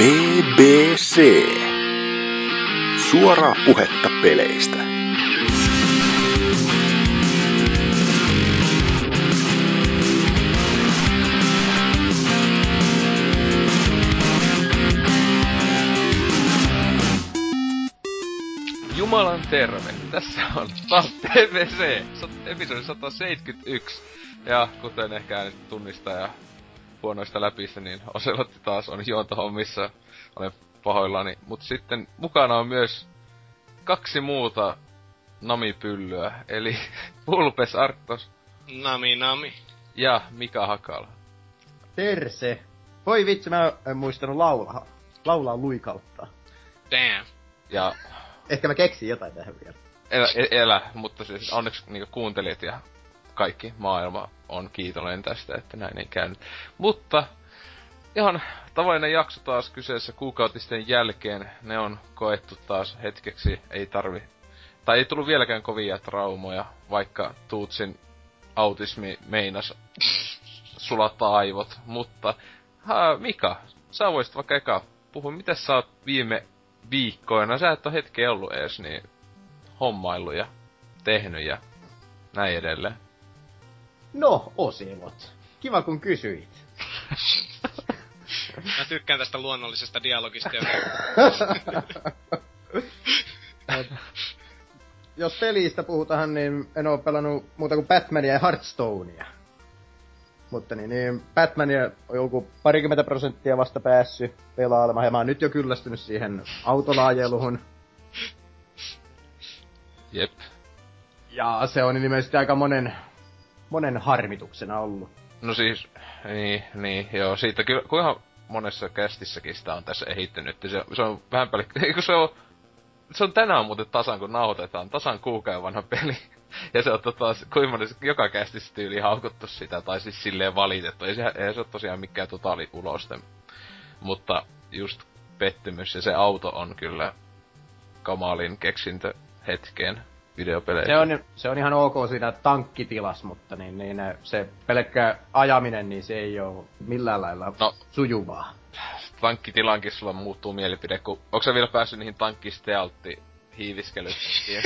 PBC. Suoraa puhetta peleistä. Jumalan terve. Tässä on taas PBC. Episodi 171. Ja kuten ehkä nyt tunnistaa ja huonoista läpissä, niin Oselotti taas on juontohommissa. Olen pahoillani. Mutta sitten mukana on myös kaksi muuta namipyllyä. Eli Pulpes Arktos. Nami nami. Ja Mika Hakala. Terse. Voi vitsi, mä en muistanut laulaa luikautta. Damn. Ja ehkä mä keksin jotain tähän vielä. Elä, mutta siis onneksi niinku kuuntelijat ja kaikki maailma on kiitollinen tästä, että näin ei käynyt. Mutta ihan tavallinen jakso taas kyseessä kuukautisten jälkeen. Ne on koettu taas hetkeksi, ei tullut vieläkään kovia traumoja, vaikka Tuutsin autismi meinas sulattaa aivot. Mutta Mika, sä voisit vaikka eka puhua, mitä sä oot viime viikkoina, sä et ole hetkeä ollut ees, niin hommailu ja tehnyt ja näin edelleen. No, Oselot. Kiva kun kysyit. Mä tykkään tästä luonnollisesta dialogista. Jos pelistä puhutaan, niin en oo pelannut muuta kuin Batmania ja Hearthstonea. Mutta niin Batmania on joku 20% vasta päässyt pelaamaan, ja mä oon nyt jo kyllästynyt siihen autolaajeluhun. Jep. Ja se on ilmeisesti aika monen harmituksena ollut. No siis, niin, joo, siitä kyllä, kuinhan monessa kästissäkin sitä on tässä ehittynyt, se on vähän päälle, eikö se on tänään muuten tasan, kun nauhoitetaan, tasan kuukauden vanha peli, ja se on taas, kuinka monessa joka kästissä tyyliin haukuttu sitä, tai siis silleen valitettu, ei se ole tosiaan mikään totaaliuloste, mutta just pettymys, ja se auto on kyllä kamalin keksintö hetkeen. Se on ihan ok siinä tankkitilas, mutta niin se pelkkä ajaminen, niin se ei oo millään lailla sujuvaa. Tankkitilankin sulla muuttuu mielipide, kun onko sä vielä päässyt niihin tankkistealtti-hiiviskelyksiin?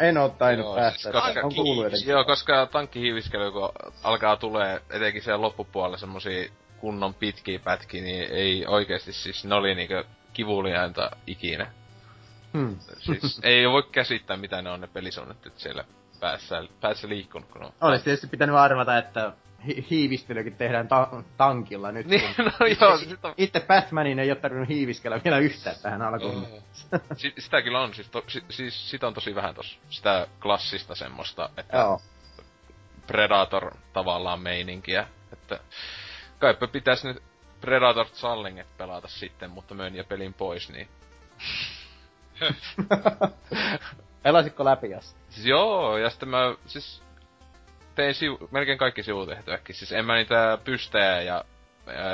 en oo tainnut päästä, on kuullut etenkin. Joo, koska tankkihiiviskely, kun alkaa tulee etenkin siellä loppupuolella semmosia kunnon pitkiä pätkiä, niin ei oikeesti, siis ne oli niinkö kivuliainta ikinä. Siis ei voi käsittää, mitä ne on ne pelisuunnitteet siellä päässä liikkunut, kun on. Olisi tietysti pitänyt arvata, että hiivistelykin tehdään tankilla nyt. Niin, no joo. Itse Batmanin ei ole tarvinnut hiiviskellä vielä yhtään tähän alkuun. Sitä kyllä on, siis sitä on tosi vähän tossa. Sitä klassista semmoista, että Predator tavallaan meininkiä. Että kaipa pitäis nyt Predator Challenget pelata sitten, mutta möin jo pelin pois, niin. Pelasitko läpi asti? Siis joo, ja sitten mä siis tein melkein kaikki sivutehtäväkin. Siis en mä niitä pystejä ja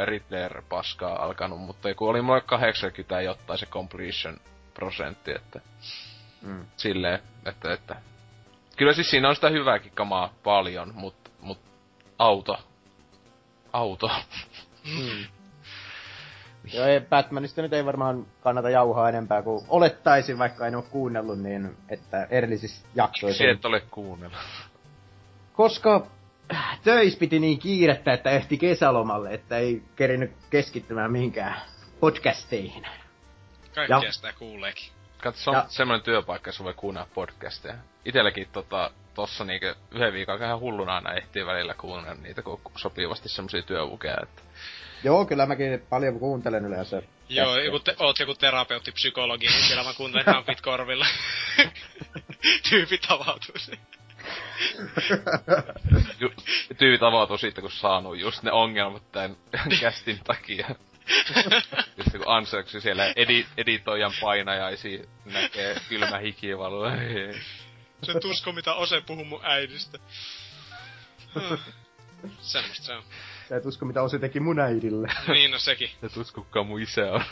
Ritter-paskaa alkanut, mutta kun oli mulla 80 jotain se completion-prosentti, että silleen, että. Kyllä siis siinä on sitä hyvääkin kamaa paljon, mut auto. Joo, Batmanista nyt ei varmaan kannata jauhaa enempää, kuin olettaisin, vaikka en oo kuunnellut, niin että edellisistä jaksoista. Et ole kuunnellut. Koska töis piti niin kiirettä, että ehti kesälomalle, että ei kerinyt keskittymään mihinkään podcasteihin. Kaikkea sitä kuuleekin. Katso, on semmonen työpaikka, jossa voi kuunnella podcasteja. Itelläkin tossa niinkö yhden viikon vähän hulluna aina ehtii välillä kuunnella niitä, kun sopivasti semmosia työvukeja, että. Joo, kyllä mäkin paljon kuuntelen yleensä. Joo, oot joku terapeutti, psykologi, niin siellä mä kuuntelen kampit korvilla. Tyypit avautuu se. Tyypit avautuu siitä, kun saanut just ne ongelmat tän kästin takia. Just kun ansaiksi siellä editoijan painajaisiin näkee kylmä hikivalu. Se tusko, mitä Ose puhuu mun äidistä. Semmosta se on. Sä et usko, mitä Ose teki mun äidille. Niin, no sekin. Sä et usko, kukaan mun isä on.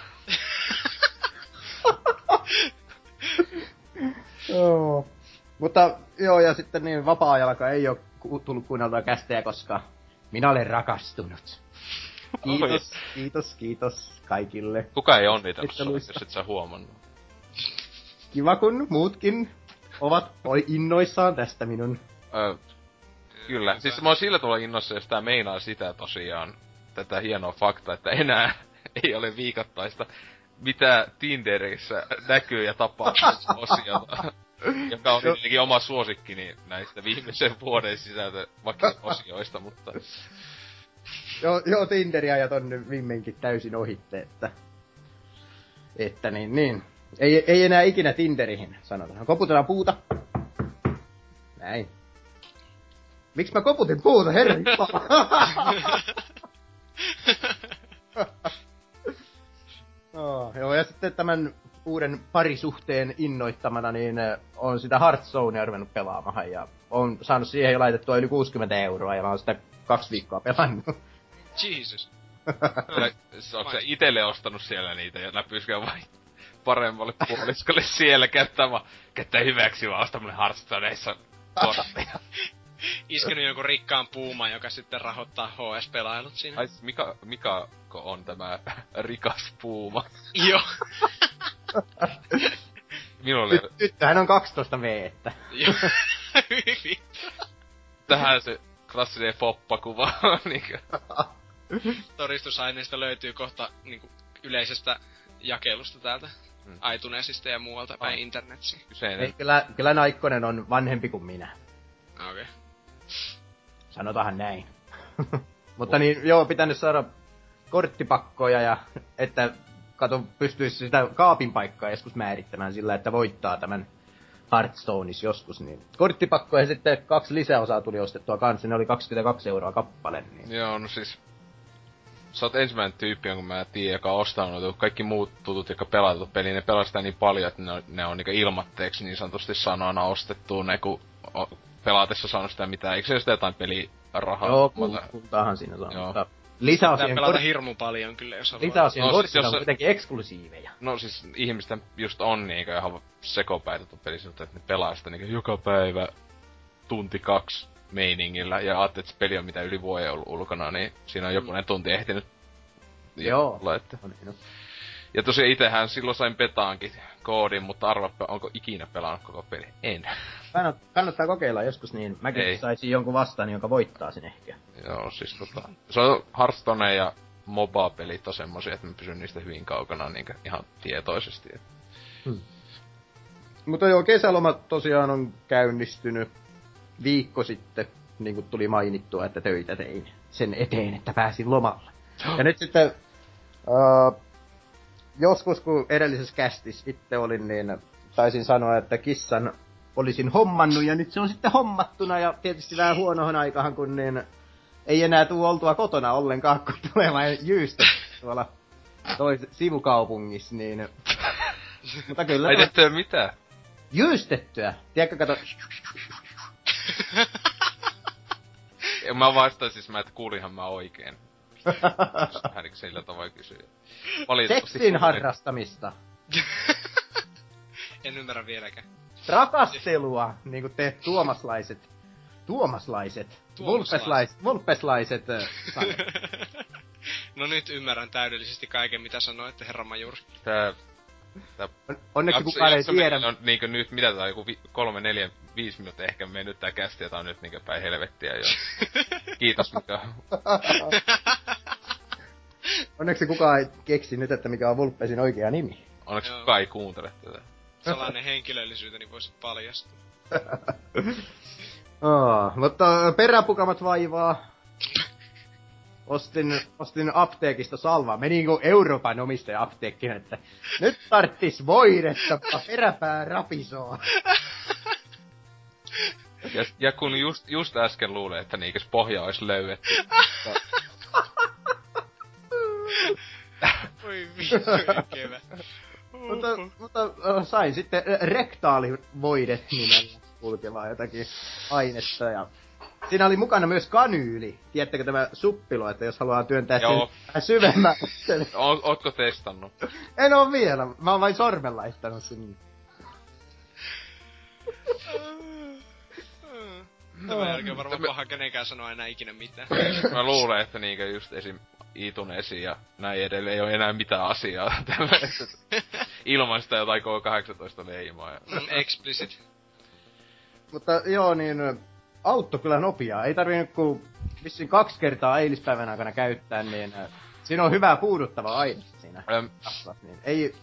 Joo. Mutta joo, ja sitten niin vapaa-ajalka ei oo tullut kuunneltua kästejä, koska minä olen rakastunut. Kiitos kaikille. Kuka ei onnitellut sua, jos et sä huomannut. Kiva, kun muutkin ovat innoissaan tästä minun. Kyllä. Siis mä oon sillä tavalla innossa, jos tää meinaa sitä tosiaan, tätä hienoa faktaa, että enää ei ole viikoittaista, mitä Tinderissä näkyy ja tapahtuu osiota. Joka on tietenkin oma suosikkini näistä viimeisen vuoden sisältä vakioisioista, mutta... Joo, Tinder-ajat on nyt viimeinkin täysin ohitte, että niin. Ei enää ikinä Tinderihin, sanotaan. Koputetaan puuta. Näin. Miksi mä koputin puuta, herra? Joo, ja sitten tämän uuden parisuhteen innoittamana, niin on sitä Hearthstonea ruvennut pelaamaan, ja on saanut siihen jo laitettua yli 60 €, ja mä oon sitä 2 viikkoa pelannut. Jesus. Onko sä itelle ostanut siellä niitä, ja läpyskää vain paremmalle puoliskolle siellä käyttää hyväksi, vaan ostaa mulle Hearthstoneissa kortteja. Iskenyt jonkun rikkaan puumaan, joka sitten rahoittaa HS-pelailut siinä. Ai, Mika on tämä rikas puuma? Joo. Minulle... Tyttöhän on 12 vuotta. Joo. Tähän se klassinen poppakuva on niinkö. Todistusaineista löytyy kohta niinku yleisestä jakelusta täältä. iTunesista ja muualta päin internetsiin. Ei, kyllä Naikkonen on vanhempi kuin minä. Okei. Okay. Sanotaanhan näin. Mutta niin, joo, pitänyt saada korttipakkoja ja että kato pystyisi sitä kaapin paikkaa joskus määrittämään sillä, että voittaa tämän Hearthstoneissa joskus. Niin. Korttipakkoja ja sitten 2 lisäosaa tuli ostettua kanssa, ne oli 22 € kappale. Niin. Joo, no siis sä oot ensimmäinen tyyppi, jonka mä tiedän, joka on ostanut. Kaikki muut tutut, jotka pelaavat peliä, ne pelastaa niin paljon, että ne on niinku ilmatteeksi niin sanotusti sanoana ostettua ne, kun pelaatessa saanut sitä mitään. Eikö se ole sitä jotain pelirahaa? Joo, kultaahan siinä saanut. Lisäosien pelata hirmu paljon kyllä, jos haluaa. Lisäosien korttina on kuitenkin eksklusiiveja. No siis ihmisten just on niinkö ihan sekopäitä tuon pelissä, että ne pelaa sitä niinkö joka päivä 1-2 meiningillä. Ja ajattelee, että se peli on mitä yli vuoden ollut ulkona, niin siinä on jokunen tunti ehtinyt. Joo. No. Ja tosiaan itsehän silloin sain betaankin koodin, mutta arvaa, onko ikinä pelannut koko peli? En. Kannattaa kokeilla joskus, niin mäkin saisin jonkun vastaan, jonka voittaa sen ehkä. Joo, siis se on Hearthstone ja MOBA-pelit on semmosia, että mä pysyn niistä hyvin kaukana niin ihan tietoisesti. Mutta joo, kesäloma tosiaan on käynnistynyt 1 viikko sitten, niin kuin tuli mainittua, että töitä tein sen eteen, että pääsin lomalle. Ja nyt sitten... joskus, kun edellisessä kästissä itse olin, niin taisin sanoa, että kissan olisin hommannut, ja nyt se on sitten hommattuna, ja tietysti vähän huonohon aikahan, kun niin ei enää tule oltua kotona ollenkaan, kun tulee vain jyystöä tuolla sivukaupungissa, niin... Mutta kyllä... Ei tehtyä mitään? Jyystettyä! Tiedätkö, kato... Mä vastaan siis, että kuulinhan mä oikein. Hänekö sillä tavalla kysyy? Seksin harrastamista. En ymmärrä vieläkään. Rakastelua, niinku te vulpeslaiset sanot. No nyt ymmärrän täydellisesti kaiken, mitä sanoitte, herra majuri. Tää... Onneksi kukaan ei tiedä. On, niinku nyt, mitä tää on, joku 3, 4, 5 minuuttia ehkä mennyt tää kästi, jota on nyt niinku päin helvettiä jo. Kiitos, Mika. Onneksi kukaan ei keksi nyt, että mikä on Vulppesin oikea nimi. Onneksi kukaan ei kuuntele tätä. Salainen henkilöllisyyteni voisi paljastua. Mutta peräpukamat vaivaa. Ostin apteekista salvaa. Menin kuin Euroopan omistaja apteekkiin, että nyt tarttis voidetta, peräpää rapisoo. Ja kun just äsken luulin, että niikäs pohja olisi löydetty. Oi viikö. Mutta sain sitten rektaalivoidet nimellä kulkevaa jotakin ainetta ja... Siinä oli mukana myös kanyyli. Tiedättekö tämä suppilo, että jos haluaa työntää sen syvemmän... Ootko testannut? En oo vielä. Mä oon vain sormen laittanut sinne. Tämän jälkeen varmaan paha kenenkään sanoa enää ikinä mitään. Mä luulen, että niinkö just esim. Iitun esiin ja näin edelleen ei oo enää mitään asiaa tämmöistä. Ilman sitä jotain K18 leimaa. Explicit. Mutta joo, niin auttoi kyllä nopeaa. Ei tarvii nyt kun vissiin 2 kertaa eilispäivän aikana käyttää, niin siinä on hyvää puuduttava aine siinä. Niin.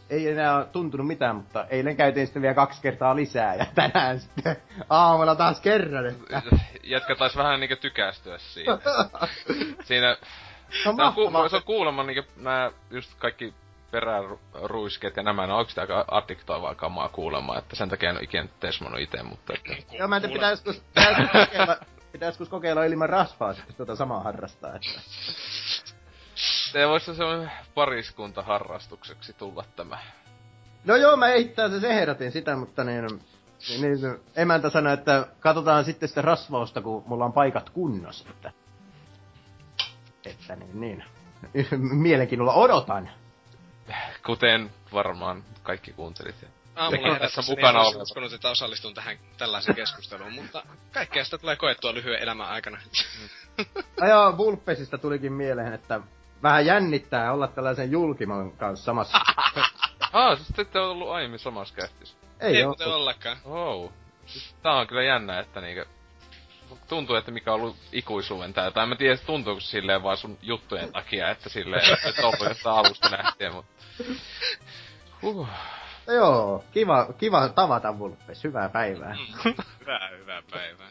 Ei enää tuntunut mitään, mutta eilen käytiin sitten vielä 2 kertaa lisää ja tänään sitten aamulla taas kerran. Että. Jätkä taisi vähän niinkö tykästyä siinä. Siinä... Se on mahtavaa. Se on kuulemma niinkö nää just kaikki peräruiskeet ja nämä, ne on oikeesti aika addiktoivaa kamaa kuulemma, että sen takia en oo ikinä tesmannut ite, mutta... Että... Joo, mä en tiedä, pitäis kokeilla ilman rasvaa sitten tota samaa harrastaa, että... Se vois semmonen pariskuntaharrastukseksi tulla tämä. No joo, mä itseasiassa ehdotin sitä, mutta niin emäntä sanoi, että katsotaan sitten sitä rasvausta, kun mulla on paikat kunnossa, että niin. Mielenkiinnolla odotan. Kuten varmaan kaikki kuuntelit. Aamulla herätessä mukana olen uskonut, että osallistun tähän tällaiseen keskusteluun, mutta kaikkea sitä tulee koettua lyhyen elämän aikana. Ajaa, Vulpesista tulikin mieleen, että vähän jännittää olla tällaisen julkimon kanssa samassa. Siis ette ole ollut aiemmin samassa kähtissä. Ei oo. Ei ollakaan. Wow. Tää on kyllä jännä, että niinkö... Tuntuu, että mikä on ollut ikuisuuden tää. Tai en mä tiedä, tuntuuko silleen vaan sun juttujen takia, että silleen et ollu jostain alusta lähtien, mut... Joo, kiva tavata Vulpes. Hyvää päivää. Hyvää päivää.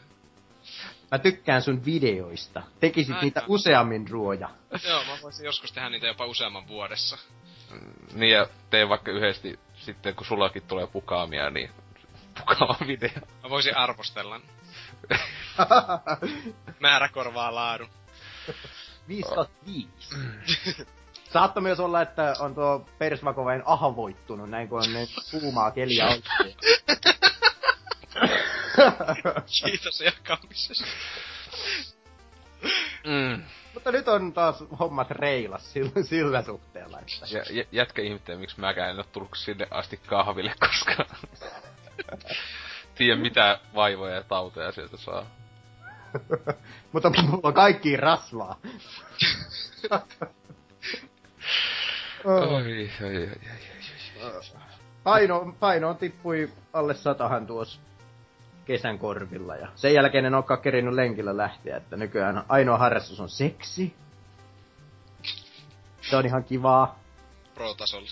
Mä tykkään sun videoista. Tekisit niitä useammin ruoja. Joo, mä voisin joskus tehdä niitä jopa useamman vuodessa. Niin ja tee vaikka yhdesti sitten, kun sullakin tulee pukaamia, niin pukaava video. Mä voisin arvostella. Määrä korvaa laadun. 5/5. Saattaa myös olla, että on tuo persvakovain ahvoittunut, näin kun on ne kuumaa keliä oikein. Kiitos jakamisesta. Mutta nyt on taas hommat reilas sillä suhteella, että... Jätkä ihmettä, miksi mäkään en oo tullut sinne asti kahville, koska... Tiedän mitä vaivoja ja tauteja sieltä saa. Mutta mulla on kaikkiin rasvaa. Paino tippui alle 100 tuossa kesän korvilla ja sen jälkeen en olekaan kerinnyt lenkillä lähteä, että nykyään ainoa harrastus on seksi. Se on ihan kivaa. Pro-tasolla.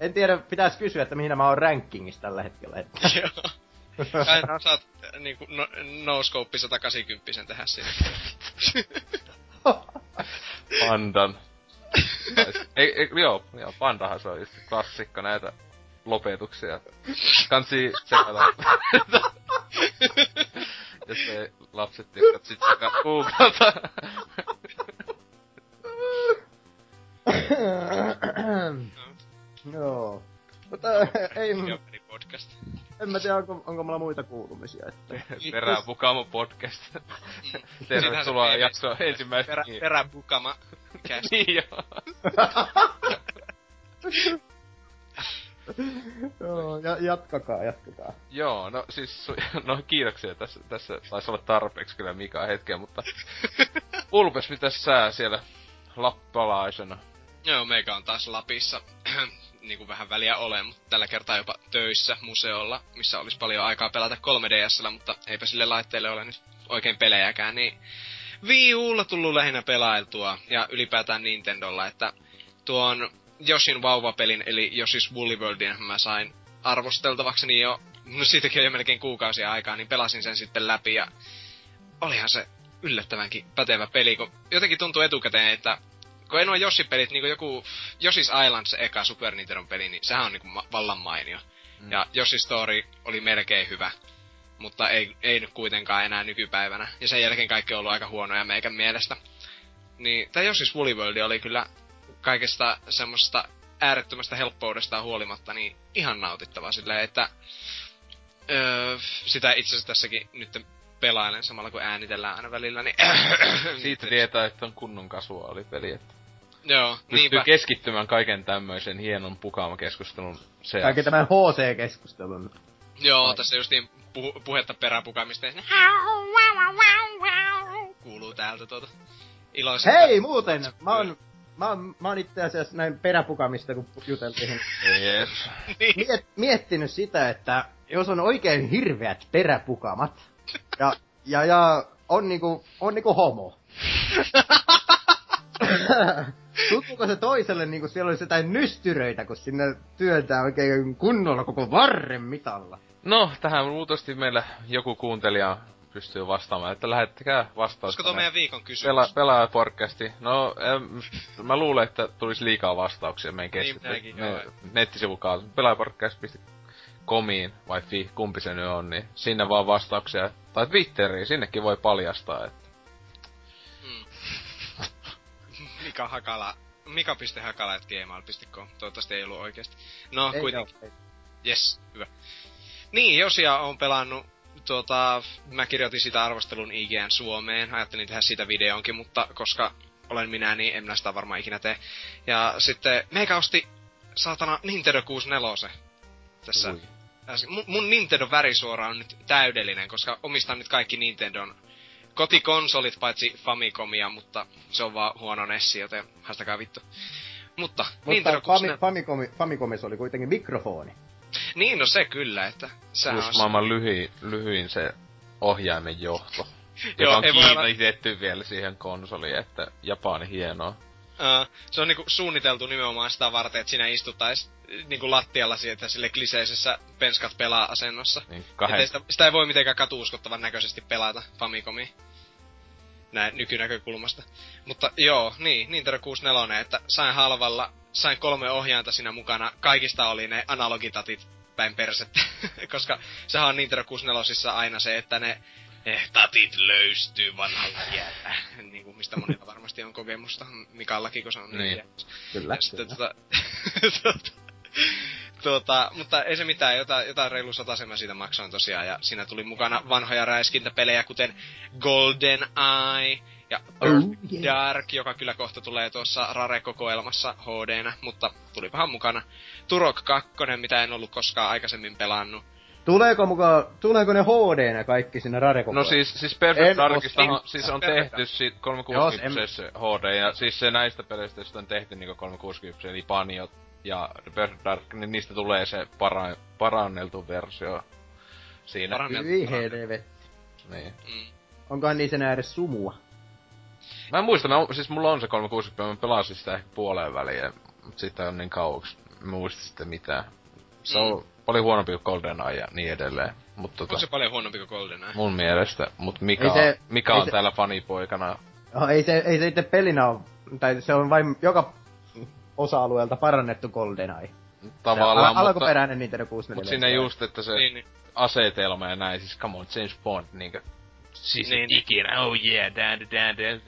En tiedä, pitäis kysyä, että mihin mä oon rankingissa tällä hetkellä, että... Joo. Aina saat niinku no-scope 180 tehdä siinä. Pandan. Joo, pandahan se on just klassikko näitä lopetuksia. Kansi tsekata. Jos ei lapset tykkäät, sit tsekata Googlelta. Joo. Mutta ei... podcast. En mä tiedä, onko mulla muita kuulumisia, että... Peräbukama podcast. Tervetuloa jaksoa ensimmäistä. Peräbukama cast. Niin joo. Jatkakaa. Joo, no siis... No kiitoksia, tässä taisi olla tarpeeksi kyllä Mika hetkeä, mutta... Pulpes, mitäs sä siellä lappalaisena? Joo, meikä on taas Lapissa. Niinku vähän väliä olen, mutta tällä kertaa jopa töissä museolla, missä olisi paljon aikaa pelata 3DS:llä, mutta eipä sille laitteelle ole nyt oikein pelejäkään, niin Wii U:lla tullut lähinnä pelailtua, ja ylipäätään Nintendolla, että tuon Yoshin vauvapelin, eli Yoshi's Woolly Worldin mä sain arvosteltavakseni jo, no siitäkin on jo melkein kuukausia aikaa, niin pelasin sen sitten läpi, ja olihan se yllättävänkin pätevä peli, kun jotenkin tuntuu etukäteen, että kun ei nuo Yoshi-pelit, niinku joku Yoshi's Island, se eka Super Nintendon peli, niin sehän on niinku vallan mainio. Ja Yoshi's Story oli melkein hyvä, mutta ei nyt kuitenkaan enää nykypäivänä. Ja sen jälkeen kaikki on ollut aika huonoja meikän mielestä. Niin tää Yoshi's Woolly World oli kyllä kaikesta semmoista äärettömästä helppoudestaan huolimatta niin ihan nautittavaa silleen, että... sitä itse asiassa tässäkin nyt pelailen samalla kun äänitellään aina välillä, niin... Siitä tietää, että on kunnon kasuaali peli, että... Joo, niinpä. Keskittymään kaiken tämmöisen hienon pukaamakeskustelun seassa. Kaiken tämän HC-keskustelun. Joo, tässä justiin puhetta peräpukaamista. Kuuluu täältä tuota. Iloisia. Hei, muuten! Mä oon itse asiassa näin peräpukamista, kun juteltiin. Yes. Miettinyt sitä, että jos on oikein hirveät peräpukamat, ja on niinku homo. Tuttuuko se toiselle niinku siellä olisi jotain nystyröitä, kun sinne työntää oikein kunnolla koko varren mitalla? No, tähän luultavasti meillä joku kuuntelija pystyy vastaamaan, että lähettäkää vastausta. Koska tuo meidän viikon kysymys? Pelaa podcasti. No, mä luulen, että tulisi liikaa vastauksia meidän keskustelun. Nettisivu kautta. Pelaajaportcast.comiin vai fi, kumpi se nyt on, niin sinne vaan vastauksia. Tai Twitteriin, sinnekin voi paljastaa, että... Mika Hakala, mika.hakala@gmail.com. Toivottavasti ei ollut oikeesti. No, kuitenkin. Jes, hyvä. Niin, Josia on pelannut, mä kirjoitin sitä arvostelun IGN Suomeen. Ajattelin tehdä siitä videonkin, mutta koska olen minä, niin en minä sitä varmaan ikinä tee. Ja sitten meikä osti, saatana, Nintendo 64. Tässä. Mun Nintendo värisuora on nyt täydellinen, koska omistan nyt kaikki Nintendon kotikonsolit, paitsi Famicomia, mutta se on vaan huono Nessi, joten haistakaa vittu. Mutta Famicomissa oli kuitenkin mikrofoni. Niin, no se kyllä, että... Plus maailman lyhyin se ohjaimen johto, joka on kiinnitetty vielä siihen konsoliin, että Japani hienoa. Se on niinku suunniteltu nimenomaan sitä varten, että sinä istutais niinku lattialla sieltä sille kliseisessä penskat pelaa asennossa. Niin, sitä ei voi mitenkään katuuskottavan näköisesti pelata Famicomia. Näin nykynäkökulmasta. Mutta joo, niin, Nintendo 64, että sain halvalla, sain 3 ohjainta siinä mukana. Kaikista oli ne analogitatit päin persettä, koska sehän on Nintendo 64 aina se, että ne tatit löystyy vanhalla jäljellä. Niinku mistä monilla varmasti on kokemusta. Mikallakin, kun se on niin. Kyllä. Sitten, mutta ei se mitään. Jotain reilu 100 mä siitä maksoin tosiaan. Ja siinä tuli mukana vanhoja räiskintäpelejä, kuten Golden Eye ja Perfect Dark, joka kyllä kohta tulee tuossa Rare-kokoelmassa HD-nä. Mutta tulipahan mukana. Turok 2, mitä en ollut koskaan aikaisemmin pelannut. Tuleeko ne HD-nä kaikki sinne Rare-kokoelmaan? No siis Perfect Darkistahan siis on tehty sit 360 HD, ja siis se näistä peleistä on tehty niinku 360, eli Paniot ja Perfect Dark, niin niistä tulee se paranneltu versio siinä. Hyvin helvetti. Niin. Onkohan niissä nää edes sumua? Mä en muista, siis mulla on se 360, mä pelasin sitä ehkä puoleen väliin, mut siitä on niin kauaks, mä muistin sitä mitään. Se on... Paljon huonompi kuin GoldenEye ja niin edelleen. Mut onko se paljon huonompi kuin GoldenEye? Mun mielestä, mut Mika on täällä fanipoikana. No, ei se itse pelinä oo, tai se on vain joka osa-alueelta parannettu GoldenEye. Tavallaan, mutta... Alkuperäinen Nintendo 64. Mut siinä just, että se asetelma ja näin, siis come on, James Bond, niinkö... Siis niin. Ikinä, oh yeah,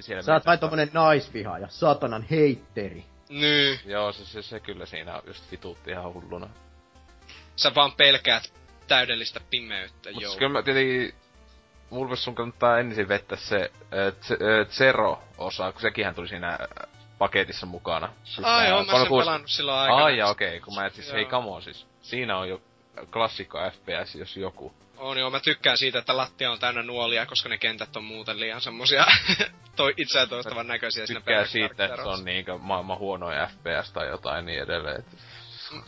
siellä... Sä oot vain tommonen naisvihaaja, satanan heitteri. Niin. Joo, se kyllä siinä just vituutti ihan hulluna. Sä vaan pelkäät täydellistä pimeyttä, joo. Mutta kyllä mä tietenkin... Mulle sun kannattaa ensin vettä se Zero-osa, kun sekinhän tuli siinä paketissa mukana. Ai joo, mä sen pelannut silloin aikana. Ai ja okei, kun mä et siis, hei come on siis. Siinä on jo klassikko FPS, jos joku. On joo, mä tykkään siitä, että lattia on täynnä nuolia, koska ne kentät on muuten liian semmosia itseään toistavan näköisiä. Tykkää siitä, että se on niinkö maailman huonoja FPS tai jotain niin edelleen.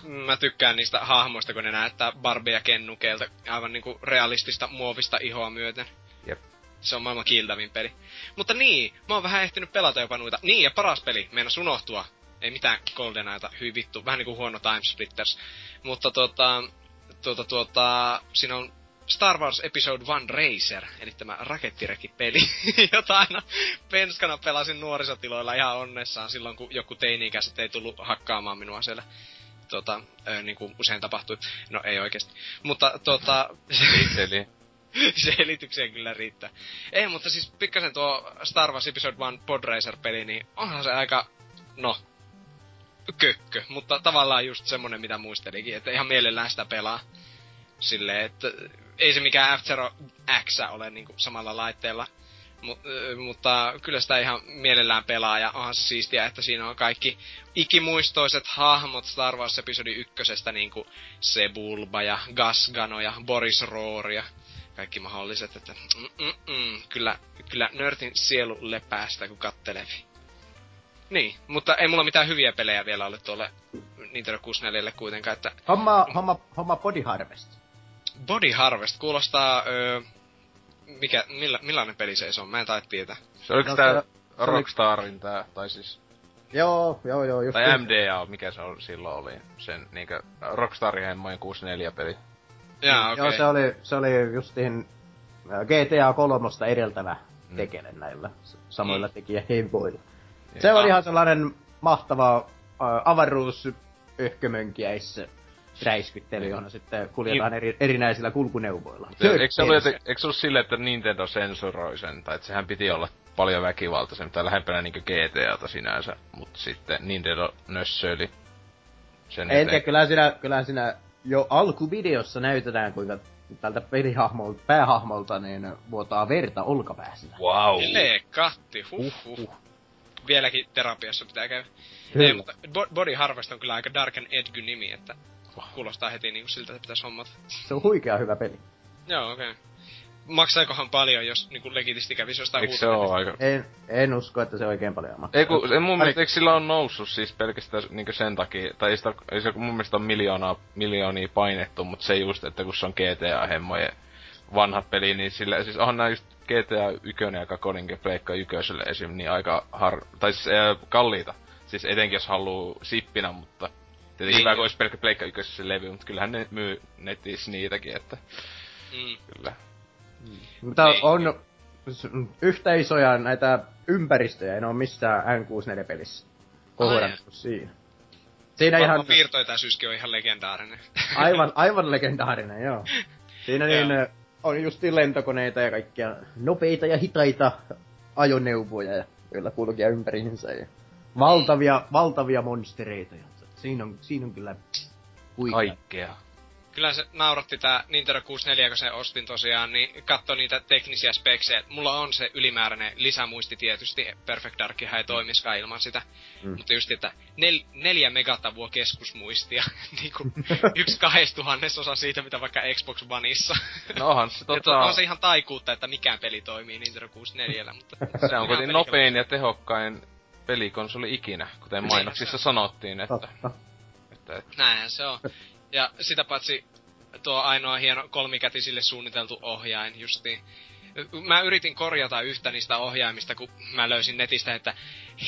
Mä tykkään niistä hahmoista, kun ne näyttää Barbieja kennukeelta aivan niinku realistista muovista ihoa myöten. Jep. Se on maailman kiiltävin peli. Mutta niin, mä oon vähän ehtinyt pelata jopa noita. Niin, ja paras peli, meinas unohtua. Ei mitään GoldenEyeta, hyi vittu, vähän niinku huono Time Splitters. Mutta siinä on Star Wars Episode I Racer, eli tämä rakettirekipeli, jota aina penskana pelasin nuorisotiloilla ihan onnessaan silloin, kun joku teini-ikäiset ei tullut hakkaamaan minua siellä. Niinku usein tapahtui. No ei oikeesti. Mutta Eli. Selitykseen kyllä riittää. Ei, mutta siis pikkasen tuo Star Wars Episode I Podracer-peli, niin onhan se aika, no, kökkö. Mutta tavallaan just semmonen, mitä muistelikin, että ihan mielellään sitä pelaa. Silleen, että ei se mikään F-Zero X ole niinku samalla laitteella. Mutta kyllä sitä ihan mielellään pelaa, ja onhan se siistiä, että siinä on kaikki ikimuistoiset hahmot Star Wars Episodi 1:stä, niinku se Bulba ja Gasgano ja Boris Roar ja kaikki mahdolliset, että kyllä nörtin sielu lepää sitä, kun kattelevi. Niin, mutta ei mulla mitään hyviä pelejä vielä ole tuolle Nintendo 64:lle kuitenkaan, että... Homma Body Harvest. Body Harvest kuulostaa... millainen peli se on? Mä en tait tietää. Se oliko tää Rockstarin tää, tai siis... Joo, just... Tai MDA, mikä se on, silloin oli. Sen niinkö... Rockstarin hemmojen 64-peli. Jaa, okei. Okay. Joo, se oli justiin GTA 3:sta edeltävä tekele näillä samoilla tekijähimpoilla. Se oli ihan sellainen mahtava avaruusyhkömönkiäissä räiskyttely, johon sitten kuljetaan erinäisillä kulkuneuvoilla. Eikö se ollut silleen, että Nintendo sensuroi sen, tai että sehän piti olla paljon väkivaltaisempi, tai lähempänä niinku GTAta sinänsä, mutta sitten Nintendo nössöili sen eteen. Entä kyllähän siinä jo alkuvideossa näytetään, kuinka tältä pelihahmolta, päähahmolta, niin vuotaa verta olkapäästä. Wow! Leekatti, huh. Vieläkin terapiassa pitää käydä. Ei, mutta Body Harvest on kyllä aika Dark and Edgy-nimi, että kuulostaa heti niinku siltä, että pitäis hommata. Se on huikea hyvä peli. Joo, okei. Okay. Maksaikohan paljon, jos niinku legitisti kävisi jostain huutoa? En usko, että se oikein paljon maksaa. Eikö sillä on noussut siis pelkästään niinku sen takia, tai ei se mun mielestä on miljoonia painettu, mut se just, että kun se on GTA-hemmojen vanha peli, niin sillä, siis onhan nää just GTA 1 ja 2 Pleikka 1:lle esim. Niin aika kalliita. Siis etenkin jos haluu sippinä, mutta tietenkin hyvä, kun olisi pelkkä Pleikka 1 se levy, mutta kyllähän ne myy netissä niitäkin, että kyllä. Mutta on yhtä isoja näitä ympäristöjä, ne on missään N64-pelissä kohdannut siinä. Siinä ihan... Piirtoetäisyyskin on ihan legendaarinen. Aivan legendaarinen, joo. Siinä niin on justiin lentokoneita ja kaikkia nopeita ja hitaita ajoneuvoja, joilla kulkee ympäriinsä ja valtavia monstereita. Siinä on kyllä huikea. Kaikkea. Kyllä se nauratti tää Nintendo 64, kun se ostin tosiaan, niin katsoi niitä teknisiä speksejä. Mulla on se ylimääräinen lisämuisti tietysti, Perfect Darkihan ei toimisikaan ilman sitä. Mutta just, että 4 megatavua keskusmuistia, niinku 1/2000 siitä, mitä vaikka Xbox Oneissa. No onhan se tota... on se ihan taikuutta, että mikään peli toimii Nintendo 64, mutta... Se on kuitenkin nopein ja tehokkain pelikonsoli ikinä, kuten mainoksissa sanottiin, että... Näinhän se on. Ja sitä paitsi tuo ainoa hieno kolmikätisille suunniteltu ohjain justiin. Mä yritin korjata yhtä niistä ohjaimista, kun mä löysin netistä, että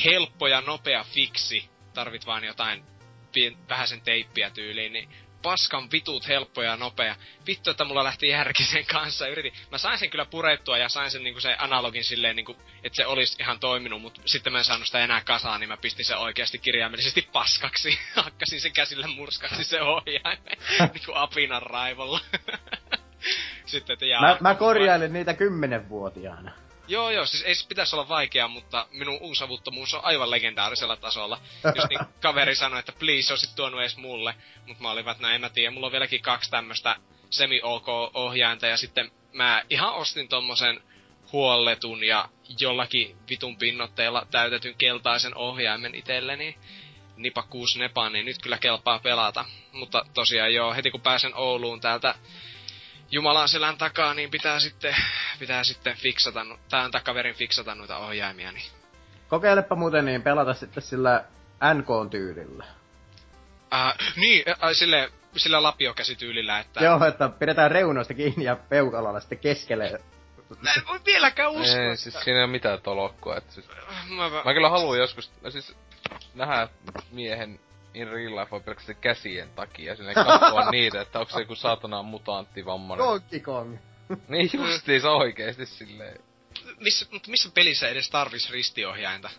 helppo ja nopea fiksi, tarvit vaan jotain vähäsen teippiä tyyliin, niin paskan vitut helppo ja nopea. Vittu, että mulla lähti järki sen kanssa, yritin. Mä sain sen kyllä purettua ja sain sen niinku sen analogin silleen niinku, että se olisi ihan toiminut, mutta sitten mä en saanut sitä enää kasaan, niin mä pistin sen oikeasti kirjaimellisesti paskaksi. Hakkasin sen käsillä murskaksi se ohjaimen, niinku apinan raivolla. Sitten, että mä korjailin niitä 10-vuotiaana. Joo, siis ei se pitäisi olla vaikeaa, mutta minun uusavuttomuus on aivan legendaarisella tasolla. Just niin kaveri sanoi, että please, olisit tuonut edes mulle. Mut mä olin, että en mä tiedä, mulla on vieläkin 2 tämmöstä semi-OK-ohjainta. Ja sitten mä ihan ostin tommosen huolletun ja jollakin vitun pinnotteella täytetyn keltaisen ohjaimen itselleni. Nipakkuus nepa, niin nyt kyllä kelpaa pelata. Mutta tosiaan joo, heti kun pääsen Ouluun täältä Jumalan selän takaa, niin pitää sitten fiksata, tai antaa kaverin fiksata noita ohjaimia, niin... Kokeilepa muuten niin pelata sitten sillä NK-tyylillä. Sillä lapiokäsityylillä, että... Joo, että pidetään reunoista kiinni ja peukalalla sitten keskelle. Mä en voi vieläkään uskoa. Ei, siis siinä ei ole mitään tolokkua, että siis... Mä kyllä haluan joskus, siis nähdä miehen... In real life on pelkästään käsien takia, sinne katsoa niitä, että onko se joku saatanaan mutantti vammainen. Donkey Kong! Niin justiis oikeesti silleen. Missä pelissä edes tarvis ristiohjainta?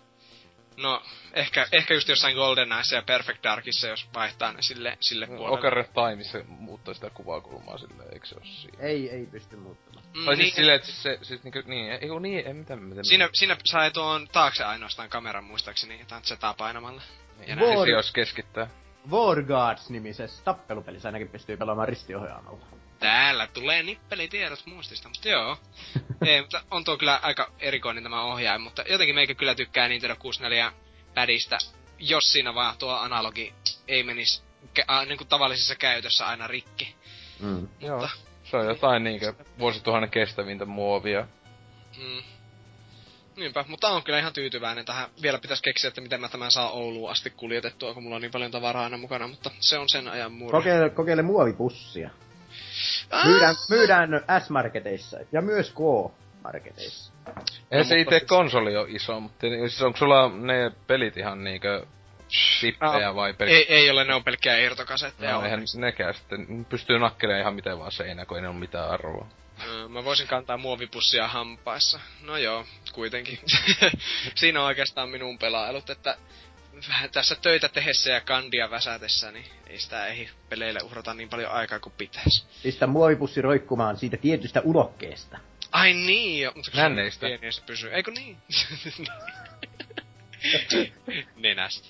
No, ehkä just jossain Golden Eyessa ja Perfect Darkissa, jos vaihtaa ne sille puolelle. Ocarina of Timeissa muuttaa sitä kuvakulmaa silleen, eikö se oo siinä? Ei pysty muuttamaan. Tai siis silleen, että ei mitään. Siinä sai tuon taakse ainoastaan kameran muistaakseni, jotain zetaa painamalla. Ja näin, jos keskittää. War Gods-nimisessä tappelupelissä ainakin pystyy pelaamaan ristiohjaamalla. Täällä tulee nippelitiedos muistista, mutta joo. Ei, mutta on tuo kyllä aika erikoinen tämä ohjain, mutta jotenkin meikä kyllä tykkää Nintendo 64 pädistä, jos siinä vaan tuo analogi ei menisi niin tavallisessa käytössä aina rikki. Mm. Mutta, joo, se on jotain niinkö vuosituhannen kestävintä muovia. Mm. Niinpä, mutta on kyllä ihan tyytyväinen tähän. Vielä pitäisi keksiä, että miten mä tämän saa Ouluun asti kuljetettua, kun mulla on niin paljon tavaraa aina mukana, mutta se on sen ajan murre. Kokeile muovipussia. Myydään S-marketeissa ja myös K-marketeissa. Ei se itse konsoli on iso, mutta siis onko sulla ne pelit ihan niinkö sippejä vai pelkkiä? Ei ole, ne on pelkkiä irtokasetteja. No eihän nekään sitten. Pystyy nakkelemaan ihan miten vaan seinään, kun ei ne ole mitään arvoa. Mä voisin kantaa muovipussia hampaissa. No joo, kuitenkin. Siinä on oikeastaan minun pelailut, että tässä töitä tehessä ja kandia väsätessä, niin ei sitä ehdi peleille uhrata niin paljon aikaa kuin pitäisi. Pistä muovipussi roikkumaan siitä tietystä ulokkeesta. Ai niin joo, mutta kun nänneistä. Se on pieni ja se pysyy. Eikö niin? Nenästä.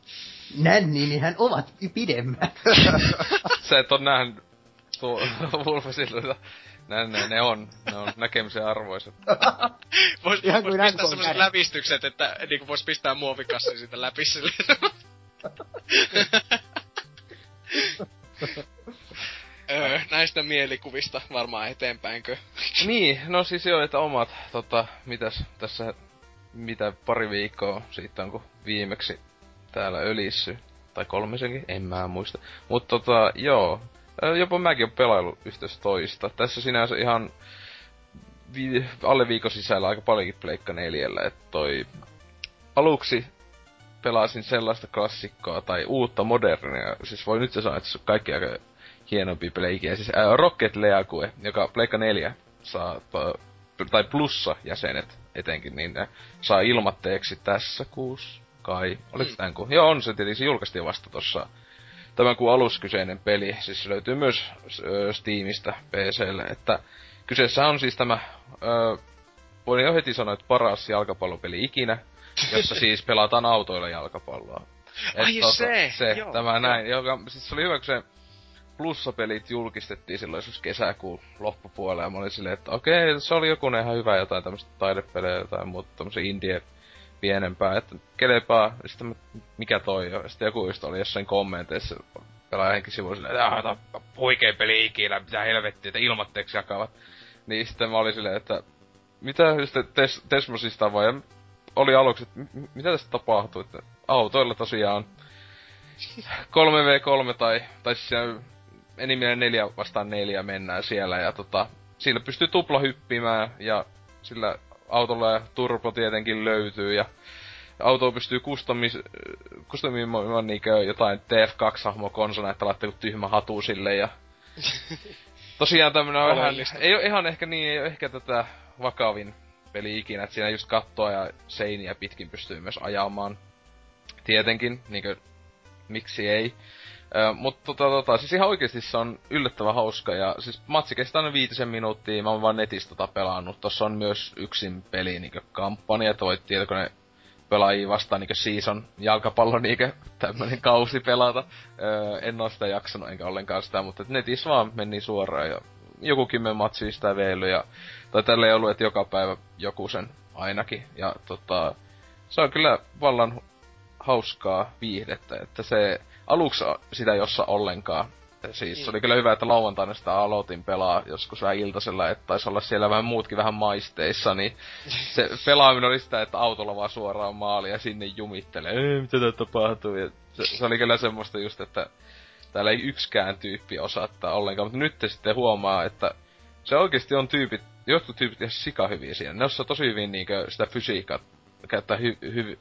Nänninihän ovat pidemmät. Sä et oo nähnyt Wolfesilta. Ne on näkemisen arvoiset. Vois pistää semmoset lävistykset, että niinku vois pistää muovikassin siitä läpi silleen. Näistä mielikuvista varmaan eteenpäinkö? Niin, no siis joo, että omat, mitäs tässä, mitä pari viikkoa siitä on, kun viimeksi täällä ölissy. Tai kolmisenkin, en mä muista. Mut joo. Jopa mäkin on pelailu yhteys toista. Tässä sinänsä ihan alle viikon sisällä aika paljonkin Pleikka 4:llä, että toi aluksi pelasin sellaista klassikkoa tai uutta modernia, siis voi nyt se sanoa, että se on kaikki aika hienompia pelejä, siis Rocket League, joka Pleikka 4 saa, tai plussa jäsenet etenkin, niin ne saa ilmatteeksi tässä kuussa kai, oliko tämän kuun? Joo, on se tietenkin, se julkaistiin vasta tossa tämän kuun alussa kyseinen peli, siis se löytyy myös Steamista PC:lle, että kyseessä on siis tämä, voin jo heti sanoa, että paras jalkapallopeli ikinä, jossa siis pelataan autoilla jalkapalloa. Ai se, tämä näin, joka, siis se oli hyvä, kun se plussapelit julkistettiin silloin joskus kesäkuun loppupuolella, ja mä olin silleen, että okei, se oli joku ihan hyvä, jotain tämmöistä taidepelejä, jotain muuta, tämmöisiä indie pienempää, että kelepaa, sitten mikä toi on, sitten joku just oli jossain kommenteissa pelaajankin sivuilla silleen, että tämä on huikea peli ikinä, mitä helvettiä, että ilmatteeksi jakavat. Niin sitten mä olin silleen, että mitä sitten Desmosista voi, ja oli aluksi, että mitä tästä tapahtuu, että autoilla tosiaan 3v3 tai siis enimmillään 4 vastaan 4 mennään siellä, ja sillä pystyy tuplahyppimään, ja sillä autolla ja turbo tietenkin löytyy, ja auto pystyy kustomoimaan niinkö jotain TF2-hahmokonsona, että laittaa joku tyhmä hatu sille, ja tosiaan tämmönen on vähän, ei oo ihan ehkä niin, ei oo ehkä tätä vakavin peli ikinä, että siinä just kattoa ja seiniä pitkin pystyy myös ajamaan, tietenkin, niinkö, miksi ei. Mutta siis ihan oikeesti se on yllättävän hauska, ja siis matsi kestää aina 5 minuuttia, mä oon vaan netistä pelannut. Tossa on myös yksin peli niinkö kampanja, että voit tietokone pelaajia vastaan niinkö season jalkapallo niinkö tämmönen kausi pelata. En oo sitä jaksanut enkä ollenkaan sitä, mutta netissä vaan meni suoraan ja joku 10 matsia sitä veily, ja tai tällä ei ollut, että joka päivä joku sen ainakin, ja se on kyllä vallan hauskaa viihdettä, että se aluksi sitä jossa ollenkaan. Siis oli kyllä hyvä, että lauantaina sitä aloitin pelaa joskus vähän iltasella, että taisi olla siellä vähän muutkin vähän maisteissa, niin se pelaaminen oli sitä, että autolla vaan suoraan maaliin ja sinne jumittelee, mitä tää tapahtuu. Ja se oli kyllä semmoista just, että täällä ei yksikään tyyppi osattaa ollenkaan, mutta nyt sitten huomaa, että se oikeesti on tyypit, jotkut tyypit ihan sikahyviä siinä. Ne osaa tosi hyvin niinkö sitä fysiikkaa käyttää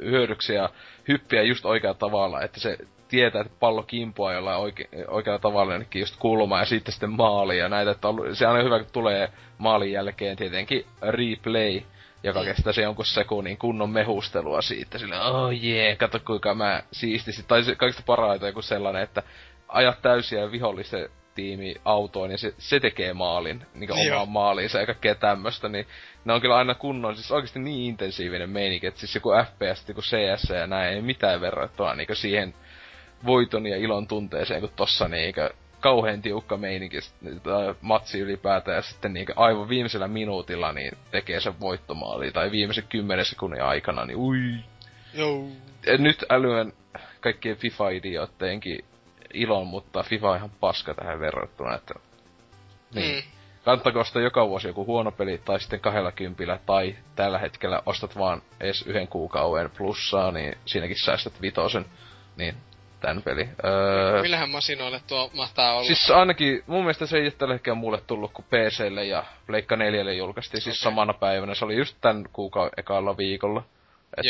hyödyksiä ja hyppiä just oikealla tavalla, että se tietää, että pallo kimpoaa jollain oikealla tavalla jonnekin just kulmaa ja sitten maali ja näitä, että se aina hyvä, kun tulee maalin jälkeen tietenkin replay, joka kestää se jonkun sekunnin kunnon mehustelua siitä, silleen, oh jee, yeah, kato kuinka mä siistisin, tai se, kaikista parhaita joku sellainen, että ajat täysiä vihollisen tiimi autoon ja se tekee maalin, niinkö omaan maaliinsa eikä kaikkea tämmöstä, niin ne on kyllä aina kunnon, siis oikeesti niin intensiivinen meininki, että siis joku FPS, joku CS ja näin ei mitään verrattuna niinkö siihen voiton ja ilon tunteeseen, kun tossa niinkö kauhean tiukka meininki matsi ylipäätään, ja sitten niin aivan viimeisellä minuutilla niin tekee sen voittomaali, tai viimeisen 10 sekunnin aikana, niin ui. Joo. Nyt älyön kaikkien FIFA-idiootteenkin ilon, mutta FIFA on ihan paska tähän verrattuna, että niin. Kannattaako ostaa joka vuosi joku huono peli, tai sitten 20, tai tällä hetkellä ostat vaan edes 1 kuukauden plussaa, niin siinäkin säästät 5, niin tän peli. Millähän masinoille tuo mahtaa olla? Siis ainakin, mun mielestä se ei tällä hetkellä mulle tullut, kun PC:lle ja Pleikka 4:lle julkaistiin siis samana päivänä. Se oli just tän kuukauden ekalla viikolla. Et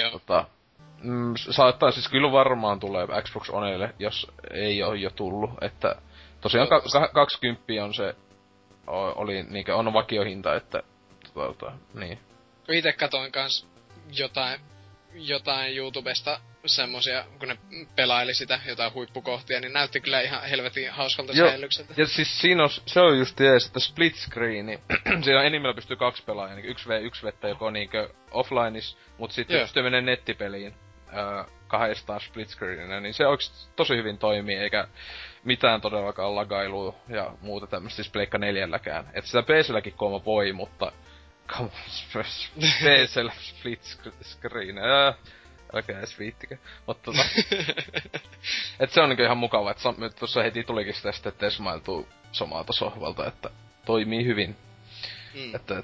saattaa siis kyllä varmaan tulee Xbox Onelle, jos ei oo jo tullut, että tosiaan 20 on se oli niinkö on vakiohinta, että niin. Itse katoin kans jotain YouTubesta semmosia, kun ne pelaili sitä jotain huippukohtia, niin näytti kyllä ihan helvetin hauskalta säellykseltä. Ja siis siinä on, se on just jees, että split screeni, siinä on enimmillä pystyy 2 pelaamaan, niin 1v1 joko niinkö offlineis, mut sitten pystyy menee nettipeliin kahdestaan split screeninä, niin se oikeesti tosi hyvin toimii, eikä mitään todellakaan lagailua ja muuta tämmöstä siis Pleikka 4:lläkään. Et sitä PC-lläkin kuoma voi, mutta PC-llä split screen, älkää edes viittikö. Mutta et se on niinku ihan mukava, et tuossa heti tulikin sitä sitten tesmailtuu samalta sohvalta, että toimii hyvin. Että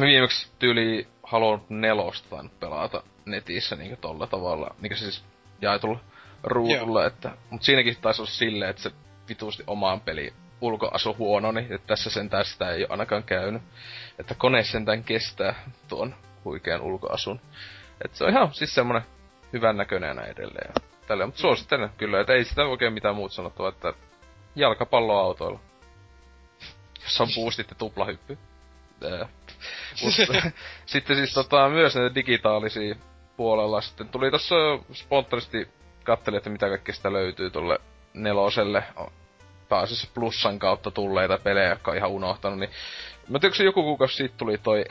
viimeksi tyyli haluan 4:stä pelata netissä niinku tolla tavalla, niinku siis jaetulla ruudulla, että mut siinäkin taisi olla silleen, että se vituusti omaan peliin ulkoasu huononi, että tässä sentään sitä ei oo ainakaan käynyt. Että kone sentään kestää tuon huikean ulkoasun. Että se on ihan siis semmonen hyvän näköinen edelleen. Tälleen, mut suosittelen kyllä, että ei sitä oikein mitään muut sanottua, että jalkapalloautoilla. Jos on boostit ja tuplahyppy. Sitten siis myös näitä digitaalisia puolella sitten tuli tossa spontaanisti katselin, että mitä kaikkea sitä löytyy tuolle 4:lle. Pääasiassa plussan kautta tulleita pelejä, jotka on ihan unohtanut, niin mä tiedätkö joku kuukausi sitten tuli toi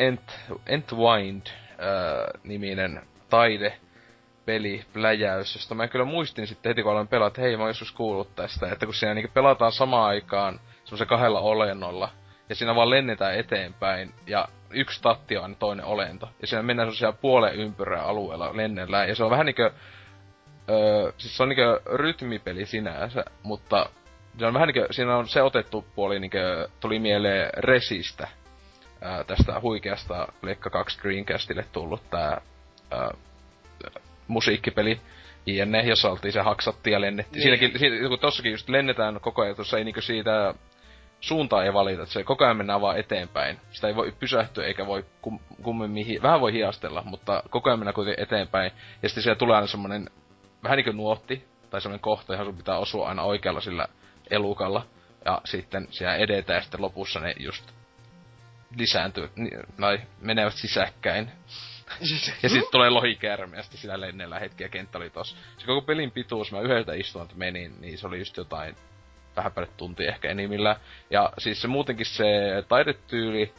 Entwined-niminen taidepeli, pläjäys, josta mä kyllä muistin sitten heti kun aloin pelaa, että hei mä oon joskus kuullut tästä, että kun siinä niinku pelataan samaan aikaan semmosen 2 olennolla, ja siinä vaan lennetään eteenpäin, ja yksi tatti on toinen olento, ja siinä mennään semmosia puolen ympyrää alueella lennellään, ja se on vähän niinkö siis se on niinkö rytmipeli sinänsä, mutta se on vähän niinkö, siinä on se otettu puoli niinkö, tuli mieleen Resistä, tästä huikeasta Pleikka 2 Dreamcastille tullut tää musiikkipeli, jne, jossa oltiin se haksattiin ja lennettiin. Siinäkin, kun tossakin just lennetään koko ajan, tuossa ei niinkö siitä suuntaa ei valita, että se koko ajan mennään vaan eteenpäin. Sitä ei voi pysähtyä eikä voi kummemmin, vähän voi hiastella, mutta koko ajan mennään kuitenkin eteenpäin. Ja sitten siellä tulee aina semmonen vähän niinkö nuotti, tai semmonen kohta, johon sun pitää osua aina oikealla sillä elukalla. Ja sitten siellä edetään ja sitten lopussa ne just lisääntyvät, tai menevät sisäkkäin. Ja sitten tulee lohikäärme ja sitten sillä lennellä hetki ja kenttä oli tossa. Se koko pelin pituus, mä yhdeltä istumalta menin, niin se oli just jotain vähän päälle tuntia ehkä enimmillään. Ja siis se muutenkin se taidetyyli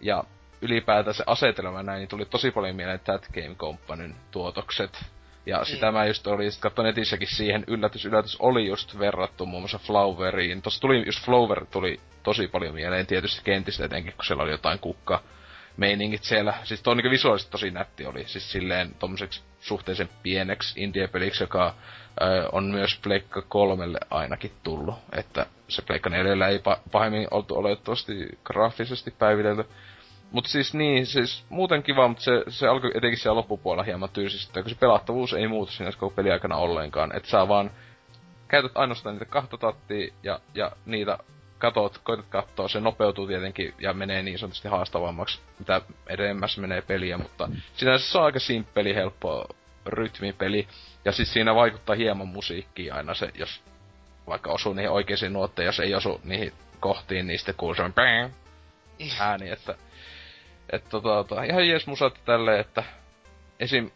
ja ylipäätään se asetelma näin, niin tuli tosi paljon mieleen That Game Companyn tuotokset. Ja sitä mä just olin, sit katsoin netissäkin siihen, yllätys oli just verrattu muun muassa Floweriin. Tossa tuli just Flower tuli tosi paljon mieleen tietysti kentistä etenkin, kun siellä oli jotain kukka-meiningit siellä. Siis toi niinku visuaalisesti tosi nätti oli, siis silleen tommoseks suhteellisen pieneks indie-peliksi, joka on myös Pleikka 3:lle ainakin tullut. Että se Pleikka 4:llä ei pahemmin oltu oletettavasti graafisesti päivitelty. Mut siis muuten kiva, mut se alkoi etenkin siellä loppupuolella hieman tylsistyä, kun se pelattavuus ei muutu siinä koko peli aikana ollenkaan. Et sä vaan käytät ainoastaan niitä 2 tattia ja niitä koitat kattoo, se nopeutuu tietenkin ja menee niin sanotusti haastavammaksi, mitä edemmäs menee peliä, mutta sinänsä se on aika simppeli, helppo rytmipeli. Ja siis siinä vaikuttaa hieman musiikkiin aina se, jos vaikka osuu niihin oikeisiin nuotteihin, jos ei osu niihin kohtiin, niin sitten kuuluu semmoinen ääni, että ihan jees musatti tälleen, että esim,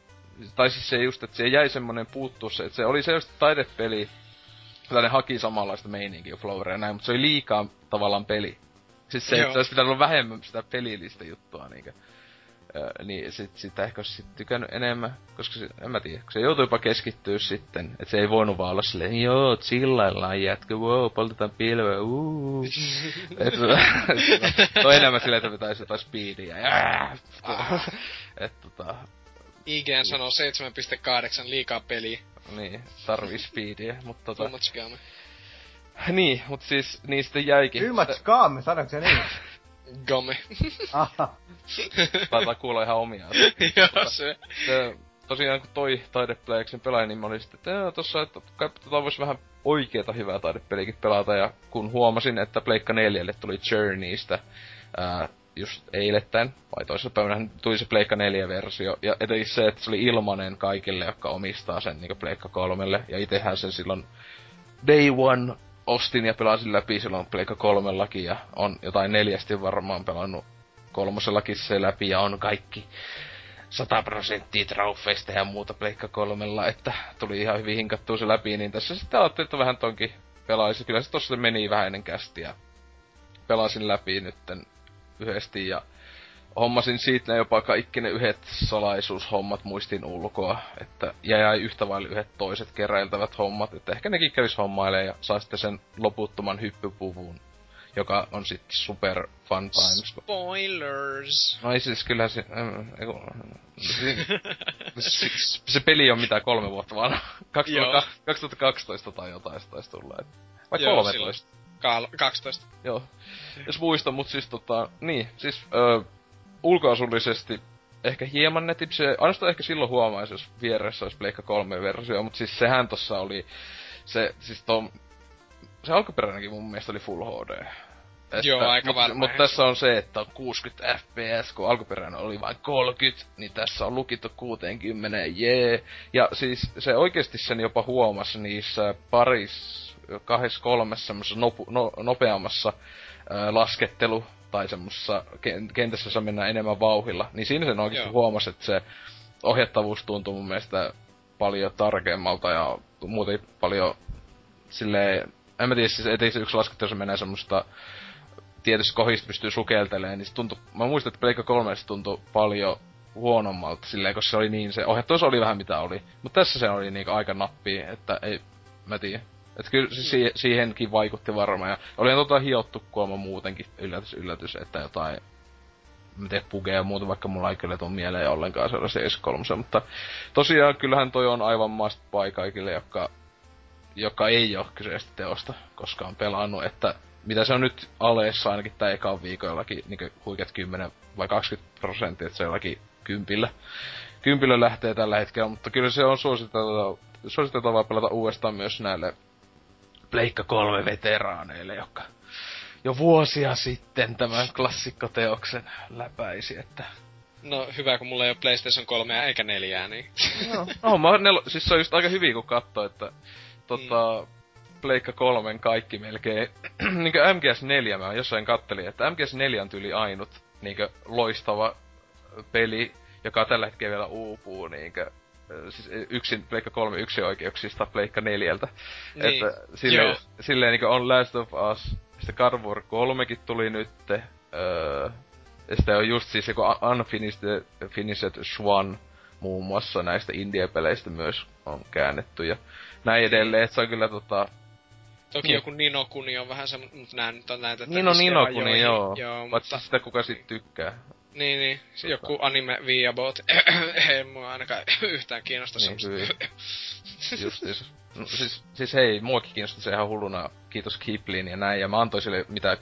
tai siis se just, että se jäi semmonen puuttuus, että se oli selvästi taidepeli, jota ne haki samanlaista meininkiä Floweria ja näin, mutta se oli liikaa tavallaan peli. Siis se, että olisi pitänyt olla vähemmän sitä pelillistä juttua niinkö. niin sitä ehkä olisi tykännyt enemmän, koska se, en mä tiedä, kun se joutui jopa keskittyä sitten, että se ei voinut vaan olla silleen, joo, chillaillaan jätkö, wow, poltetaan pilveä, uuuu. Toi enemmän silleen, että taisi jotain speediä, IGN sanoo 7.8, liikaa peliä. Niin, tarvii speediä, mutta Too much game. Niin, mut siis niistä jäikin. Too much game, sanoinko se niin? Game. Aha. Taitaa kuulla ihan omia asioita. Joo, se. Tosiaan kun toi taidepelejäksin pelaaja, niin mä olin sitten, että tossa, että kai vois vähän oikeeta hyvää taidepeliäkin pelata. Ja kun huomasin, että Pleikka 4:lle tuli Journeystä, just eilettäin, vai toissapäivänä tuli se Pleikka 4-versio, ja etenkin se, että se oli ilmanen kaikille, jotka omistaa sen niinku Pleikka 3:lle, ja itehän sen silloin Day One ostin ja pelasin läpi silloin Pleikka 3:llakin, ja on jotain 4 varmaan pelannut 3:llakin se läpi, ja on kaikki 100% trofeista ja muuta Pleikka 3:lla, että tuli ihan hyvin hinkattua se läpi, niin tässä sitten ajattelin, että vähän tonkin pelaisi, kyllä se tossa meni vähän ennen kästiä. Pelasin läpi nytten yhdesti ja hommasin siitä jopa kaikki ne yhdet salaisuushommat muistin ulkoa, että jäi yhtä vaille yhdet toiset keräiltävät hommat, että ehkä nekin kävis hommailemaan ja sai sitten sen loputtoman hyppypuvun, joka on sitten super fun times. Spoilers! No ei siis kyllähän se... se peli on mitä 3 vuotta vaan, 2012 tai jotain se taisi tulla, vai 13. 12. Joo. Jos muistan, mut siis niin, siis ulkoasullisesti ehkä hieman netin, se ainoastaan ehkä silloin huomaisi, jos vieressä olisi Pleikka 3-versio, mut siis sehän tossa oli, se alkuperäinenkin mun mielestä oli Full HD. Joo, aika varmaan. Mut tässä on se, että on 60 fps, kun alkuperäinen oli vain 30, niin tässä on lukittu 60, jee. Ja siis se oikeesti sen jopa huomasi niissä kahdessa kolmessa semmosessa nopeammassa laskettelu tai semmosessa kentässä, jossa mennään enemmän vauhilla, niin siinä sen oikeesti huomasi, että se ohjattavuus tuntuu mun mielestä paljon tarkemmalta ja muuten paljon silleen, en mä tiedä, siis ettei se yksi laskettelu, jossa mennään semmoista tietysti kohdista pystyy sukeltelemaan, niin se tuntui, mä muistan, että Pleikka 3 tuntui paljon huonommalta silleen, koska se oli niin, se ohjattavuus oli vähän mitä oli, mutta tässä se oli niinku aika nappia, että ei, mä tiedä. Et kyllä siihenkin vaikutti varmaan, ja olin hiottu kuolma muutenkin, yllätys, että jotain, mä tiedä, bugeja ja muuta, vaikka mulla ei kyllä tuu mieleen ollenkaan sellaisia S3, mutta tosiaan kyllähän toi on aivan must buy kaikille, joka ei oo kyseistä teosta koskaan pelannut, että mitä se on nyt aleessa ainakin tää ekan viikon jollakin niinku huikeat 10% vai 20%, että se jollakin 10 lähtee tällä hetkellä, mutta kyllä se on suositeltavaa pelata uudestaan myös näille Pleikka 3 veteraaneille, jotka jo vuosia sitten tämän klassikkoteoksen läpäisi, että... No hyvä, kun mulla ei oo PlayStation 3 eikä 4, niin... No mä siis se on just aika hyvin, kun katsoo, että Pleikka 3 kaikki melkein... niinkö MGS4 mä jossain kattelin, että MGS4 on tyyli ainut niinkö loistava peli, joka tällä hetkellä vielä uupuu niinkö... Siis yksin Pleikka 3 yksin oikeuksista Pleikka 4:ltä. Niin. Että silleen niinku on Last of Us, sitten Carnivore 3:kin tuli nytte. Ja sitten on just siis joku Unfinished Swan muun muassa näistä indie-peleistä myös on käännetty ja näin edelleen, et se on kyllä Toki joku Ninokuni on vähän semmonen, mut nää nyt on näitä... Ninokuni, joo. Mutta sitä kuka sit tykkää. Niin. Joku anime viabot. Ei mua ainakaan yhtään kiinnosta semmoista. Justiis. No, siis hei, muakin kiinnosti se ihan hulluna. Kiitos Kiplin ja näin. Ja mä antoin sille mitä 10-15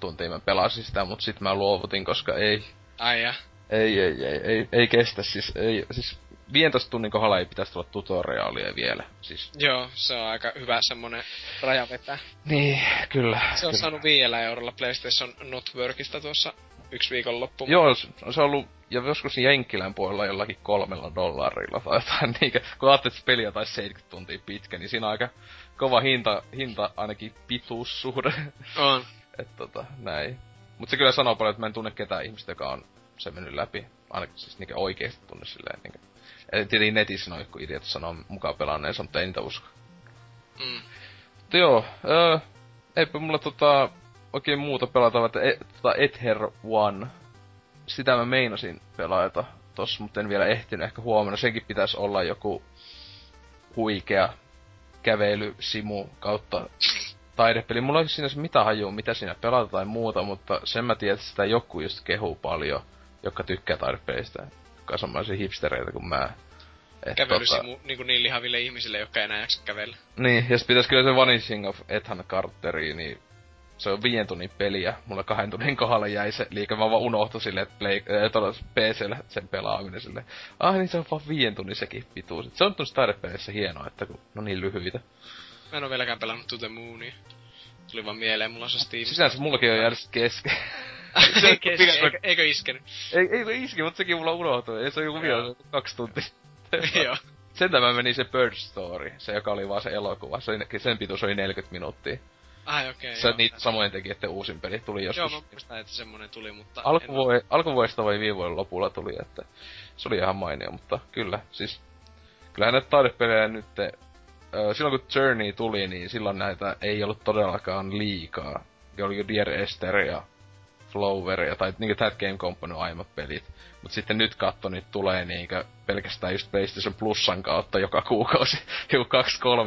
tuntia mä pelasin sitä, mut sit mä luovutin, koska ei. Aijaa. Ei kestä. Siis 15 tunnin kohdalla ei pitäisi tulla tutoriaalia vielä. Siis. Joo, se on aika hyvä semmonen rajavetä. Niin, kyllä. Se on kyllä. Saanut 5 eurolla PlayStation Networkista tuossa. Yksi viikon loppu. Joo, se on ollut, ja joskus Jenkkilän puolella jollakin $3 tai jotain niinkä. Kun ajattelet, että peliä taisi 70 tuntia pitkä, niin siinä on aika kova hinta ainakin pituussuhde. On. Et näin. Mut se kyllä sanoo paljon, että mä en tunne ketään ihmistä, joka on se mennyt läpi. Ainakin siis niinkä oikeesti tunne silleen niinkä. Eli tietenkin netissä noin joku idiot sanoo mukaan pelanneensa, mutta ei niitä usko. Mm. Mutta joo, eipä mulla oikein muuta pelataan, että Ether One sitä mä meinasin pelata tossa, mutta en vielä ehtinyt. Ehkä huomenna senkin pitäisi olla joku huikea kävelysimu kautta taidepeli. Mulla ei siinä mitään hajua, mitä siinä pelata tai muuta, mutta sen mä tiedän, että sitä joku just kehuu paljon, jotka tykkää taidepelistä. Jotka on samaisia hipstereitä kuin mä. Kävelysimu niinku niin lihaville ihmisille, jotka ei enää jaksa kävellä. Niin, ja sit pitäis kyllä se Vanishing of Ethan Carteria, niin se on 5 tunnin peliä. Mulla 2 tunnin kohdalla jäi se liikaa. Mä vaan unohtu silleen, että PC:llä sen pelaaminen silleen. Ah niin, se on vaan 5 tunnin sekin pituus. Se on tuntuu taidepelissä hienoa, että kun on niin lyhyitä. Mä en oo vieläkään pelannut To The Moonia. Tuli vaan mieleen, mulla on se Steam. Sisänsä mullakin on jäänyt kesken. Eikö iskenyt? Ei iskenyt, mut sekin mulla on unohtunut. Ei se on joku vielä 2 tuntia. Joo. Sen tämä meni se Bird Story, se joka oli vaan se elokuva. Sen pituus oli 40 minuuttia. Ai okei, okay, joo. Niitä samoin tekijöiden uusin peli tuli joskus. Joo, mä muistan, että semmonen tuli, mutta... Alkuvuodesta vai viime vuoden lopulla tuli, että... Se oli ihan mainio, mutta kyllä, siis... Kyllähän näitä taidepelejä nyt... Silloin kun Journey tuli, niin silloin näitä ei ollut todellakaan liikaa. Oli Dear Esther ja Flower tai niinkö That Game Company aiemmat pelit. Mut sitten nyt katso, nyt tulee niinkö pelkästään just PlayStation Plusan kautta joka kuukausi joku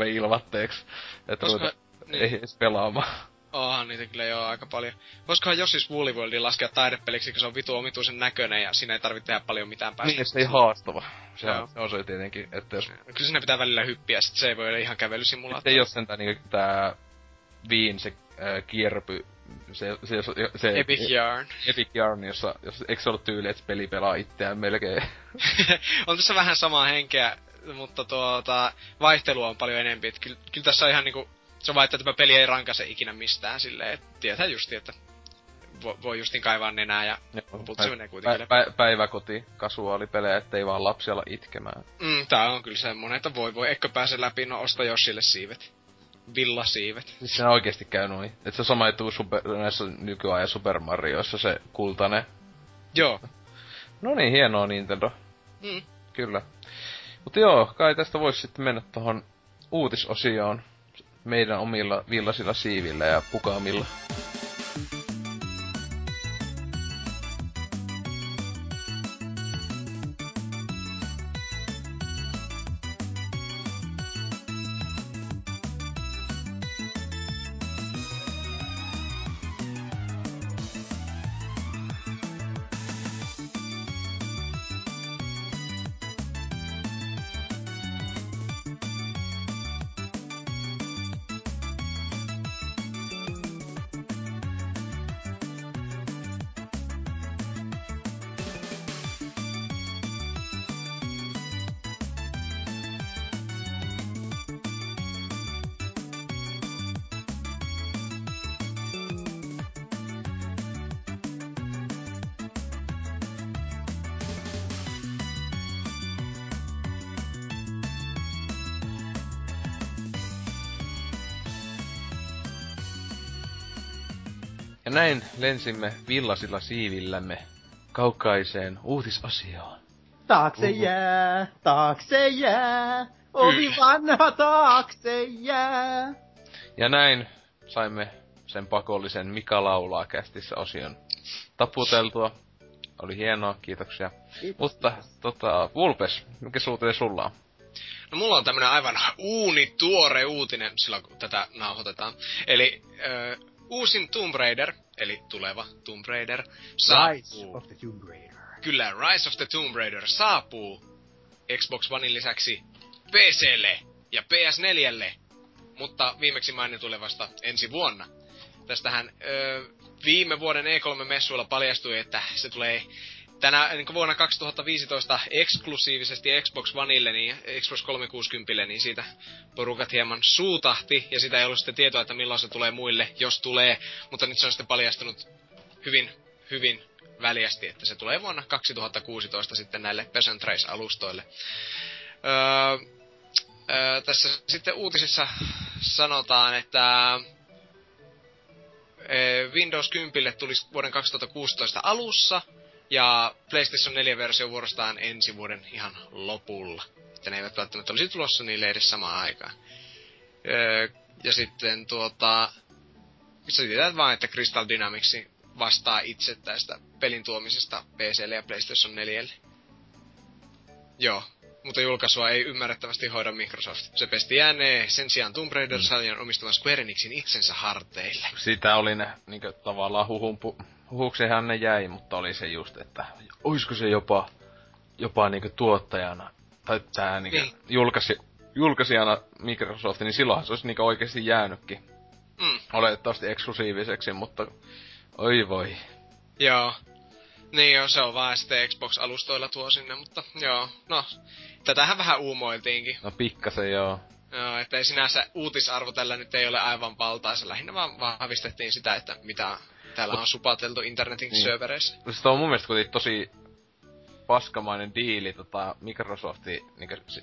2-3 ilmatteeks. Et ruveta niin, ei edes pelaamaan. Onhan niitä kyllä joo aika paljon. Voisikohan Yoshi's Woolly Worldin laskea taidepeliksi, kun se on vitu omituisen näköinen ja siinä ei tarvitse tehdä paljon mitään päästä. Niin, se ei haastava. Se on se tietenkin, että jos... Kyllä siinä pitää välillä hyppiä, sit se ei voi olla ihan kävelysimulaattori. Ei oo sentään niinkö tää Viin se kierpy. Se Epic Yarn, jossa eikö se ollut tyyli, että peli pelaa itseään melkein? On tässä vähän samaa henkeä, mutta vaihtelua on paljon enempi. Kyllä tässä on ihan niinku, se vaihtaa, että peli ei rankaise ikinä mistään silleen, että tietää justi, että voi justin kaivaa nenää ja lopulta se menee kuitenkin. Päiväkoti, kasuaalipelejä, ettei vaan lapsi ala itkemään. Tää on kyllä semmonen, että voi, eikö pääse läpi, no osta Joshille siivet. Villasiivet. Siis se oikeesti käy noin. Et se sama ei tuu näissä nykyajan Super Marioissa se kultainen. Joo. No niin, hienoa Nintendo. Kyllä. Mutta joo, kai tästä voisi sitten mennä tohon uutisosioon meidän omilla villasilla siivillä ja pukaamilla. Ja näin lensimme villasilla siivillämme kaukaiseen uutisasioon. Taakse jää, taakse jää, ovi vanha taakse jää. Ja näin saimme sen pakollisen Mika laulaa -kästissä osion taputeltua. Oli hienoa, kiitoksia. Kiitos. Mutta Pulpes, mikä suutinen sulla on? No mulla on tämmönen aivan uunituore uutinen silloin kun tätä nauhoitetaan. Eli... uusin Tomb Raider, eli tuleva Tomb Raider, saapuu... Rise of the Tomb Raider. Kyllä, Rise of the Tomb Raider saapuu Xbox Onein lisäksi PC:lle ja PS4:lle, mutta viimeksi mainitulle vasta ensi vuonna. Tästähän viime vuoden E3-messuilla paljastui, että se tulee niin vuonna 2015 eksklusiivisesti Xbox Oneille, niin Xbox 360, niin siitä porukat hieman suutahti, ja sitä ei ollut sitten tietoa, että milloin se tulee muille, jos tulee, mutta nyt se on sitten paljastunut hyvin, hyvin väljästi, että se tulee vuonna 2016 sitten näille Peasant Race-alustoille. Tässä sitten uutisissa sanotaan, että... Windows 10 tulisi vuoden 2016 alussa, ja PlayStation 4-versio vuorostaan ensi vuoden ihan lopulla. Että ne eivät välttämättä olisi tulossa niille edes samaan aikaan. Ja sitten missä tiedät vaan, että Crystal Dynamicsin vastaa itse tästä pelin tuomisesta PC:lle ja PlayStation 4:lle. Joo, mutta julkaisua ei ymmärrettävästi hoida Microsoft. Se pesti jäänee sen sijaan Tomb Raider-sarjan omistavan Square Enixin itsensä harteille. Sitä oli ne niinkö tavallaan huhuksenhan ne jäi, mutta oli se just, että olisiko se jopa niinkö tuottajana tai tää niinkö niin. julkaisijana Microsoftin, niin silloinhan se olisi niinkö oikeesti jäänytkin. Oletettavasti eksklusiiviseksi, mutta oi voi. Joo. Niin joo, se on vaan sitten Xbox-alustoilla tuo sinne, mutta joo, no, tätähän vähän uumoiltiinkin. No pikkasen joo. Joo, ettei sinänsä uutisarvo tällä nyt ei ole aivan valtaisa, lähinnä vaan vahvistettiin sitä, että mitä täällä on supateltu internetin servereissä. Se on mun mielestä kuitenkin tosi paskamainen diili Microsoftin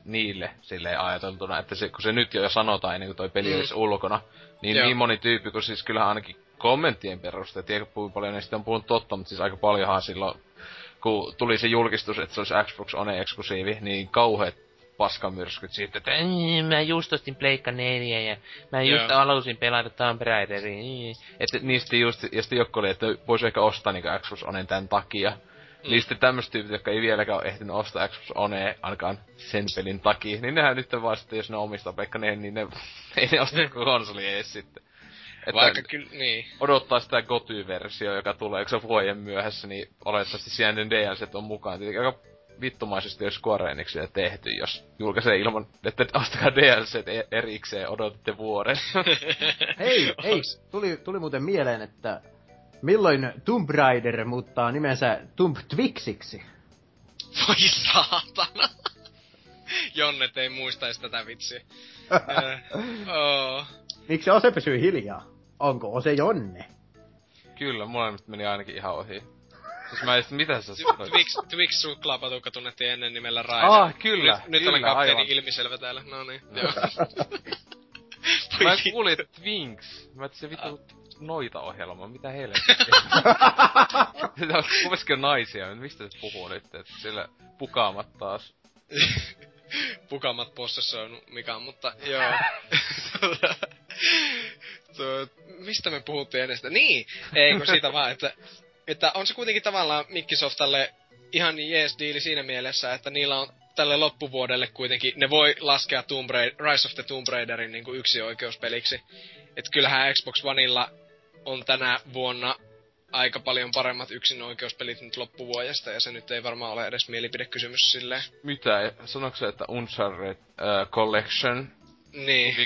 niille silleen ajateltuna, että se, kun se nyt jo sanotaan ennen kuin toi peli olisi ulkona, niin joo. Niin moni tyyppi, kun siis kyllähän ainakin kommenttien perusteella, tiedä kuinka paljon ne sitten on puhunut totta, mutta siis aika paljonhan silloin, kun tuli se julkistus, että se olisi Xbox One eksklusiivi, niin kauheat paskamyrskyt siitä, että mä just ostin Pleikka 4 ja mä just alusin pelata Tomb Raideriin. Että niistä just, ja sitten joku oli, että voisi ehkä ostaa niin Xbox Oneen tämän takia. Niin sitten tämmöset tyypit, jotka ei vieläkään ole ehtinyt ostaa Xbox Oneen, ainakaan sen pelin takia, niin nehän nyt vaan sitten, jos ne omistaa Pleikka 4, niin ne ei ne osta konsolia edes sitten. Että vaikka kyllä, niin. Odottaa sitä GOTY-versiota, joka tulee, eikö se vuoden myöhässä, niin oletettavasti siellä ne DLCt on mukaan. Tietenkin aika vittumaisesti olisi Square Enixille tehty, jos julkaisee ilman, että ostakaa DLCt erikseen, odotitte vuoden. Hei, tuli muuten mieleen, että milloin Tomb Raider muuttaa nimensä Tomb Twixiksi? Voi saatana! Jonnet ei muistaisi tätä vitsiä. Miksi Ose pysyy hiljaa? Onko Ose Jonne? Kyllä, molemmat meni ainakin ihan ohi. Siis mä en mitä sä sanoit? Twix suklaapatukka tunnettiin ennen nimellä Raisa. Kyllä. Nyt olen kapteeni ilmiselvä täällä. Noniin. Joo. Mä kuulin Twinks. Mä et se vittu noita ohjelmaa. Mitä helvettiä? Kuveskö naisia? Mistä se puhuu nyt? Et sillä pukaamat taas. Pukamat possessoinu Mikan, mutta joo. Mistä me puhuttiin edestä? Niin! Eikö siitä vaan, että on se kuitenkin tavallaan Microsoftalle ihan jees diili siinä mielessä, että niillä on tälle loppuvuodelle kuitenkin, ne voi laskea Rise of the Tomb Raiderin niin kuin yksinoikeuspeliksi. Et kyllähän Xbox Oneilla on tänä vuonna aika paljon paremmat yksinoikeuspelit nyt loppuvuodesta, ja se nyt ei varmaan ole edes mielipidekysymys silleen. Mitä? Sanoitko sä, että Uncharted Collection? Niin.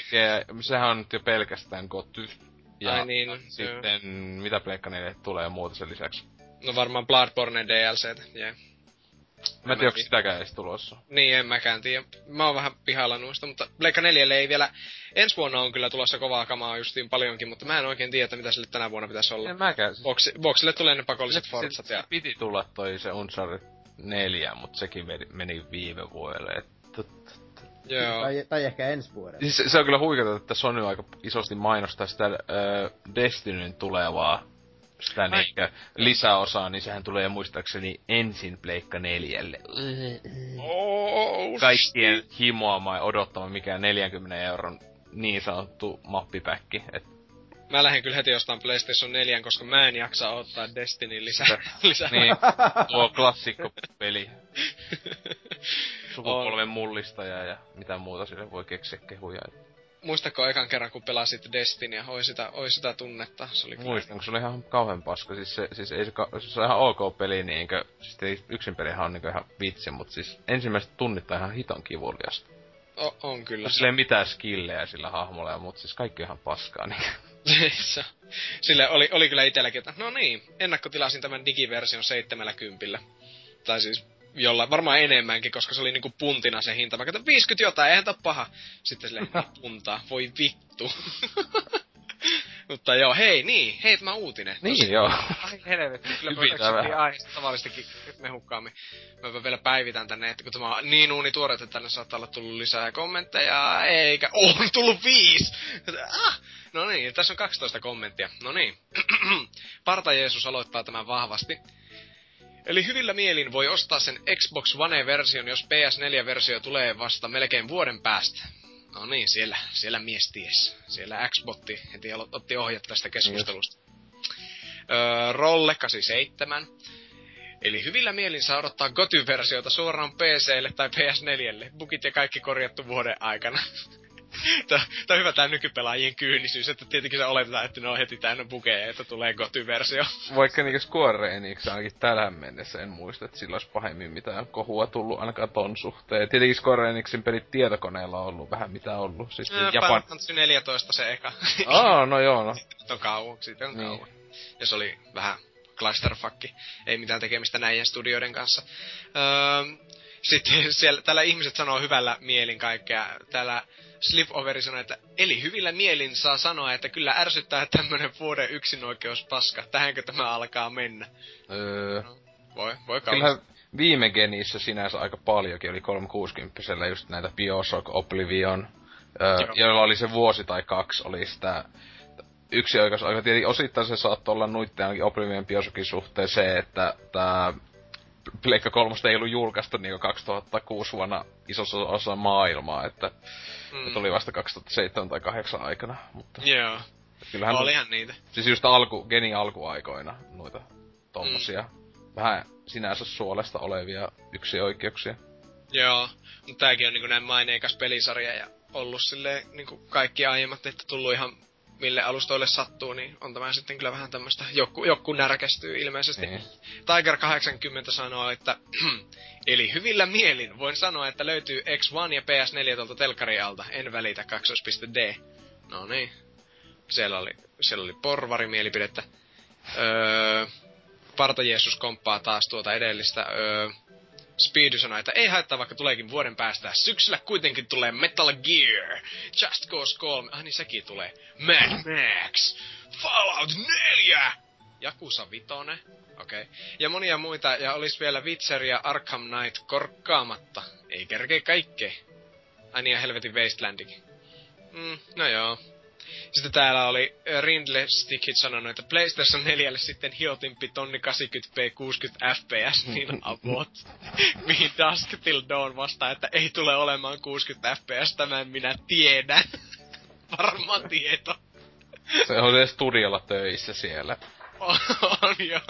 Sehän on nyt jo pelkästään GOTY. Ja sitten, mitä Pleikka 4 tulee muuta sen lisäksi? No varmaan Bloodborne DLCtä, jee. Mä en tiedä, onko sitäkään edes tulossa. Niin, en mäkään tiedä. Mä oon vähän pihalla noista, mutta Pleikka 4 ei vielä... Ensi vuonna on kyllä tulossa kovaa kamaa justiin paljonkin, mutta mä en oikein tiedä, mitä sille tänä vuonna pitäisi olla. En mäkään. Boksille tulee ne pakolliset Forzat ja... Se piti tulla toi se Uncharted 4, mut sekin meni viime vuodelle, että... Joo. Tai ehkä ensi vuodelle. Siis se on kyllä huikeaa, että Sony aika isosti mainostaa sitä Destinyn tulevaa sitä niinkö lisäosaa, niin sehän tulee muistaakseni ensin Pleikka 4:lle. Kaikkien himoamaan ja odottamaan mikään 40€ niin sanottu mappipäkki. Mä lähden kyllä heti jostain PlayStation 4, koska mä en jaksa ottaa Destinyn lisää. Niin, tuo klassikko peli. Sukupolven mullistaja ja mitä muuta sille voi keksiä kehuja. Muistako ekan kerran, kun pelasit Destinyä, oi sitä tunnetta? Se oli muistan, kun se oli ihan kauhean paska. Siis se on ihan ok peli, niinkö... Siis yksin pelihan on niinkö ihan vitsi, mut siis ensimmäiset tunnit on ihan hiton kivuliasta. On kyllä. Silleen mitään skillejä sillä hahmolla, mut siis kaikki ihan paskaa niinkö. Silleen oli kyllä itelläkin, että no niin, ennakkotilasin tämän digiversion 70. Tai siis... Jolla varmaan enemmänkin, koska se oli niinku puntina se hinta. Mä katsoin, 50 jotain, eihän tää paha. Sitten silleen, puntaa, voi vittu. Mutta joo, hei, mä uutinen. Niin joo. Ai helvetti, kyllä me hyväksyttiin aiheesta tavallistakin mehukkaammin. Mäpä vielä päivitän tänne, että kun tämä on niin uunituore, että tänne saattaa olla tullut lisää kommentteja, eikä... on tullut 5! No niin, tässä on 12 kommenttia. No niin. Parta Jeesus aloittaa tämän vahvasti. Eli hyvillä mielin voi ostaa sen Xbox One-version, jos PS4-versio tulee vasta melkein vuoden päästä. No niin, siellä mies ties. Siellä Xbotti heti otti ohjat tästä keskustelusta. Rolle 87. Eli hyvillä mielin saa odottaa GOTY-versiota suoraan PC:lle tai PS4:lle. Bugit ja kaikki korjattu vuoden aikana. Tämä on hyvä tämä nykypelaajien kyynisyys, että tietenkin se oletetaan, että ne on heti täynnä bugeja, että tulee GOTY-versio. Vaikka niinkäs Square Enix ainakin tähän mennessä, en muista, että sillä olisi pahemmin mitään kohua tullut ainakaan ton suhteen. Tietenkin Square Enixin pelit tietokoneella on ollut vähän mitä ollut. Siis Japan... Fantasy 14 se eka. Aa, no joo no. Sitten on kauan, sitten on niin. Kauan. Ja se oli vähän clusterfucki, ei mitään tekemistä näiden studioiden kanssa. Sitten siellä täällä ihmiset sanoo hyvällä mielin kaikkea. Täällä Slipoveri sanoi, että eli hyvillä mielin saa sanoa, että kyllä ärsyttää tämmönen vuoden yksinoikeuspaska. Tähänkö tämä alkaa mennä? No, voi kauan. Kyllä viime genissä sinänsä aika paljonkin oli 360-sellä just näitä Bioshock, Oblivion, joilla oli se vuosi tai kaksi oli sitä... Yksi oikeusaika tietenkin osittain se saattoi olla nuitten ainakin Oblivion Bioshockin suhteen se, että tää Pleikka 3 ei ollut julkaistu niinku 2006 vuonna isossa osassa maailmaa, että tuli vasta 2007 tai 2008 aikana, mutta... Joo, yeah. Olihan niitä. Siis just geni alkuaikoina noita tommosia vähän sinänsä suolesta olevia yksioikeuksia. Joo, mutta tääkin on niinku näin maineikas pelisarja ja ollut silleen niinku kaikki aiemmat, että tullut ihan... mille alustoille sattuu, niin on tämä sitten kyllä vähän tämmöstä, joku närkästyy ilmeisesti. Tiger 80 sanoo, että eli hyvillä mielin voin sanoa, että löytyy X1 ja PS4 tuolta telkkarialta, en välitä 2.d. No niin. Siellä oli porvarimielipidettä. Parta Jeesus komppaa taas tuota edellistä. Speedy sanoi, että ei haittaa, vaikka tuleekin vuoden päästä. Syksyllä kuitenkin tulee Metal Gear, Just Cause 3, niin sekin tulee, Mad Max, Fallout 4, Yakuza 5, okei. Ja monia muita, ja olis vielä Witcher ja Arkham Knight korkkaamatta. Ei kerkee kaikkea. Niin ja helvetin Wastelandikin. No joo. Sitten täällä oli Rindle Stickit sanonut, että PlayStation 4:lle sitten hiotimpi 1080p 60fps, niin avot. Mihin Dusk Till Dawn vastaa, että ei tule olemaan 60fps, tämän minä tiedän. Varma tieto. Se on edes studiolla töissä siellä. On joo.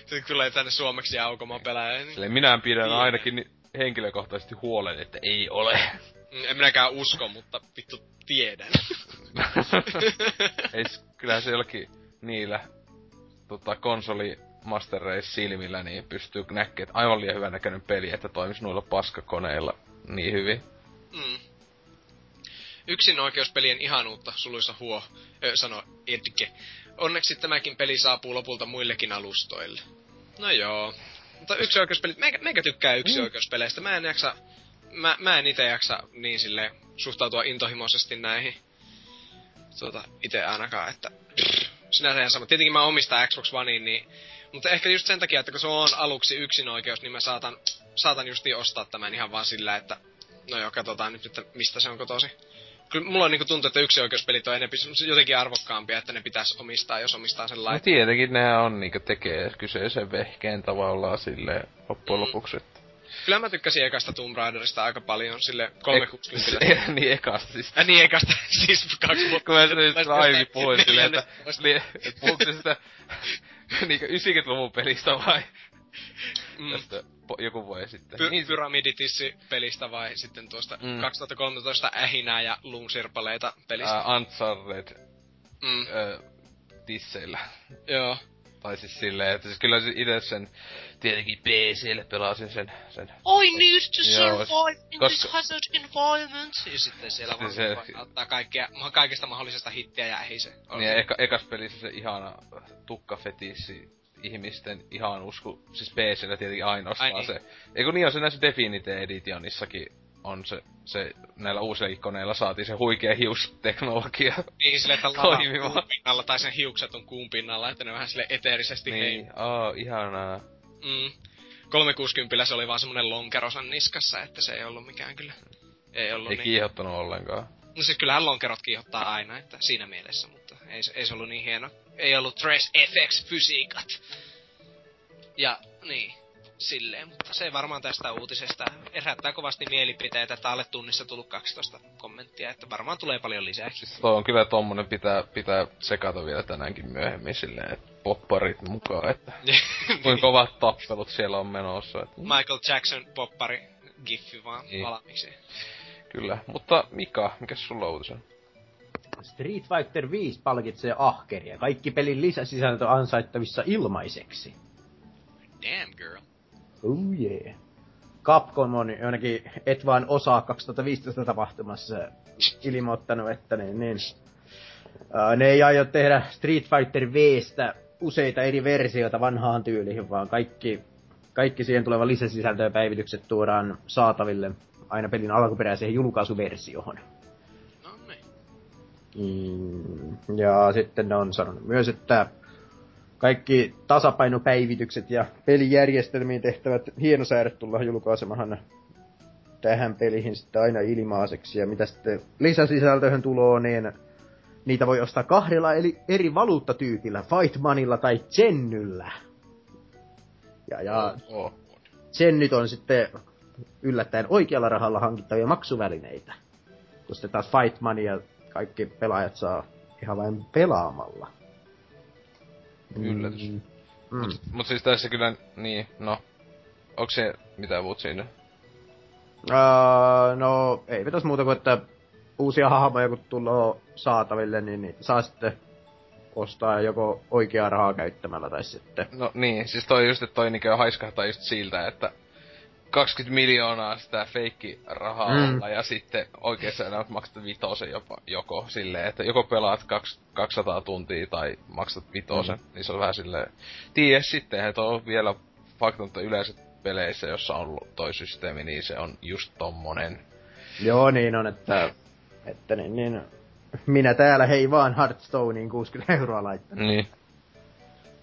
Sitten tulee tänne suomeksi ja aukomaan pelaaja. Niin minä pidän ainakin henkilökohtaisesti huolen, että ei ole. En minäkään usko, mutta vittu tiedän. Eis, kyllähän se jollakin niillä konsolimastereissa silmillä niin pystyy näkemään, että aivan liian hyvän näköinen peli, että toimisi noilla paskakoneilla niin hyvin. Yksinoikeuspelien ihanuutta, suluissa huo, sanoi Edge. Onneksi tämäkin peli saapuu lopulta muillekin alustoille. No joo. Mutta yksinoikeuspelit, meikä tykkää yksinoikeuspeleistä. Mä en ite jaksa niin silleen suhtautua intohimoisesti näihin. Ite ainakaan, että... Sinänsä ihan sama. Tietenkin mä omistan Xbox Oneen, niin... Mutta ehkä just sen takia, että kun se on aluksi yksinoikeus, niin mä saatan justiin ostaa tämän ihan vaan sillä, että... No joo, katsotaan nyt, että mistä se on kotoisin. Kyllä mulla on niinku tuntuu, että yksinoikeuspelit on enemmän jotenkin arvokkaampia, että ne pitäisi omistaa, jos omistaa sen laitteen. No tietenkin nehän on niinku tekee kyseisen vehkeen tavallaan silleen loppujen lopuksi, että... Kyllä mä tykkäsin ekasta Tomb Raiderista aika paljon, sille 360. Niin ekasta siis. Niin ekasta, siis 2 vuotta. Kun mä nyt aiemmin puhuin silleen, että puhuuko se sitä niinkö 90-luvun pelistä vai? Tästä joku voi sitten. Pyramiditissi-pelistä vai sitten tuosta 2013 ähinää ja luunsirpaleita pelistä? Uncharted tisseillä. Joo. Tai siis silleen, että siis kyllä itse sen tietenkin PC:llä pelasin sen. I need to survive in this hazard environment. Ja sitten siellä vaan ottaa kaikesta mahdollisesta hittiä ja ei se. Niin ekas pelissä se ihana tukkafetissi ihmisten ihanuus, kun siis PC:llä tietenkin ainoastaan niin. Se. Eiku niin on se näissä Definite Editionissakin. On se näillä uusillakin koneilla saatiin se huikea hiusteknologia. Niin silleen, että lana pinnalla tai sen hiukset on kuun pinnalla, että ne vähän sille eteerisesti heimaa. Niin, ihanaa. 360 se oli vaan semmonen lonkerosan niskassa, että se ei ollut mikään kyllä. Ei kiihottanut ollenkaan. No siis kyllähän lonkerot kiihottaa aina, että siinä mielessä, mutta ei se ollut niin hieno. Ei ollut Trace FX-fysiikat. Ja niin. Silleen, mutta se ei varmaan tästä uutisesta herättää kovasti mielipiteitä, että alle tunnissa tullut 12 kommenttia, että varmaan tulee paljon lisää. Siis toi on kyllä tommonen pitää sekata vielä tänäänkin myöhemmin silleen, että popparit mukaan, että kuinka kovat tappelut siellä on menossa. Että... Michael Jackson poppari giffi vaan valmiiksi. Kyllä, mutta Mika, mikäs sulla uutisen? Street Fighter 5 palkitsee ahkeria. Kaikki pelin lisäsisältö ansaittavissa ilmaiseksi. Damn girl. Oh yeah. Capcom on jonnekin et vaan osaa 2015 tapahtumassa ilmoittanut, että ne ei aio tehdä Street Fighter V:stä useita eri versioita vanhaan tyyliin, vaan kaikki siihen tuleva lisäsisältö ja päivitykset tuodaan saataville aina pelin alkuperäiseen julkaisuversioon. No niin. Ja sitten ne on sanonut myös, että kaikki tasapainopäivitykset ja pelijärjestelmiin tehtävät hienosäädöt tullaan julkaisemahan tähän peliin sitten aina ilmaiseksi. Ja mitä sitten lisäsisältöön tuloon, niin niitä voi ostaa kahdella eri valuuttatyypillä, Fightmanilla tai Zennyllä. Ja Zennyt on sitten yllättäen oikealla rahalla hankittavia maksuvälineitä. Kun sitten taas Fightmania kaikki pelaajat saa ihan vain pelaamalla. Yllätys. Mut siis tässä kyllä, onko se mitään muut siinä? No, ei pitäis muuta kuin, että uusia hahmoja kun tullaan saataville, niin niitä saa sitten ostaa joko oikeaa rahaa käyttämällä tai sitten... No niin, siis toi just, että toi niinkö haiskahtaa just siltä, että 20 miljoonaa sitä feikkirahaa olla, ja sitten oikeassa enää maksat vitosen jopa joko silleen, että joko pelaat 200 tuntia tai maksat vitosen, niin se on vähän silleen... Ties sitten, että on vielä fakta, yleensä peleissä, jossa on ollut toi systeemi, niin se on just tommonen. Joo, niin on, että minä täällä hei vaan Hearthstoneen 60 euroa laittanut. Niin.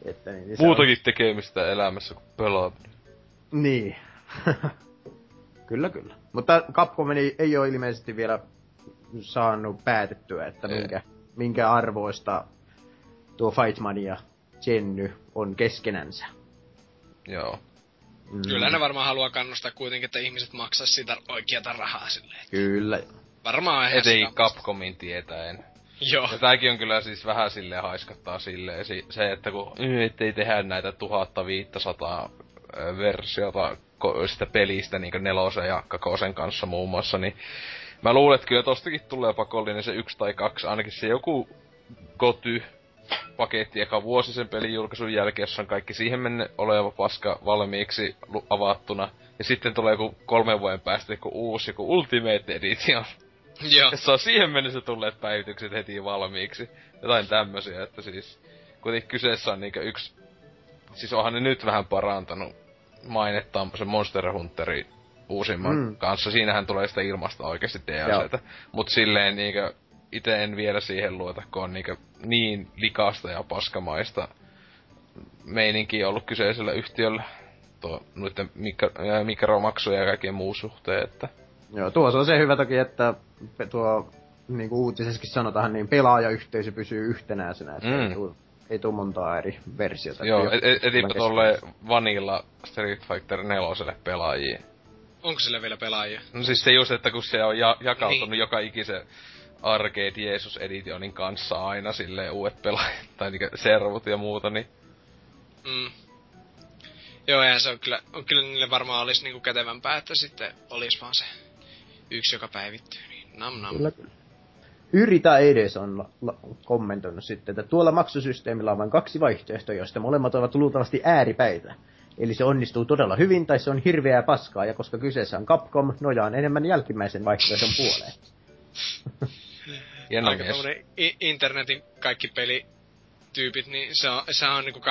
Että niin muutakin on... tekemistä elämässä, kun pelaat. Niin. Kyllä. Mutta Capcom ei ole ilmeisesti vielä saanut päätettyä, että minkä arvoista tuo Fightman ja Zenny on keskenänsä. Joo. Kyllä ne varmaan haluaa kannustaa kuitenkin, että ihmiset maksaisi sitä oikeata rahaa silleen. Kyllä. Varmaan eihän sitä. Ei Capcomin tietäen. Joo. Ja tääkin on kyllä siis vähän silleen haiskattaa silleen se, että kun ettei tehdä näitä 1500 versiota sitä pelistä niinku nelosen ja kakosen kanssa muun muassa, niin mä luulen, että kyllä tostakin tulee pakollinen se 1 tai 2, ainakin se joku GOTY-paketti eka vuosi sen pelin julkaisun jälkeen, jossa on kaikki siihen menne oleva paska valmiiksi avattuna, ja sitten tulee joku 3 vuoden päästä joku uusi, joku Ultimate Edition. Joo. Ja se on siihen mennessä tulleet päivitykset heti valmiiksi, jotain tämmösiä, että siis kuitenkin kyseessä on niinku yksi, siis onhan ne nyt vähän parantanut mainettaan se Monster Hunterin uusimman kanssa. Siinähän tulee sitä ilmasta oikeesti DLCtä. Mut silleen niinkö ite en vielä siihen luota, kun on niinkö niin likasta ja paskamaista meininkiä ollut kyseisellä yhtiöllä. Tuo noitten mikromaksuja ja kaikkien muu suhteen, että... Joo, tuossa on se hyvä toki, että tuo niinku uutisessakin sanotaan, niin pelaajayhteisö pysyy yhtenäisenä, että ei tuu montaa eri versiota. Joo, etipä tolleen Vanilla Street Fighter 4 pelaajia. Onko sillä vielä pelaajia? No siis se just, että kun se on jakautunut niin joka ikisen Arcade Jesus Editionin kanssa aina silleen uudet pelaajat, tai niinkö servut ja muuta, niin... Joo, ja se on kyllä niille varmaan olis niinku kätevämpää, että sitten olis vaan se yksi, joka päivittyy, niin nam nam. Kyllä. Yritä edes on kommentoinut sitten, että tuolla maksusysteemillä on vain 2 vaihtoehtoja, joista molemmat ovat luultavasti ääripäitä. Eli se onnistuu todella hyvin, tai se on hirveää paskaa, ja koska kyseessä on Capcom, nojaan enemmän jälkimmäisen vaihtoehdon puoleen. Aika tommonen internetin kaikki pelityypit, niin se on niinku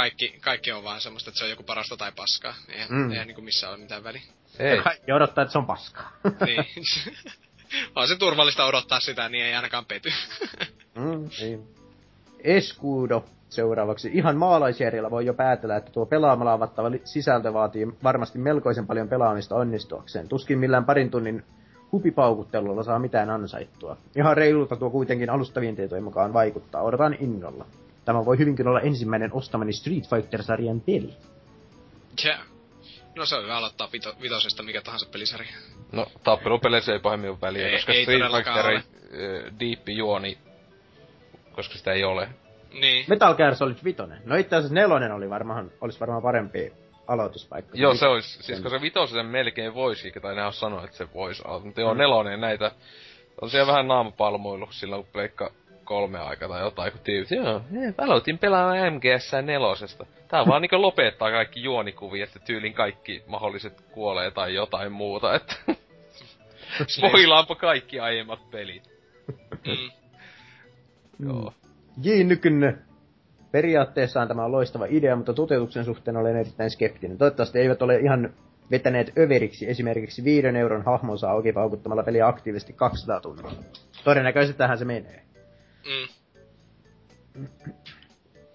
kaikki on vaan semmoista, että se on joku parasta tai paskaa. Eihän niinku missään ole mitään väliä. Ja odottaa, että se on paskaa. Niin. On se turvallista odottaa sitä, niin ei ainakaan pety. Niin. Escudo seuraavaksi. Ihan maalaisjärjellä voi jo päätellä, että tuo pelaamalla avattava sisältö vaatii varmasti melkoisen paljon pelaamista onnistuakseen. Tuskin millään parin tunnin hupipaukuttelulla saa mitään ansaittua. Ihan reilulta tuo kuitenkin alustavien tietojen mukaan vaikuttaa. Odotan innolla. Tämä voi hyvinkin olla ensimmäinen ostamani Street Fighter-sarjan peli. Yeah. No se on hyvä aloittaa vitosesta mikä tahansa pelisarja. No tappelupeleissä ei pahemmin ole väliä, koska Street Fighterin diippi juoni, koska sitä ei ole. Niin. Metal Gear Solid 5. No itse asiassa 4 oli varmaan, olisi varmaan parempi aloituspaikka. Joo, se olisi, siis kun se 5 melkein voisi, tai ne on sanonut, että se voisi olla. Mutta joo, 4 näitä, on siellä vähän naamapalmuilu silloin, kun pleikka 3 aikaa tai jotain, kun tyyppi, joo, aloitin pelaamaan MGS 4. Tää vaan niinku lopettaa kaikki juonikuvia, että tyylin kaikki mahdolliset kuolee tai jotain muuta, että... Spoilaanpa kaikki aiemmat pelit. Joo. J-Nykyne. Periaatteessaan tämä on loistava idea, mutta toteutuksen suhteen olen erittäin skeptinen. Toivottavasti eivät ole ihan vetäneet överiksi esimerkiksi 5 euron hahmonsa auki paukuttamalla peliä aktiivisesti 200 tuntia. Todennäköisesti tähän se menee.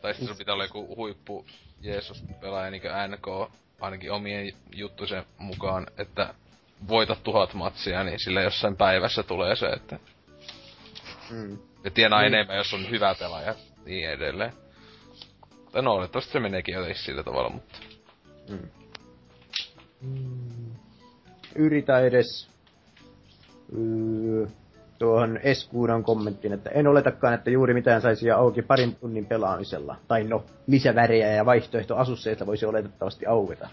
Tai sitten se pitää olla joku huippu Jeesus pelaaja niinkö NK, ainakin omien juttuisen mukaan, että voita 1000 matsia, niin sillä jossain päivässä tulee se, että... Ja tienaa enemmän, jos on hyvä pelaaja, niin edelleen. Tai no, olettavasti se meneekin jotenkin sillä tavalla, mutta... Yritä edes... tuohon Eskuudan kommenttiin, että en oletakaan, että juuri mitään saisi auki parin tunnin pelaamisella. Tai no, lisävärejä ja vaihtoehtoasusseita voisi oletettavasti auketa.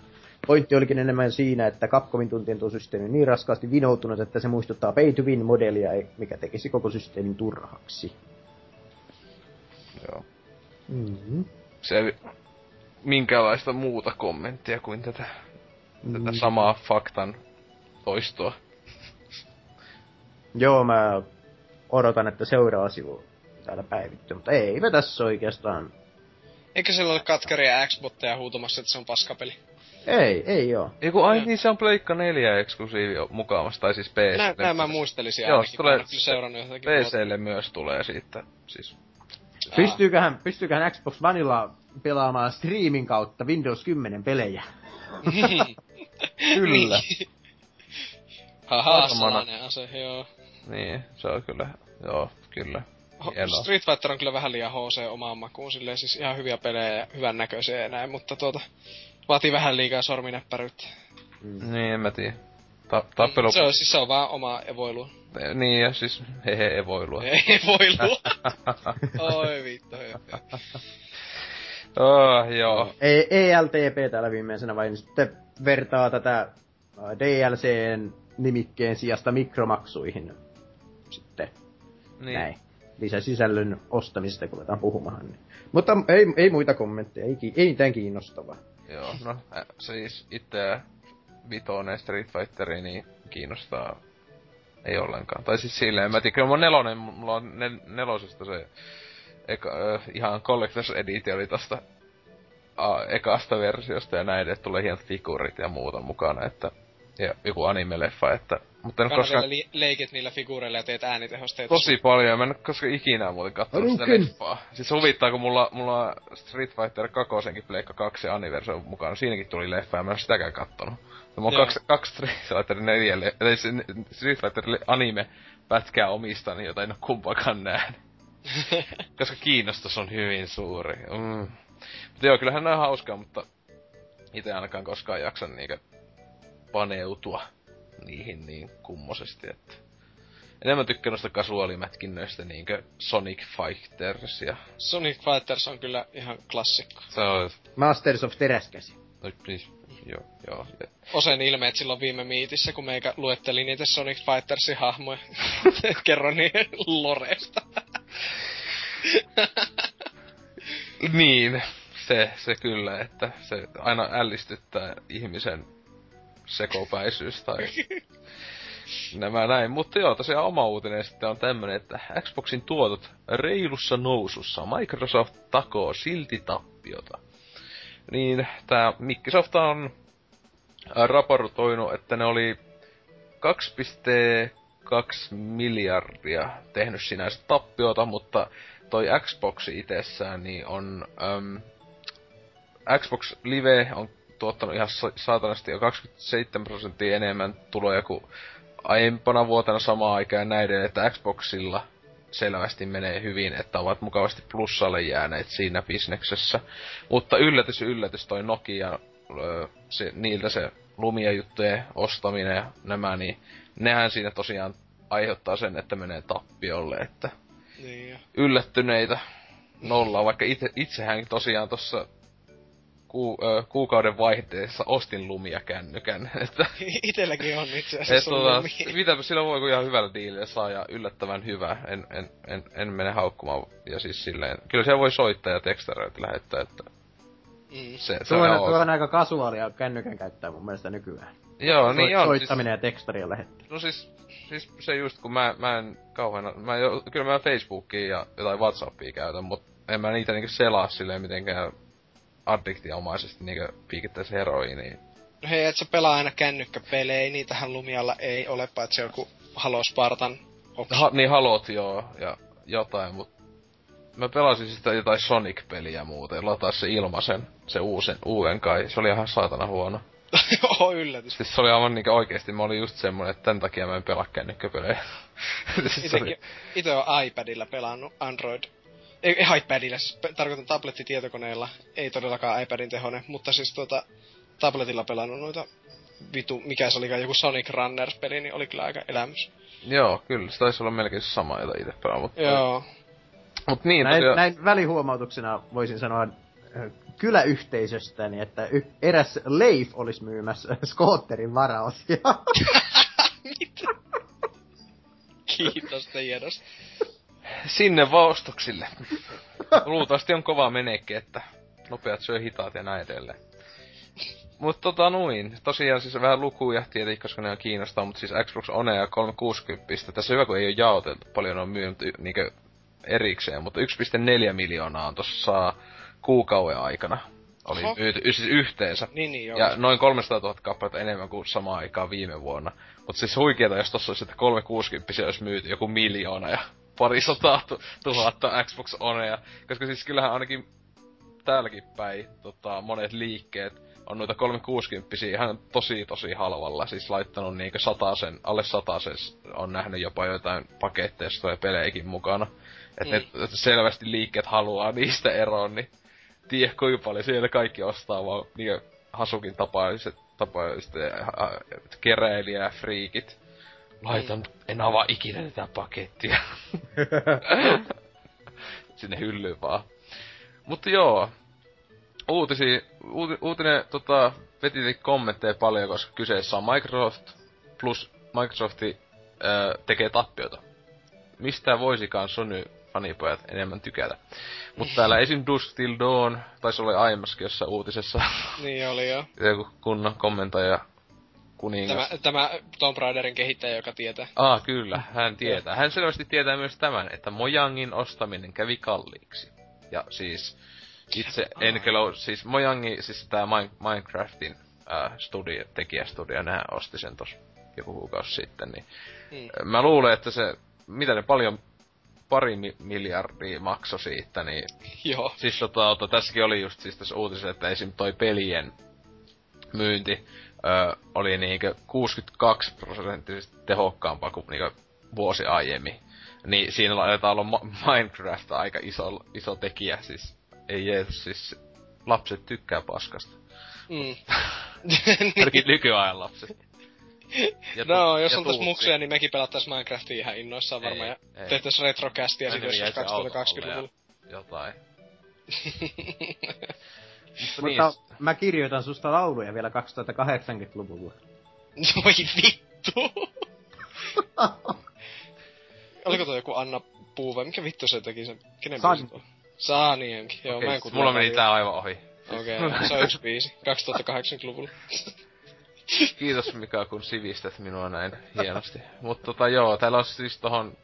Pointti olikin enemmän siinä, että Capcomin tuntien tuo systeemi on niin raskaasti vinoutunut, että se muistuttaa pay-to-win-modelia, mikä tekisi koko systeemin turhaksi. Joo. Se minkälaista muuta kommenttia kuin tätä, tätä samaa faktan toistoa. Joo, mä odotan, että seuraava sivu täällä päivittyy, mutta eipä tässä oikeastaan. Eikö sillä ole katkeria Xboxia huutamassa, että se on paskapeli? Ei joo. Eiku, ai niin, se on Pleikka 4 eksklusiivi mukaamassa, tai siis PC. Näin mä muistelisin ainakin, kun oon seurannut jotakin. PClle myös tulee siitä, siis... Pystyyköhän Xbox Onella pelaamaan streamin kautta Windows 10 pelejä? Kyllä. Haha, sellainen ase, joo. Niin, se on kyllä, joo, kyllä. Street Fighter on kyllä vähän liian HC omaan makuun, silleen siis ihan hyviä pelejä ja hyvän näköisiä ja näin, mutta vaatii vähän liikaa sorminäppäryyttä. Niin, en mä tiedä. Tappelu... Se on siis se on vaan omaa evoilua. Niin, ja siis evoilua. Evoilua. Oi vittu, höpö. Oh, joo. ELTP täällä viimeisenä vain sitten vertaa tätä DLCn nimikkeen sijasta mikromaksuihin. Sitten. Niin. Näin. Lisäsisällön ostamisesta, kun aletaan puhumaan. Mutta ei muita kommentteja, ei mitään kiinnostavaa. Joo, no siis itseä vitoinen Street Fighteri niin kiinnostaa ei ollenkaan. Tai siis silleen, mä tiedän, kyllä mun 4, mulla on 4 se eka, ihan Collector's Edition oli tosta ekasta versiosta ja näin, että tulee hienot figuurit ja muuta mukana, että ja joku anime-leffa, että... Mutta en koskaan... leikit niillä figuureilla ja teet äänitehosteita. Tosi paljon, mä en koskaan ikinä muuten katsonut sitä leffaa. Siis huvittaa, kun mulla Street Fighter 2:nkin Pleikka 2 anniversio mukana, siinäkin tuli leffa ja mä en sitäkään kattonut. Ja mulla on 2 Street Fighter 4, eli Street Fighter anime-pätkää omistani, jota en oo kumpaakaan nähnyt. Koska kiinnostus on hyvin suuri. Mutta joo, kyllähän nää on hauskaa, mutta... Ite ainakaan koskaan jaksan niinkö... paneutua niihin niin kummosesti, että... Enemmän tykkään noista kasuaalimätkinnöistä niinkö Sonic Fighters ja... Sonic Fighters on kyllä ihan klassikko. Se on... Masters of Teräskäsi. No please, joo. Osen ilmeet silloin viime miitissä, kun meikä luetteli niitä Sonic Fightersin hahmoja. Kerron niiden loresta. Niin, se kyllä, että se aina ällistyttää ihmisen sekopäisyys tai nämä näin. Mutta joo, tosiaan oma uutinen sitten on tämmönen, että Xboxin tuotot reilussa nousussa. Microsoft takoo silti tappiota. Niin, tää Microsoft on raportoinut, että ne oli 2,2 miljardia tehnyt sinänsä tappiota, mutta toi Xbox itsessään niin on... Xbox Live on tuottanut ihan saatanasti jo 27% enemmän tuloja kuin aiempana vuotena samaan aikaan näiden, että Xboxilla selvästi menee hyvin, että ovat mukavasti plussalle jääneet siinä bisneksessä. Mutta yllätys, toi Nokia, niiltä se Lumia-juttujen ostaminen ja nämä, niin nehän siinä tosiaan aiheuttaa sen, että menee tappiolle, että yllättyneitä. nollaa, vaikka itsehän tosiaan tuossa kuukauden vaihteessa ostin lumia kännykän. Itelläkin on itse asiassa lumia. Mitäpä sillä voi, kun ihan hyvällä diilillä saa ja yllättävän hyvä. En mene haukkumaan ja siis silleen. Kyllä siellä voi soittaa ja tekstäröitä lähettää, että... Tuo on aika kasuaalia kännykän käyttää mun mielestä nykyään. Joo, niin joo. Soittaminen siis, ja tekstaria lähettää. No siis se just kun mä en kauheena... Kyllä mä Facebookia ja jotain Whatsappia käytän, mut en mä niitä niinku selaa silleen mitenkään addiktiaomaisesti niinkö piikittäis heroiiniin. No hei, et sä pelaa aina kännykkäpelejä, niitähän Lumialla ei ole, paitsi joku Halo Spartan. Niin Halot joo, ja jotain, mut... Mä pelasin sitä jotain Sonic-peliä muuten, lataa se ilmaisen, se uuden kai, se oli ihan saatana huono. Joo, yllätys. Siis se oli aivan niinkö oikeesti, mä olin just semmonen, että tän takia mä en pelaa kännykkäpelejä. Ite on iPadilla pelannut Android. Ei iPadilla, siis tarkoitan tablettitietokoneella, ei todellakaan iPadin tehonen, mutta siis tabletilla pelannut noita mikä se olikaan, joku Sonic Runners-peli, niin oli kyllä aika elämys. Joo, kyllä, se taisi olla melkein sama, jota ite pelaa, mutta... Joo. Mut niin, näin välihuomautuksena voisin sanoa kyläyhteisöstäni, että eräs Leif olisi myymässä skootterin varaosia. Mitä? Kiitos tiedosta. Sinne vaan ostoksille. Luultavasti on kova menekki, että nopeat syö hitaat ja näin edelleen. Mut tosiaan siis vähän lukuja tietenkin, koska ne on kiinnostaa, mut siis Xbox One ja 360. Tässä on hyvä, kun ei oo jaoteltu, paljon on myynyt niinkö erikseen, mutta 1,4 miljoonaa on tossa kuukauden aikana. Oli myyty, siis yhteensä. Niin, joo. Ja noin 300,000 kappaletta enemmän kuin samaan aikaan viime vuonna. Mut siis huikeeta, jos tossa olisi, että 360 olisi myyty joku miljoona ja parisataa tuhatta Xbox Onea, koska siis kyllähän ainakin täälläkin päin monet liikkeet on noita 360-pisiä ihan tosi halvalla, siis laittanut niinkö satasen, alle satasen on nähnyt jopa jotain paketteista ja pelejäkin mukana. Että ne selvästi liikkeet haluaa niistä eroon, niin tiedä kuinka paljon siellä kaikki ostaa vaan niinkö Hasukin tapaiset keräilijä friikit. En avaa ikinä tätä pakettia. Sinne hyllyyn vaan. Mutta joo. Uutinen veti niitä kommentteja paljon, koska kyseessä on Microsoft. Plus Microsofti tekee tappiota. Mistä voisikaan Sony-fanipojat enemmän tykätä. Mut täällä esim. Dusk Till Dawn taisi olla aiemmaskin jossain uutisessa. Niin oli joo. Joku kunnon kommentoija. Kuningas. Tämä Tomb Raiderin kehittäjä, joka tietää. Kyllä, hän tietää. Hän selvästi tietää myös tämän, että Mojangin ostaminen kävi kalliiksi. Ja siis itse Mojangi, siis tää Minecraftin tekijästudio, nehän osti sen tossa joku kuukausi sitten, niin mä luulen, että se, mitä ne paljon pari miljardia maksoi siitä, niin... Joo. Siis tässäkin oli just siis tässä uutisessa, että esim. Toi pelien myynti oli niinkö 62% tehokkaampaa kuin niinkö vuosi aiemmin. Niin siinä laitetaan olla Minecraft aika iso tekijä, siis ei jees, siis lapset tykkää paskasta. Ainakin nykyajan lapset. No, jos oltais mukseja, niin mekin pelattais Minecraftia ihan innoissaan varmaan ja tehtäis retrocastia sit joskus 2020-luvulla. Jotain. Mutta mä kirjoitan susta lauluja vielä 2080-luvulla. Voi vittu! Oliko toi joku Anna Puu vai mikä vittu se teki sen? Kenen biisi toi? Saanienkin. Joo, okay, mulla meni tää aivan ohi. Okei, se on yksi biisi. 2080-luvulla. Kiitos Mika, kun sivistät minua näin hienosti. Mut joo, täällä on siis tohon...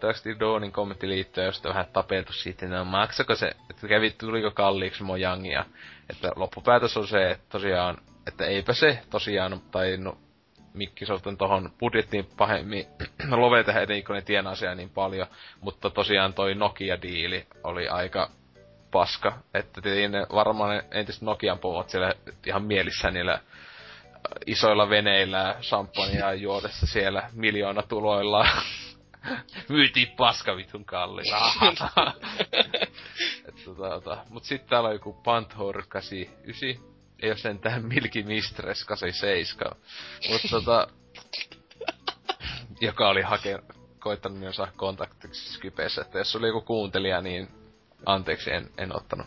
Tästä Dawnin kommentti liittyen, josta vähän tapeltu siitä, niin maksako se, että tuliko kalliiksi Mojangia. Että loppupäätös on se, että tosiaan, että eipä se tosiaan, tai no, Microsoft on tohon budjettiin pahemmin, lovee tähän eteen, kun ne tienaa siellä niin paljon, mutta tosiaan toi Nokia-diili oli aika paska, että ne varmaan ne entiset Nokian povot siellä ihan mielissään niillä isoilla veneillä, samppanjaa juodessa siellä miljoonatuloilla. Myytiin paska vitun kalliin. Mut sit täällä on joku Panthor 89. Ei oo sentään Milky Mistress 87. Mut joka oli koittanut minua saa kontaktiksi Skypessä, että jos oli joku kuuntelija, niin Anteeksi, en ottanut.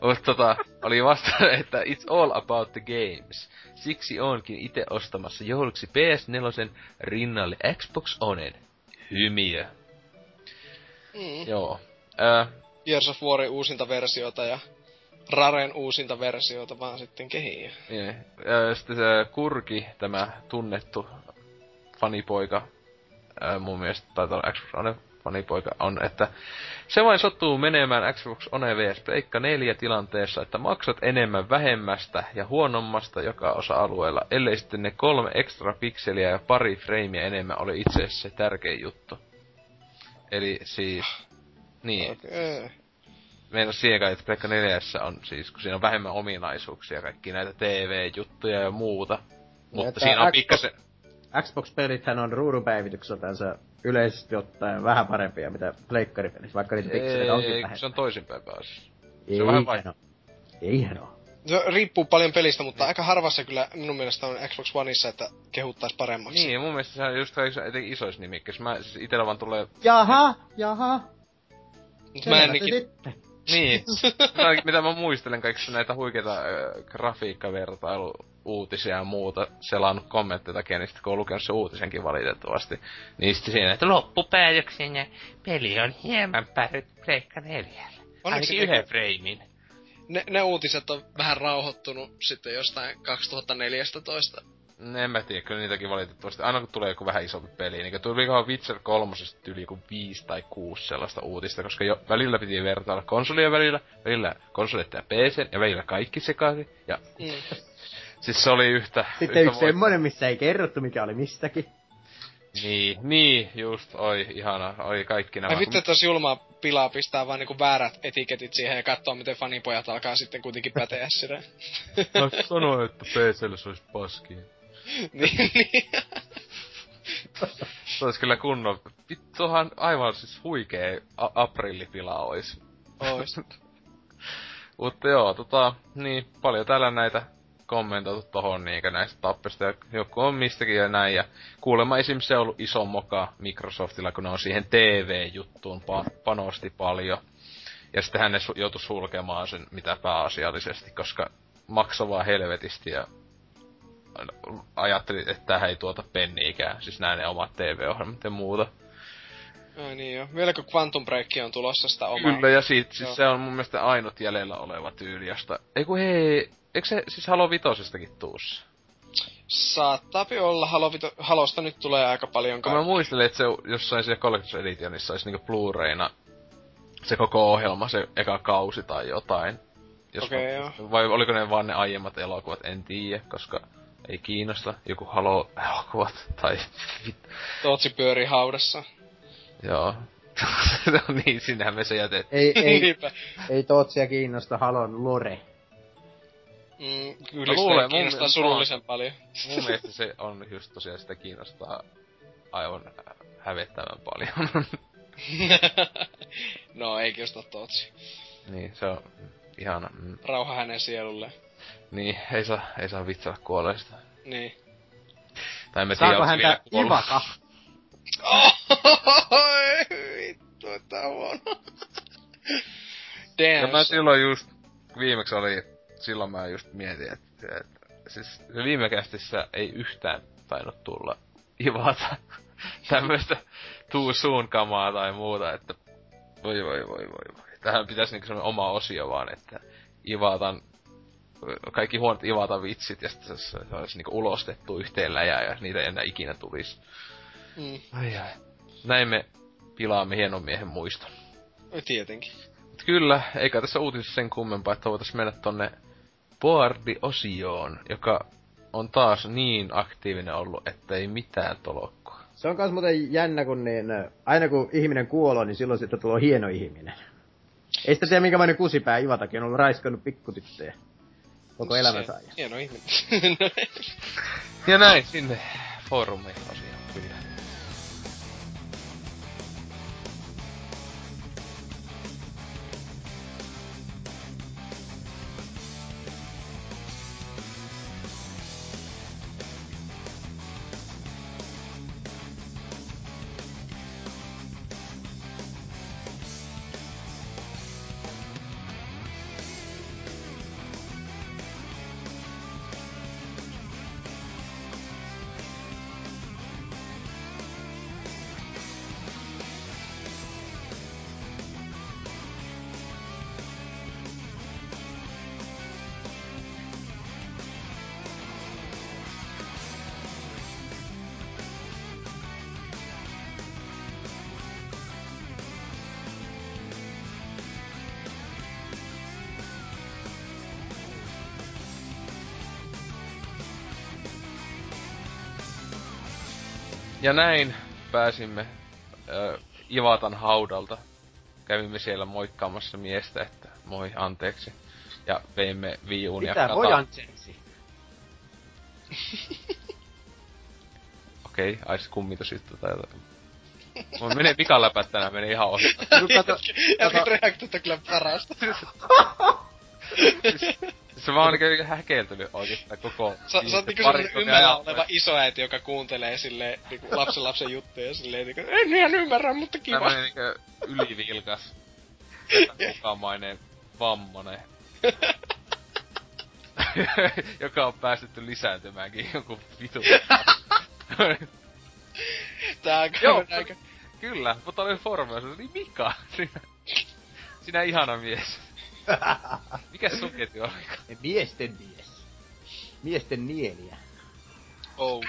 Mutta oli vasta, että it's all about the games. Siksi oonkin itse ostamassa jouluksi PS4 rinnalle Xbox Onen. Hymiö. Mm. Joo. Gears of Warin uusinta versiota ja Raren uusinta versiota vaan sitten kehiin. Yeah. Sitten se Kurki, tämä tunnettu fanipoika, mun mielestä taitaa olla Xbox One fanipoika, on, että se vain sattuu menemään Xbox One vs Pleikka 4 tilanteessa, että maksat enemmän vähemmästä ja huonommasta joka osa-alueella, ellei sitten ne 3 ekstra pikseliä ja pari freimiä enemmän ole itse asiassa se tärkein juttu. Eli siis... Niin. Okay. Meillä siihen kai, että Pleikka 4:ssä on siis, kun siinä on vähemmän ominaisuuksia, kaikki näitä TV-juttuja ja muuta. Mutta ja siinä on pikkasen... Xbox-pelithän on ruudunpäivitykseltänsä yleisesti ottaen vähän parempia, mitä pleikkaripelit, vaikka niitä pikselit onkin vähemmän. Se on toisinpäin pääasiassa. Se on vähän vaikea. Eihän oo. Se riippuu paljon pelistä, mutta aika harvassa kyllä minun mielestä on Xbox Oneissa, että kehuttais paremmaksi. Niin, mun mielestä se on just etenkin isoissa nimikkeessä. Mä siis itellä vaan tulee... Jaha! Mä niin, mitä mä muistelen kaikissa näitä huikeita grafiikkavertailu-uutisia ja muuta, selannut kommentteja takia, niin sitten kun on lukenut se uutisenkin valitettavasti, niin sitten siinä, että loppupäätöksen ja peli on hieman päädyt Pleikka 4:lle. Ainakin yhden freimin. Ne uutiset on vähän rauhoittunut sitten jostain 2014. En mä tiedä, kyllä niitäkin valitettavasti. Aina kun tulee joku vähän isompi peli, niin tulikohan Witcher 3:sta yli joku 5 tai 6 sellaista uutista, koska jo välillä piti vertailla konsolien välillä konsoleita ja PC:n ja välillä kaikki sekaisin. Ja... siis se oli yhtä... Sitten yksi semmonen, missä ei kerrottu mikä oli mistäkin. Niin, just, oi, ihana, oi kaikki nämä. Ja vittu, että jos julmaa pilaa pistää vaan niinku väärät etiketit siihen ja kattoo, miten fanipojat alkaa sitten kuitenkin päteä sitä. Mä sanoin, että PC:llä se olis paskiin. Niin. Se olis kyllä kunnon. Vittuhan aivan siis huikee aprillipila ois. Ois. Mutta joo, niin, paljon täällä näitä kommentoitu tohon niinkö näistä tappista, joku on mistäkin ja näin, ja kuulemma esimerkiksi se on ollut iso moka Microsoftilla, kun ne on siihen TV-juttuun panosti paljon. Ja sittenhän ne joutui sulkemaan sen mitä pääasiallisesti, koska maksavaa helvetisti ja ajattelin, että tähän ei tuota penniikään, siis näin ne omat TV-ohjelmat ja muuta. No niin joo. Vieläkö Quantum Break on tulossa sitä omaa? Kyllä, ja siitä, siis se on mun mielestä ainut jäljellä oleva tyyli, josta... Eikö se siis Halo Vitosestakin tuussa? Saattaapi olla. Halosta nyt tulee aika paljon kaikkea. Mä muistelin, että se jossain siellä Collector's Editionissa olisi niinku Blu-rayna se koko ohjelma, se eka kausi tai jotain. Okei, joo. Vai oliko ne vaan ne aiemmat elokuvat, en tiedä, koska ei kiinnosta joku Halo-elokuvat tai... Tootsi pyörii haudassa. Joo. No niin, sinnehän me se jätettiin. Ei Tootsia kiinnosta Halon lore. Kyllä sitä kiinnostaa surullisen paljon. Mun mielestä se on just tosiaan, sitä kiinnostaa aivan hävettävän paljon. No, ei kiinnosta Tootsi. Niin, se on ihana. Rauha hänen sielulle. Niin, ei saa vitsailla kuolleista. Niin. Tai me saako häntä ivata? Oi, vittu, tää on huono. Damn. Mä silloin just, viimeksi oli... Silloin mä just mietin, että siis viimekästissä ei yhtään tainnut tulla ivata tämmöstä too soon kamaa tai muuta, että voi. Tähän pitäisi niinku semmoinen oma osio vaan, että ivatan, kaikki huonot ivata vitsit ja sitten se olisi niinku ulostettu yhteen läjään ja niitä ei enää ikinä tulisi. Ai. Näin me pilaamme hienon miehen muiston. Tietenkin. Kyllä, eikä tässä uutisessa sen kummempaa, että voitais mennä tonne boardi-osioon, joka on taas niin aktiivinen ollut, että ei mitään tolokkoa. Se on kans muuten jännä, kun niin, aina kun ihminen kuoloo, niin silloin siitä tulee hieno ihminen. Ei sitä tiedä minkälainen kusipää Ivatakin on ollut raiskannut pikkutyttöjä koko elämänsä ajan. Hieno ihminen. Ja näin sinne foorumeen osioon kyllä. Ja näin pääsimme Ivatan haudalta. Kävimme siellä moikkaamassa miestä, että moi, anteeksi. Ja veimme viiun ja kataan. Mitä voi anteeksi? Okei, okay, ais kummitus juttu tai jotain. Mun menee pikaläpät tänään, menee ihan ohi. Ja reaktiot on kyllä parasta. Se vaan on häkeltynyt oikeastaan koko... Sä oot niinku semmonen ymmärrä oleva isoäiti, joka kuuntelee silleen niinku lapsen juttuja silleen niinku... En ihan ymmärrä, mutta kiva! Tämmönen niinku ylivilkas, kukaamainen vammonen. Joka on päästetty lisääntymäänkin jonkun vitun. Tää on joo, aika... Kyllä, mutta oli formula, se oli Mika! Sinä ihana mies. Mikäs sun ketju olikaan? Miesten mies. Miesten nieliä. Oh.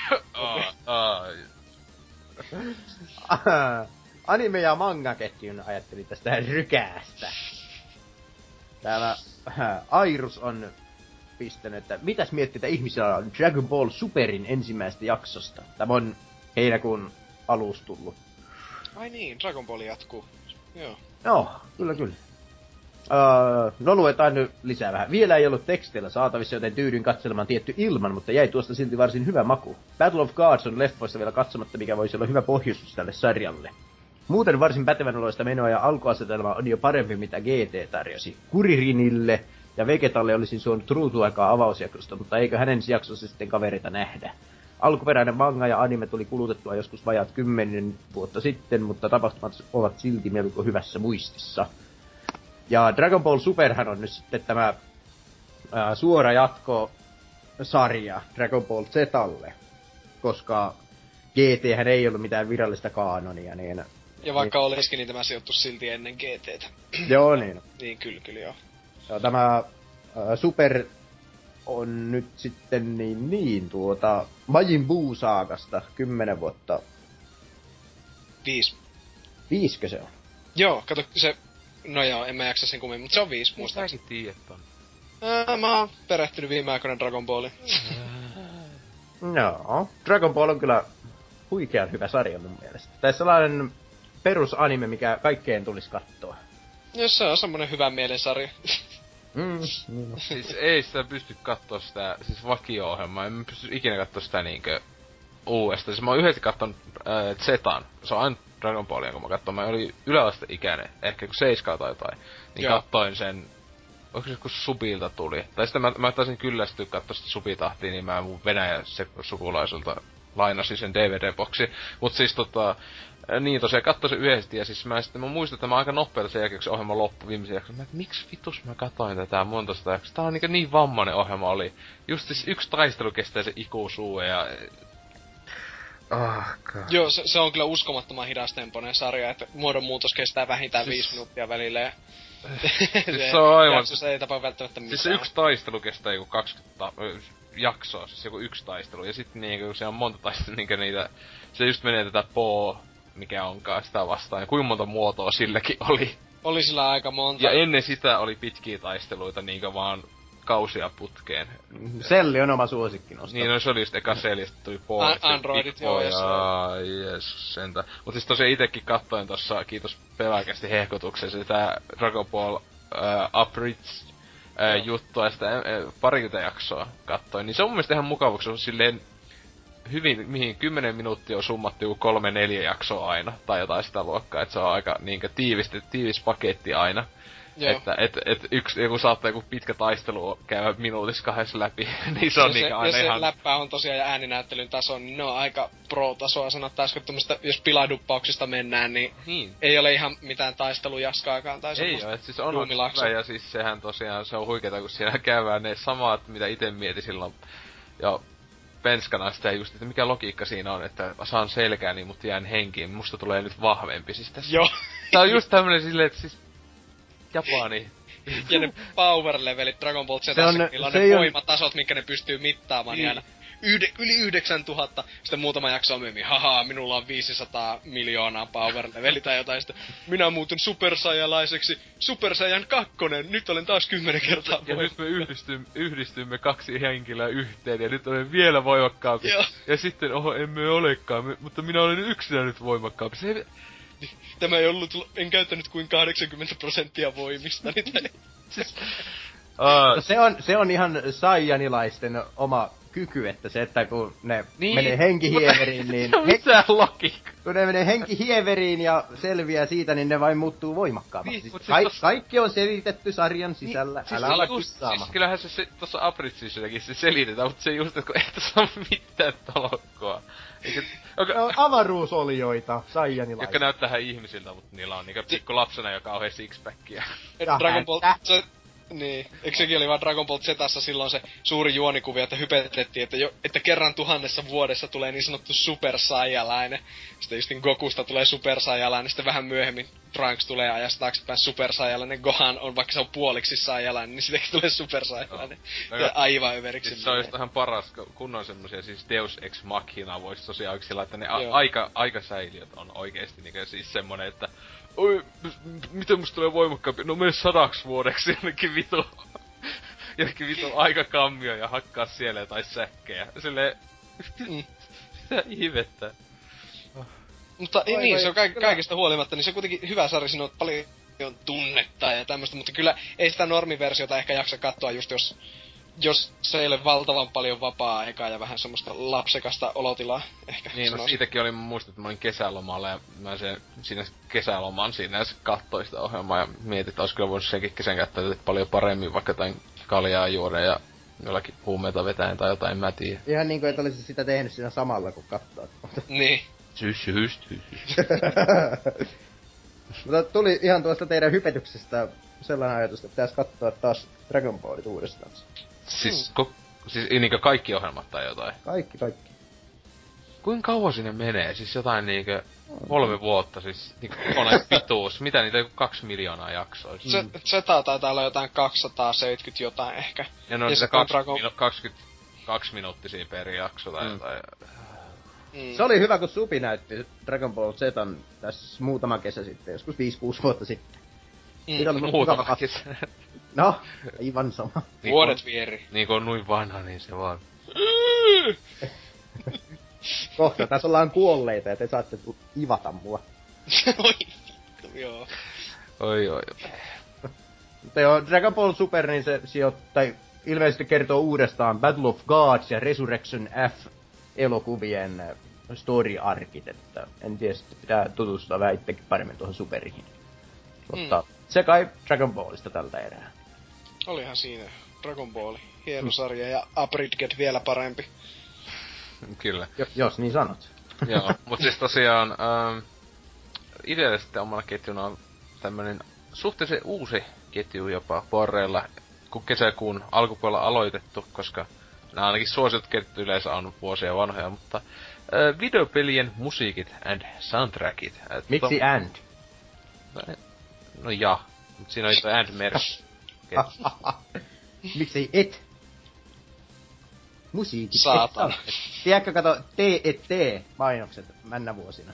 Anime- ja manga-ketjun ajattelin tästä rykäästä. Täällä Airus on pistänyt, että mitäs miettii ihmisellä on Dragon Ball Superin ensimmäisestä jaksosta. Tämä on heinäkuun alussa tullut. Ai niin, Dragon Ball jatkuu. Joo. Joo, kyllä kyllä. No luetaan nyt lisää vähän. Vielä ei ollut teksteillä saatavissa, joten tyydyin katselemaan tietty ilman, mutta jäi tuosta silti varsin hyvä maku. Battle of Gods on leffoissa vielä katsomatta, mikä voisi olla hyvä pohjustus tälle sarjalle. Muuten varsin pätevän oloista menoa ja alkuasetelma on jo parempi, mitä GT tarjosi. Kuririnille ja Vegetalle olisin suonut ruutuaikaa avausjaksosta, mutta eikö hänen jaksonsa sitten kavereita nähdä. Alkuperäinen manga ja anime tuli kulutettua joskus vajaat 10 vuotta sitten, mutta tapahtumat ovat silti melko hyvässä muistissa. Ja Dragon Ball Superhän on nyt sitten tämä suora jatkosarja Dragon Ball Z:lle, koska GT:hän ei ollut mitään virallista kaanonia, niin... Ja vaikka niin, olisikin, niin tämä sijoittu silti ennen GT:tä. Joo, niin. Niin, kyllä, joo. Ja tämä Super on nyt sitten niin Majin Buu-saakasta 10 vuotta... 5. 5kö se on? Joo, kato, se... No joo, en mä jaksa sen kummin, mut se on 5 muistaakseni. Tiedät ton? Mä oon perehtynyt viime aikoina Dragon Balliin. No, Dragon Ball on kyllä huikean hyvä sarja mun mielestä. Tai sellainen perusanime, mikä kaikkeen tulisi katsoa. No se on semmonen hyvän mielen sarja. Siis ei sitä pysty kattoo sitä, siis vakio-ohjelmaa, en mä pysty ikinä kattoo sitä niinkö uudestaan. Siis mä oon yhdessä kattonut Zetan, se on aina Dragon Ballia, kun mä katsoin. Mä olin yläasteikäinen, ehkä kun 7 tai jotain. Niin joo, katsoin sen... Oliko se, kun Subilta tuli? Tai sitten mä taisin kyllästyä katsoa sitä Subitahtia, niin mä mun Venäjä-sukulaiselta lainasin sen DVD-boksi. Mut siis niin tosiaan katsoin sen yhdesti, ja siis mä muistan, että mä aika nopeasti sen jälkeen, kun se ohjelma loppui viimeisen jakson. Mä et, miksi vitus mä katsoin tätä montoista jaksoa? Tää on niin vammainen ohjelma oli. Just siis yksi taistelu kestää sen ikuisuuden ja... Oh, joo, se on kyllä uskomattoman hidastempoinen sarja, että muodonmuutos kestää vähintään 5 minuuttia välillä. Siis se on aivan... Se ei tapa välttämättä mitään. Siis se yksi taistelu kestää joku 20 jaksoa, siis joku yksi taistelu. Ja sitten niinku, se on monta taistelua, niinku niitä... Se just menee tätä mikä onkaan sitä vastaan. Ja kuinka monta muotoa silläkin oli. Oli sillä aika monta. Ja ennen sitä oli pitkiä taisteluita, niinku vaan... kausia putkeen. Selli on oma suosikki nosto. Niin, no se oli just eka Selli, sit tuli Paul. Androidit, joo, jees, sentä. Mut siis tosiaan itekin kattoin tossa, kiitos pelaakästi hehkutuksen, sitä Dragon Ball Abridged juttua, ja sitä parikymmentä jaksoa kattoin. Niin se on mun mielestä ihan mukavuksi, se on silleen hyvin, mihin 10 minuuttia on summattu joku 3-4 jaksoa aina, tai jotain sitä luokkaa, et se on aika niinkö tiivis paketti aina. Joo. Että joku saattaa joku pitkä taistelu käydä minuutissa 2 läpi, niin se on niinkä aina ihan... Se läppää on tosiaan ja ääninäyttelyn taso, niin ne on aika pro-tasoa sanottaisi, kun tämmöstä, jos piladuppauksista mennään, niin ei ole ihan mitään taistelujaskaakaan tai semmoista. Ei oo, et siis on hyvä, ja siis sehän tosiaan, se on huikeeta, kun siellä käydään ne samat, mitä ite mietin silloin. Ja penskana sitä just, että mikä logiikka siinä on, että saan selkääni, mutta jään henkiin, musta tulee nyt vahvempi siis tässä. Joo. Tää on just tämmönen silleen, että siis... Japani. Ja ne power-levelit Dragon Ball Z-sillä on ne voimatasot, mitkä ne pystyy mittaamaan, niin aina yli 9000, sitten muutama jakso myöhemmin, haha, minulla on 500 miljoonaa power-leveli tai jotain, sitten minä muutun Super Saiyanlaiseksi, Super Saiyan 2, nyt olen taas 10 kertaa voimaa. Ja nyt me yhdistymme kaksi henkilöä yhteen, ja nyt olen vielä voimakkaampi. Joo. Ja sitten, oho, emme olekaan, mutta minä olen yksinä nyt voimakkaampi. Se... Tämä ei ollut, en käyttänyt kuin 80% voimista, niin siis... se on ihan saijanilaisten oma kyky, että se, että kun ne niin, menee henkihieveriin, niin... Kun ne menee henkihieveriin ja selviää siitä, niin ne vain muuttuu voimakkaammiksi. Niin, siis kaikki on selitetty sarjan sisällä, niin, älä ala kissaamaan. Siis kyllähän se tuossa Apritsissäkin se selitetään, mutta se just, että ei tässä ole mitään tolokkoa. Eikä, no, avaruusolioita, saijanilaisia. Jotka näyttää ihan ihmisiltä, mutta niillä on niinku pikku lapsena joka on sixpackia. Dragon Ball... Niin, eikö sekin oli vaan Dragon Ball Z:ssä silloin se suuri juonikuvio, että hypetettiin, että kerran 1000 vuodessa tulee niin sanottu Super Saiyalainen. Sitten just niin Gokusta tulee Super Saiyalainen, sitten vähän myöhemmin Trunks tulee ajasta taaksepäin Super Saiyalainen. Gohan on, vaikka se on puoliksi Saiyalainen, niin sitäkin tulee Super Saiyalainen. No. Ja aivan överiksi. Siis se on just ihan paras, kun on semmosia siis Deus Ex Machina, voisi tosiaan yksi sillä, että ne aikasäiliöt on oikeesti niin siis semmonen, että oi, miten musta tulee voimakkaampi? No mene 100 vuodeksi jonnekin vitun aikakammio ja hakkaa siellä jotain säkkejä. Silleen... Sitä ihmettä. Mutta ei niin, se on kaikesta huolimatta, niin se on kuitenkin hyvä sarja, siinä on paljon tunnetta ja tämmöstä, mutta kyllä ei sitä normiversiota ehkä jaksa katsoa just jos se ei ole valtavan paljon vapaa-aikaa ja vähän semmoista lapsekasta olotilaa, ehkä. Niin, no siitäkin olin muistunut, että mä olin kesälomalla ja mä siinä kesäloman siinä katsoin sitä ohjelmaa ja mietin, että olis kyllä voinut senkin kesän käyttää paljon paremmin, vaikka jotain kaljaa juoda ja jollakin huumeita vetäen tai jotain, en mä tiedä. Ihan niinku, et olisi sitä tehnyt siinä samalla, kun katsoo. Niin. Syys. Mutta tuli ihan tuosta teidän hypetyksestä sellainen ajatus, että pitäis katsoa taas Dragon Ballit uudestaan. Siis niinkö kaikki ohjelmat tai jotain? Kaikki. Kuinka kauan sinne menee? Siis jotain niinkö 3 vuotta, siis niinkö kokonainen pituus. Mitä niitä 2 miljoonaa jaksoa? Zeta taitaa olla jotain 270 jotain ehkä. Ja no on niitä 22 minuuttisia per jakso tai jotain. Se oli hyvä, kun Supi näytti Dragon Ball Zetan tässä muutama kesä sitten, joskus 5-6 vuotta sitten. Muutama kesä. No, aivan sama. Vuodet vieri. Niin kun on noin vanha, niin se vaan. Kohta tässä ollaan kuolleita ja te saatte ivata mua. Oi vittu, joo. Oi. Mutta joo, Dragon Ball Super, niin se ilmeisesti kertoo uudestaan Battle of Gods ja Resurrection F-elokuvien story-arkit, että en tiedä, että pitää tutustua vähän itsekin paremmin tuohon Superihin. Mutta se kai Dragon Ballista tältä erää. Olihan siinä Dragon Ball. Hieno sarja ja Abridged vielä parempi. Kyllä. Jos niin sanot. Joo, mut siis tosiaan idealle sitten omalla ketjuna on tämmönen suhteellisen uusi ketju jopa Borrella, kun kesäkuun alkupuolella aloitettu, koska nämä ainakin suositut ketjut yleensä on vuosia vanhoja, mutta videopelien musiikit and soundtrackit. Miksi and? No ja, mut siinä oli toi and-merkki. Miksei et? Musiikki. Saatana. Tiedätkö, kato, T-et-T-mainokset männä vuosina.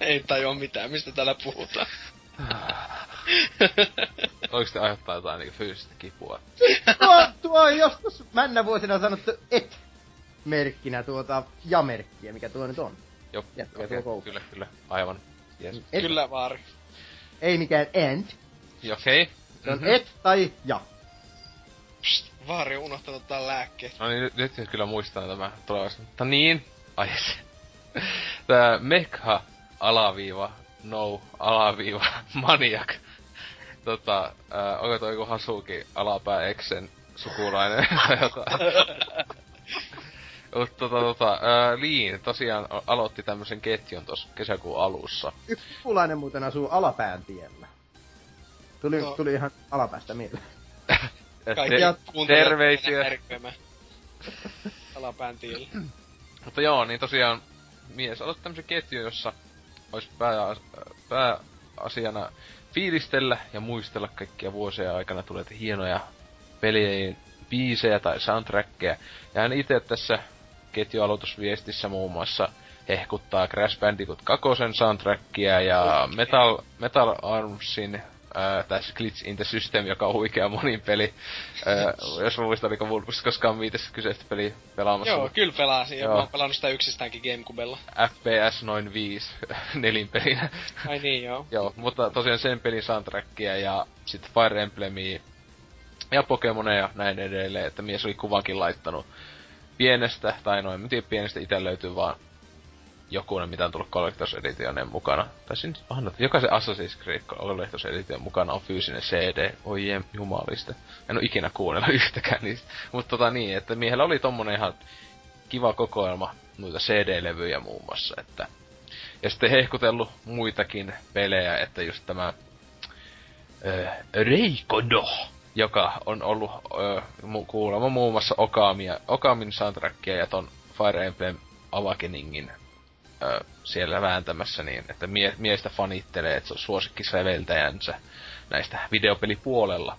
Ei tajua mitään, mistä täällä puhutaan. Oikeesti aiheuttaa jotain niinku fyysistä kipua. Tuo on joskus männä vuosina sanottu et-merkkinä tuota ja-merkkiä, mikä tuo nyt on. Joo, kyllä, aivan. Yes. Kyllä vaari. Ei mikään end. Okei. Okay. Se on et tai ja. Pst, vaari on unohtanut tää lääkkeet. No niin, nyt kyllä muistaa tämä tulevaisuus. Mutta niin, tää Mekha _no_ maniak. Onko toi joku Hasuki alapää eksen sukulainen? Liin tosiaan aloitti tämmösen ketjun tossa kesäkuun alussa. Yksi sukulainen muuten asuu alapään tiellä. Tuli ihan alapäästä mieleen. Kaikkia terveisiä. Alapään tiellä. Mutta joo, niin tosiaan mies aloitti tämmösen ketjun, jossa ois pääasiana fiilistellä ja muistella kaikkia vuosia aikana tulleita hienoja pelien biisejä tai soundtrackeja. Ja hän itse tässä ketjualoitusviestissä muun muassa hehkuttaa Crash Bandicoot 2 soundtrackia ja Metal Armsin tässä Glitch in the System, joka on huikea monin peli. Jos mä muistan, niin muistat koskaan miites kyseistä peliä pelaamassa. Joo, kyllä pelasin. Joo. Mä oon pelannut sitä yksistäänkin Gamecubella. FPS noin 5 nelinpelinä. Ai niin, joo. Joo, mutta tosiaan sen pelin soundtrackia ja sit Fire Emblemia ja Pokemoneja ja näin edelleen, että mies oli kuvankin laittanut pienestä, tai noin, mä tiedän pienestä, ite löytyy vaan jokunen, mitä on tullut Collector's Editionen mukana. Tai siinä on, jokaisen Assassin's Creed Collector's Edition mukana on fyysinen CD. Oi jem, jumalista. En oo ikinä kuunnella yhtäkään niistä. Mutta niin, että miehellä oli tommonen ihan kiva kokoelma noita CD-levyjä muun muassa, että... Ja sitten hehkutellut muitakin pelejä, että just tämä... Reikodo, joka on ollut kuulemma muun muassa Okamin soundtrackia ja ton Fire Emblem Awakeningin siellä vääntämässä, niin että miestä fanittelee, että se on suosikkisäveltäjänsä näistä videopelipuolella.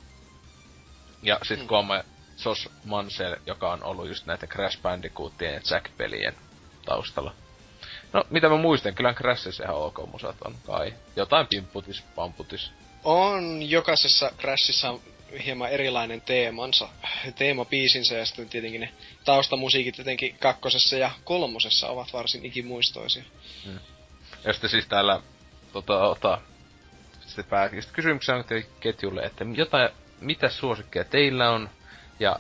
Ja sit kolme Sos Mansell, joka on ollut just näitä Crash Bandicootien ja Jack-pelien taustalla. No, mitä mä muistan, kyllä Crashissa ihan ok musat on kai. Jotain pimputis, pamputis. On, jokaisessa Crashissa on hieman erilainen teemabiisinsä ja sitten tietenkin ne taustamusiikit jotenkin kakkosessa ja kolmosessa ovat varsin ikimuistoisia. Hmm. Ja sitten siis täällä sitten kysymyksiä on ketjulle, että mitä suosikkeja teillä on ja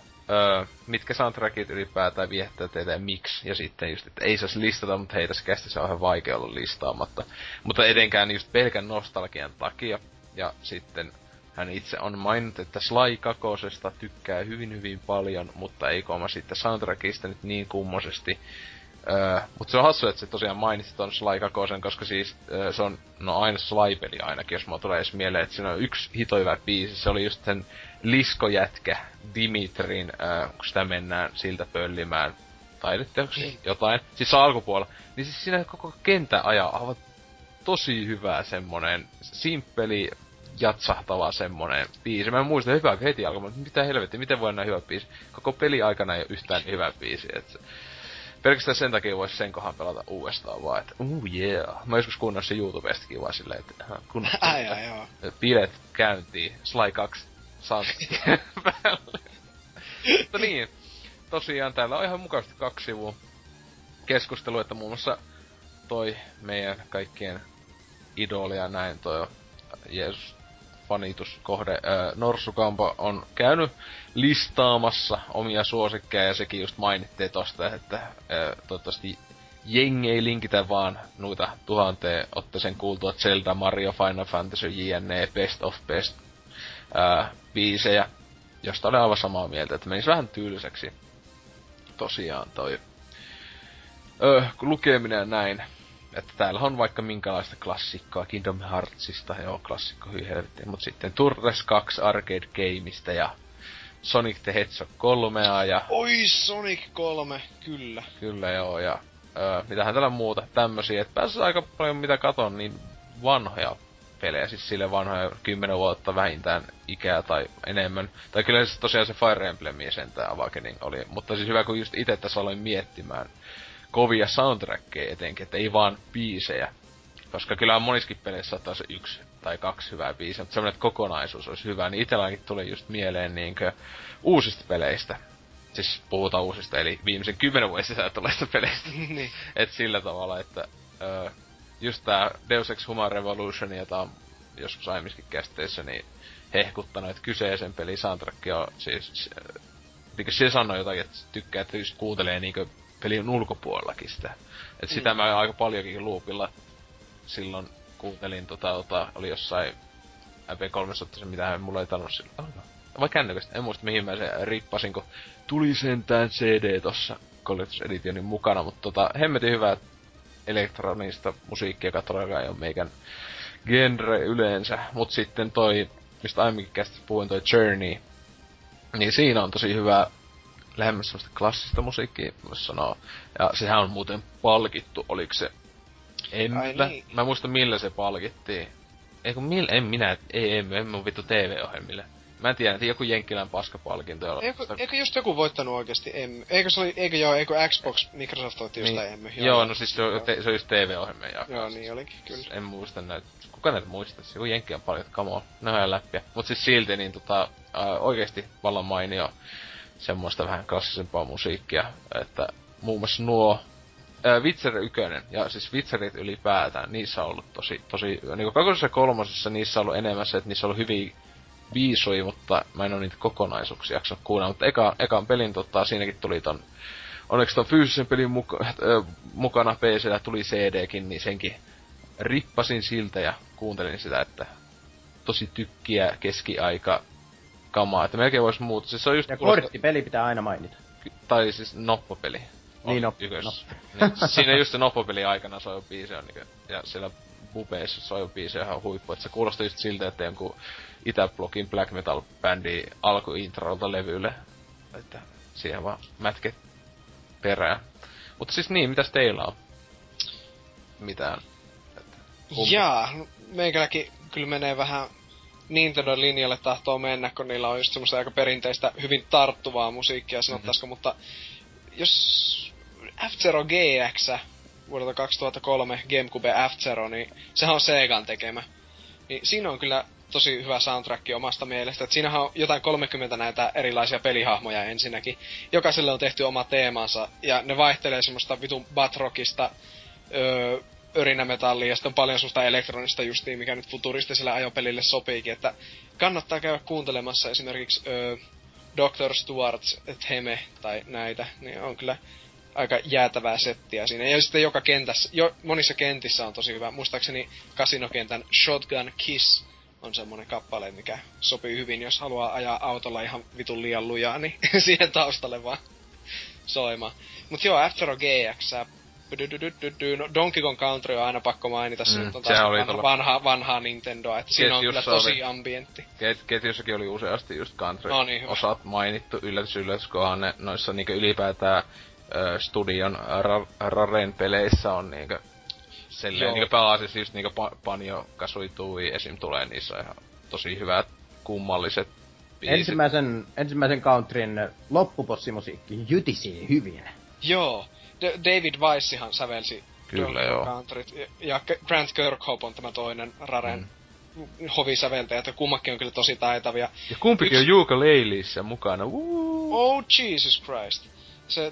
mitkä soundtrackit ylipäätään viettää teitä ja miksi. Ja sitten just, että ei saisi listata, mutta hei, tässä kästissä on ihan vaikea olla listaamatta. Mutta edenkään just pelkän nostalgian takia ja sitten... Hän itse on maininnut, että Sly kakosesta tykkää hyvin paljon, mutta ei koma sitten soundtrackista nyt niin kummosesti. Mutta se on hassu, että se tosiaan mainitsi ton Sly kakosen, koska siis se on aina Sly-peli ainakin, jos mä tulee edes mieleen, että siinä on yksi hitoivä biisi. Se oli just sen liskojätkä Dimitrin, kun sitä mennään siltä pöllimään. Taideteoksi jotain. Siis alkupuolella. Niin siis siinä koko kentän ajaa aivan tosi hyvää semmonen simppeli... jatsahtava semmonen biisi. Mä en muista hyvää heti alkoi, mutta mitä helvetti, miten voi näin hyvä biisi? Koko peli aikana ei oo yhtään hyvä biisi, et pelkästään sen takia vois sen kohan pelata uudestaan vaan, että yeah. Mä joskus kuunnan sen YouTubestakin vaan silleen, että bileet käyntiin, Sly 2 soundtrackin päälle. Mutta niin, tosiaan täällä on ihan mukavasti 2 sivua keskustelua, että muun muassa toi meidän kaikkien idolia näin toi Jeesus, fanituskohde, Norsukampa on käynyt listaamassa omia suosikkeja ja sekin just mainittiin tosta, että toivottavasti jengi ei linkitä vaan noita 1000 otteeseen kuultua Zelda, Mario, Final Fantasy, JNE, Best of Best biisejä, josta olen aivan samaa mieltä, että menisi vähän tylsäksi tosiaan toi lukeminen näin. Että täällä on vaikka minkälaista klassikkoa, Kingdom Heartsista, joo klassikko hyi helvettiin, mut sitten Turtles 2 Arcade Gameista ja Sonic the Hedgehog 3 ja... Oi Sonic 3, kyllä. Kyllä joo, ja mitähän täällä muuta, tämmösiä, että pääsee aika paljon mitä katon, niin vanhoja pelejä, siis sille vanhoja 10 vuotta vähintään ikää tai enemmän. Tai kyllä siis tosiaan se Fire Emblem ja sen tää Awakening oli, mutta siis hyvä kun just ite tässä aloin miettimään kovia soundtrackeja etenkin, että ei vaan biisejä. Koska kyllä monissakin peleissä saattaa se 1 tai 2 hyvää biisiä, mutta semmoinen, että kokonaisuus olisi hyvä, niin itselläkin tuli just mieleen niinkö uusista peleistä. Siis puhutaan uusista, eli viimeisen 10 vuoden sisällä tulleista peleistä. Et sillä tavalla, että just tää Deus Ex Human Revolution, jota on joskus aiemmissakin käsiteissä, niin hehkuttanut, että kyseisen pelin soundtrack on siis... Niinkö se sanoi jotakin, että tykkää, että just kuuntelee niinkö pelin ulkopuolellakin sitä. Et sitä mä aika paljonkin loopilla silloin kuuntelin oli jossain MP3, mitähän mulla ei tainnut silloin. Vai kännykästä, en muista mihin mä sen rippasin, kun tuli sentään CD tossa Collector's Editionin mukana, mutta hemmetin hyvää elektronista musiikkia, joka todellakaan ei oo meikän genre yleensä. Mut sitten toi, mistä aiemminkin käsittelyssä puhuin, toi Journey, niin siinä on tosi hyvää lähemmäs semmoista klassista musiikkia, voisi sanoa. Ja sehän on muuten palkittu, oliks se... En, niin. Mä en muista millä se palkittiin. En mun vittu TV-ohjelmille. Mä en tiedä, että joku Jenkkilän paskapalkinto. Eikö just joku voittanut oikeesti Emmy? Eikö Xbox Microsoft otti jostain Emmy? Joo, no siis se on just TV-ohjelmien jakaa. Joo, niin olikin, kyllä. En muista näitä. Kuka näitä muistaisi? Joku Jenkkilän palkinto, come on. Ne on ihan läppiä. Mut siis silti niin oikeesti vallan mainio. Semmoista vähän klassisempaa musiikkia, että muun muassa nuo Witcher 1, ja siis Witcherit ylipäätään, niissä on ollut tosi niinku kakkosessa ja kolmosessa niissä on ollut enemmän se, että niissä on ollut hyviä biisui, mutta mä en oo niitä kokonaisuuksia jaksanut kuunnella, mutta ekan pelin siinäkin tuli onneksi ton fyysisen pelin mukana PC:llä tuli CDkin, niin senkin rippasin siltä ja kuuntelin sitä, että tosi tykkiä keskiaika kamaa, että melkein vois muuta. Siis se on just ja korttipeli pitää aina mainita. Tai siis noppopeli. Niin noppopeli. Siinä just se noppopeli aikana soi biisi on niinku, ja siellä bubeissa soi biisi ihan huippu, että se kuulostaa just siltä, että jonkun Itäblogin black metal bändi alkuintrolta levylle. Että siihen vaan mätket perään. Mutta siis niin, mitäs teillä on? Mitään? Jaa, meikäläkin kyllä menee vähän Nintendo linjalle tahtoo mennä, kun niillä on just semmoista aika perinteistä, hyvin tarttuvaa musiikkia, sanottaisiko, mutta jos F-Zero GX vuodelta 2003 Gamecube F-Zero, niin sehän on Segan tekemä. Niin siinä on kyllä tosi hyvä soundtrack omasta mielestä, että siinähän on jotain 30 näitä erilaisia pelihahmoja ensinnäkin. Jokaiselle on tehty oma teemansa, ja ne vaihtelee semmoista vitun batrockista, örinämetallia ja sitten paljon susta elektronista justiin, mikä nyt futuristiselle ajopelille sopiikin, että kannattaa käydä kuuntelemassa esimerkiksi Dr. Stewart's Theme tai näitä, niin on kyllä aika jäätävää settiä siinä. Ja sitten joka kentässä, monissa kentissä on tosi hyvä, muistaakseni kasinokentän Shotgun Kiss on semmonen kappale, mikä sopii hyvin, jos haluaa ajaa autolla ihan vitun liian lujaa, niin siihen taustalle vaan soimaan. Mut joo, F-Zero GX, no, Donkey Kong Country on aina pakko mainita, se nyt on taas vanhaa Nintendoa, että siinä on kyllä tosi ambientti. Ketjussakin oli useasti just Country-osat mainittu, yllätys, kunhan ne noissa niinku ylipäätään studion Raren peleissä on niinku selleen niinku pääasiassa just niinku Banjo Kasuitui esim. Tulee niissä ihan tosi hyvät kummalliset biisit. Ensimmäisen Countryn loppupossimusiikki jytisi hyvin. Joo. David Weissihan sävelsi Countryt, ja Grant Kirkhope on tämä toinen Raren hovisäveltäjä, että kummakin on kyllä tosi taitavia. Ja kumpikin on ukuleleissa mukana, Oh Jesus Christ. Se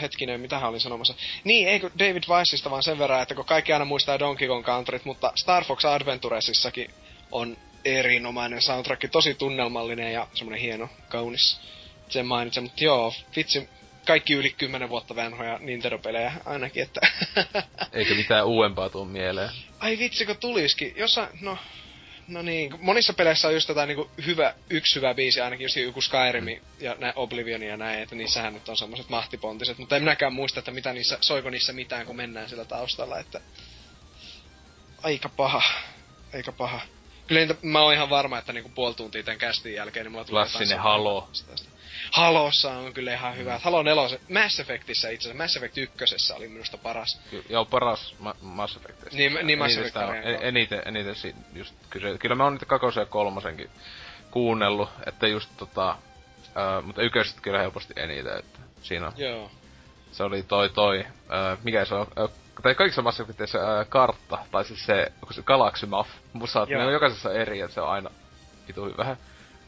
hetkinen, mitähän olin sanomassa. Niin, eikö David Weissista vaan sen verran, että kun kaikki aina muistaa Donkey Kong Countryt, mutta Star Fox Adventuresissakin on erinomainen soundtrack, tosi tunnelmallinen ja semmonen hieno, kaunis. Sen mainitsen, mutta joo, vitsi, kaikki yli 10 vuotta vanhoja Nintendo-pelejä ainakin, että eikö mitään uudempaa tuu mieleen? Ai vitsi, kun tuliskin. No niin, monissa peleissä on just jotain niinku yksi hyvä biisi, ainakin just joku Skyrim ja Oblivionia ja näin, että niissähän nyt on semmoset mahtipontiset, mutta en minäkään muista, että mitä niissä, soiko niissä mitään, kun mennään sillä taustalla, että aika paha. Kyllä mä oon ihan varma, että niinku puoli tuntia tän kästin jälkeen, niin mulla tulee klassinen Halo. Halossa on kyllä ihan hyvä. Halo 4, Mass Effectissä itse asiassa, Mass Effect 1 oli minusta paras. Joo, paras Mass Effectissä. Niin Mass Effect on eniten just kyse. Kyllä mä oon niitä kakosen ja kolmosenkin kuunnellut, että just mutta yköiset kyllä helposti eniten, että siinä on. Joo. Se oli mikä se on, tai kaikissa Mass Effectissä kartta, tai siis se, onko se Galaxy Map, musaat, ne on jokaisessa eri, että se on aina vitu vähän.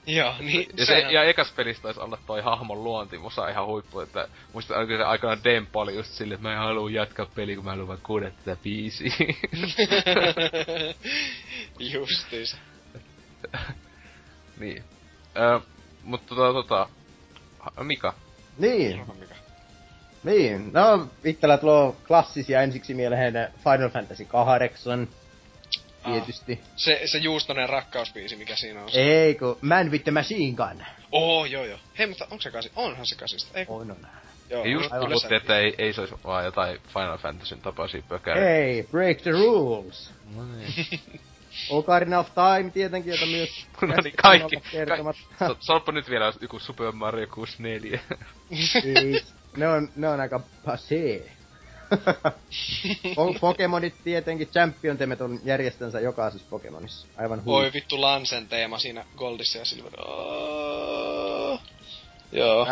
Joo, niin ja ekas pelissä taisi olla toi hahmon luonti, musa ihan huippu, että muistan ainakin sen aikanaan Dempa oli just silleen, että mä en haluu jatkaa peliä, kun mä haluun vaan kuunnella tätä biisiä. Justiis. Niin. Mutta Mika. Niin. Niin, no itsellä tulo klassisia ensiksi mieleen Final Fantasy 8. Tietysti. Se juustonen rakkausbiisi, mikä siinä on. Eikö? Man with the Machine Gun. Joo. Hei, mutta onko se kasi? Onhan se kasista, eikö? On. Joo, ja just puhutti, että ei se olisi vaan jotain Final Fantasyn tapaisia pökäriä. Hei, break the rules! No niin. Ocarina of Time tietenkin, jota myös kaikki. Salppa nyt vielä joku Super Mario 64. Ne on aika passé. Pokemonit tietenkin, Champion Teemet on järjestänsä jokaisessa Pokemonissa. Aivan huikea. Oi vittu Lansen teema siinä Goldissa ja Silver. Joo.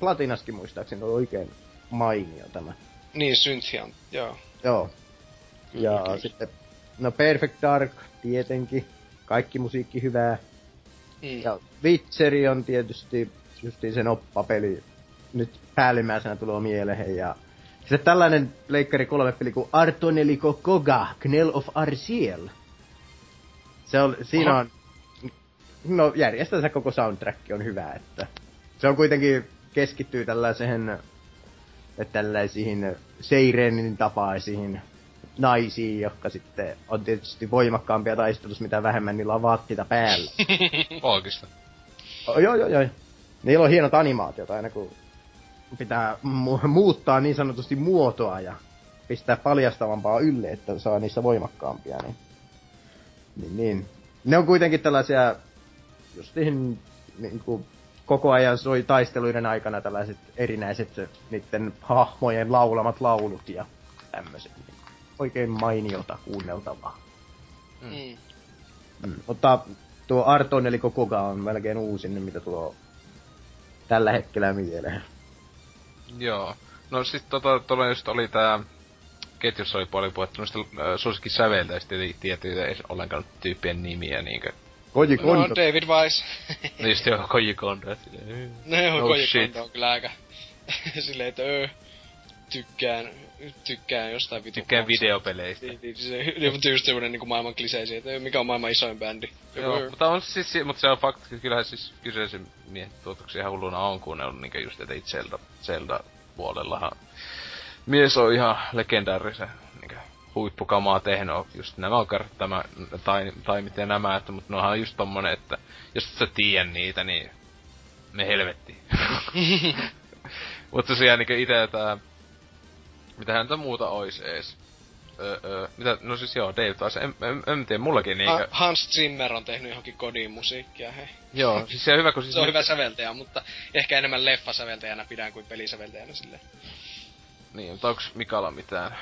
Platinaskin muistaakseni oli oikein mainio tämä. Niin, Synthian, joo. Joo. Ja kyllä, sitten, no Perfect Dark tietenkin. Kaikki musiikki hyvää. Mm. Ja Witcheri on tietysti justiin se noppapeli. Nyt päällimmäisenä tulee mieleen. Ja sitten tällainen Pleikkari 3-peli kuin Artoneliko Koga, Knell of Arsiel. Se on, siinä on... No järjestetään koko soundtrack on hyvä, että... Se on kuitenkin, keskittyy tällaisiin seireenin tapaisiin naisiin, jotka sitten on tietysti voimakkaampia taistelussa, mitä vähemmän niillä on vaatteita päällä. Oikeastaan. Joo. Niillä on hienot animaatiot aina, kun pitää muuttaa niin sanotusti muotoa ja pistää paljastavampaa ylle, että saa niissä voimakkaampia. Niin. Ne on kuitenkin tällaisia, justiin niinku... Koko ajan soi taisteluiden aikana tällaiset erinäiset niitten hahmojen laulamat laulut ja tämmöset. Oikein mainiota kuunneltavaa. Mm. Mm. Mutta tuo Arton eli Kokoga on melkein uusin, mitä tuo tällä hetkellä mieleen. Joo. No sit tuolla just oli tää... Ketjussa oli paljon puhuttu noista suosikkisäveltä, ja sit tietysti ei ollenkaan tyyppien nimiä niinkö. Koji Kondo. No, David Weiss. Niistä joo, Koji Kondo. No, Koji Kondo on kyllä aika... Silleen, että tykkään jostain vitu... Tykkään videopeleistä. Niin, mutta just semmonen niinku maailman kliseisiä, että mikä on maailman isoin bändi. Joo, mutta on siis... Mutta se on fakta, että kyllähän siis kyseisen miehet tuotuksia ihan hulluna on, kun ne on niinkö just että itse Zelda-puolellahan... Mies on ihan legendaarisen niinkö... huippukamaa tehnyt, just nämä on karttama, tai miten nämä, että, mutta nohan on just tommonen, että jos sä tiedä niitä, niin me helvettiin. Mutta se jää niinkö ite tää, mitä häntä muuta ois ees. Mitä, no siis joo, Dave taas, en tiedä, mullakin niinkö. Hans Zimmer on tehnyt johonkin kodin musiikkia, hei. Joo, siis se on hyvä, kun siis... Se on hyvä säveltäjä, mutta ehkä enemmän leffasäveltäjänä pidän kuin pelisäveltäjänä silleen. Niin, mutta onks Mikalla mitään?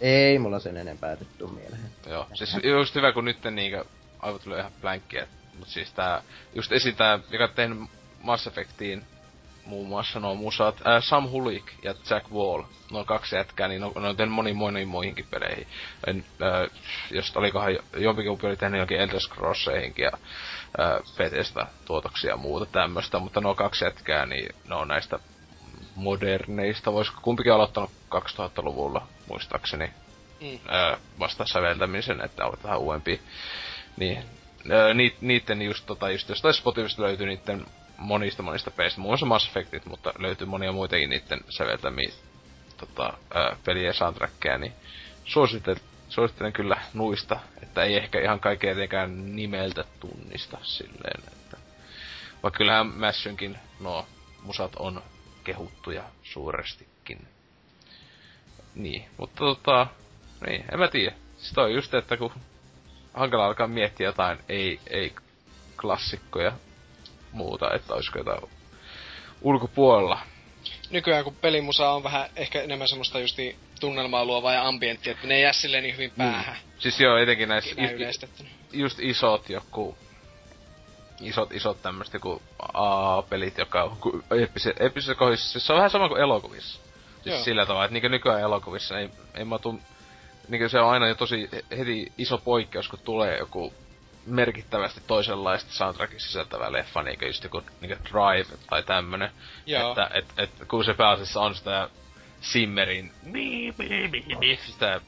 Ei mulla sen enempää tuttu mieleen. Joo, siis just hyvä kun nytten niinkö aivo tulee ihan blankkiä. Mut siis tää, just esim tää, joka on tehnyt Mass Effectiin muun muassa nuo musat, Sam Hulik ja Jack Wall. No kaksi jätkää, niin ne on tehnyt moniin muihinkin peleihin. Jos olikohan jompikumpi oli tehnyt jonkin Elder Scrollseihinkin ja PT:stä tuotoksia ja muuta tämmöstä. Mutta nuo kaksi jätkää, niin ne on näistä moderneista, voisiko kumpikin aloittanut 2000-luvulla, muistaakseni, vasta säveltämisen, että on vähän uudempia. Niin, niitten just jostain Spotifysta löytyy niitten monista peistä, muun muassa Mass Effectit, mutta löytyy monia muitakin niitten säveltämiä peliä ja soundtrackeja, niin suosittelen kyllä nuista, että ei ehkä ihan kaikkea tietenkään nimeltä tunnista silleen, että vaikka kyllähän Mässynkin nuo musat on kehuttuja suurestikin. Niin, mutta niin, en mä tiedä. Siis toi just, että kun hankala alkaa miettiä jotain, ei klassikkoja muuta, että olisiko jotain ulkopuolella. Nykyään kun pelimusa on vähän ehkä enemmän semmoista justi tunnelmaa luovaa ja ambienttia, että ne ei jää silleen niin hyvin päähän. Siis joo, etenkin näissä just isot joku... Isot tämmöstä kuin AA-pelit, joka on eeppisissä kohdissa. Se on vähän sama kuin elokuvissa. Siis joo, sillä tavalla, että niinkö nykyään elokuvissa ei mä tuu... Niinkö se on aina jo tosi heti iso poikkeus, kun tulee joku merkittävästi toisenlaista soundtrackin sisältävä leffa, niinkö just joku Drive tai tämmönen. Joo. Että kun se pääasiassa on sitä Zimmerin... sitä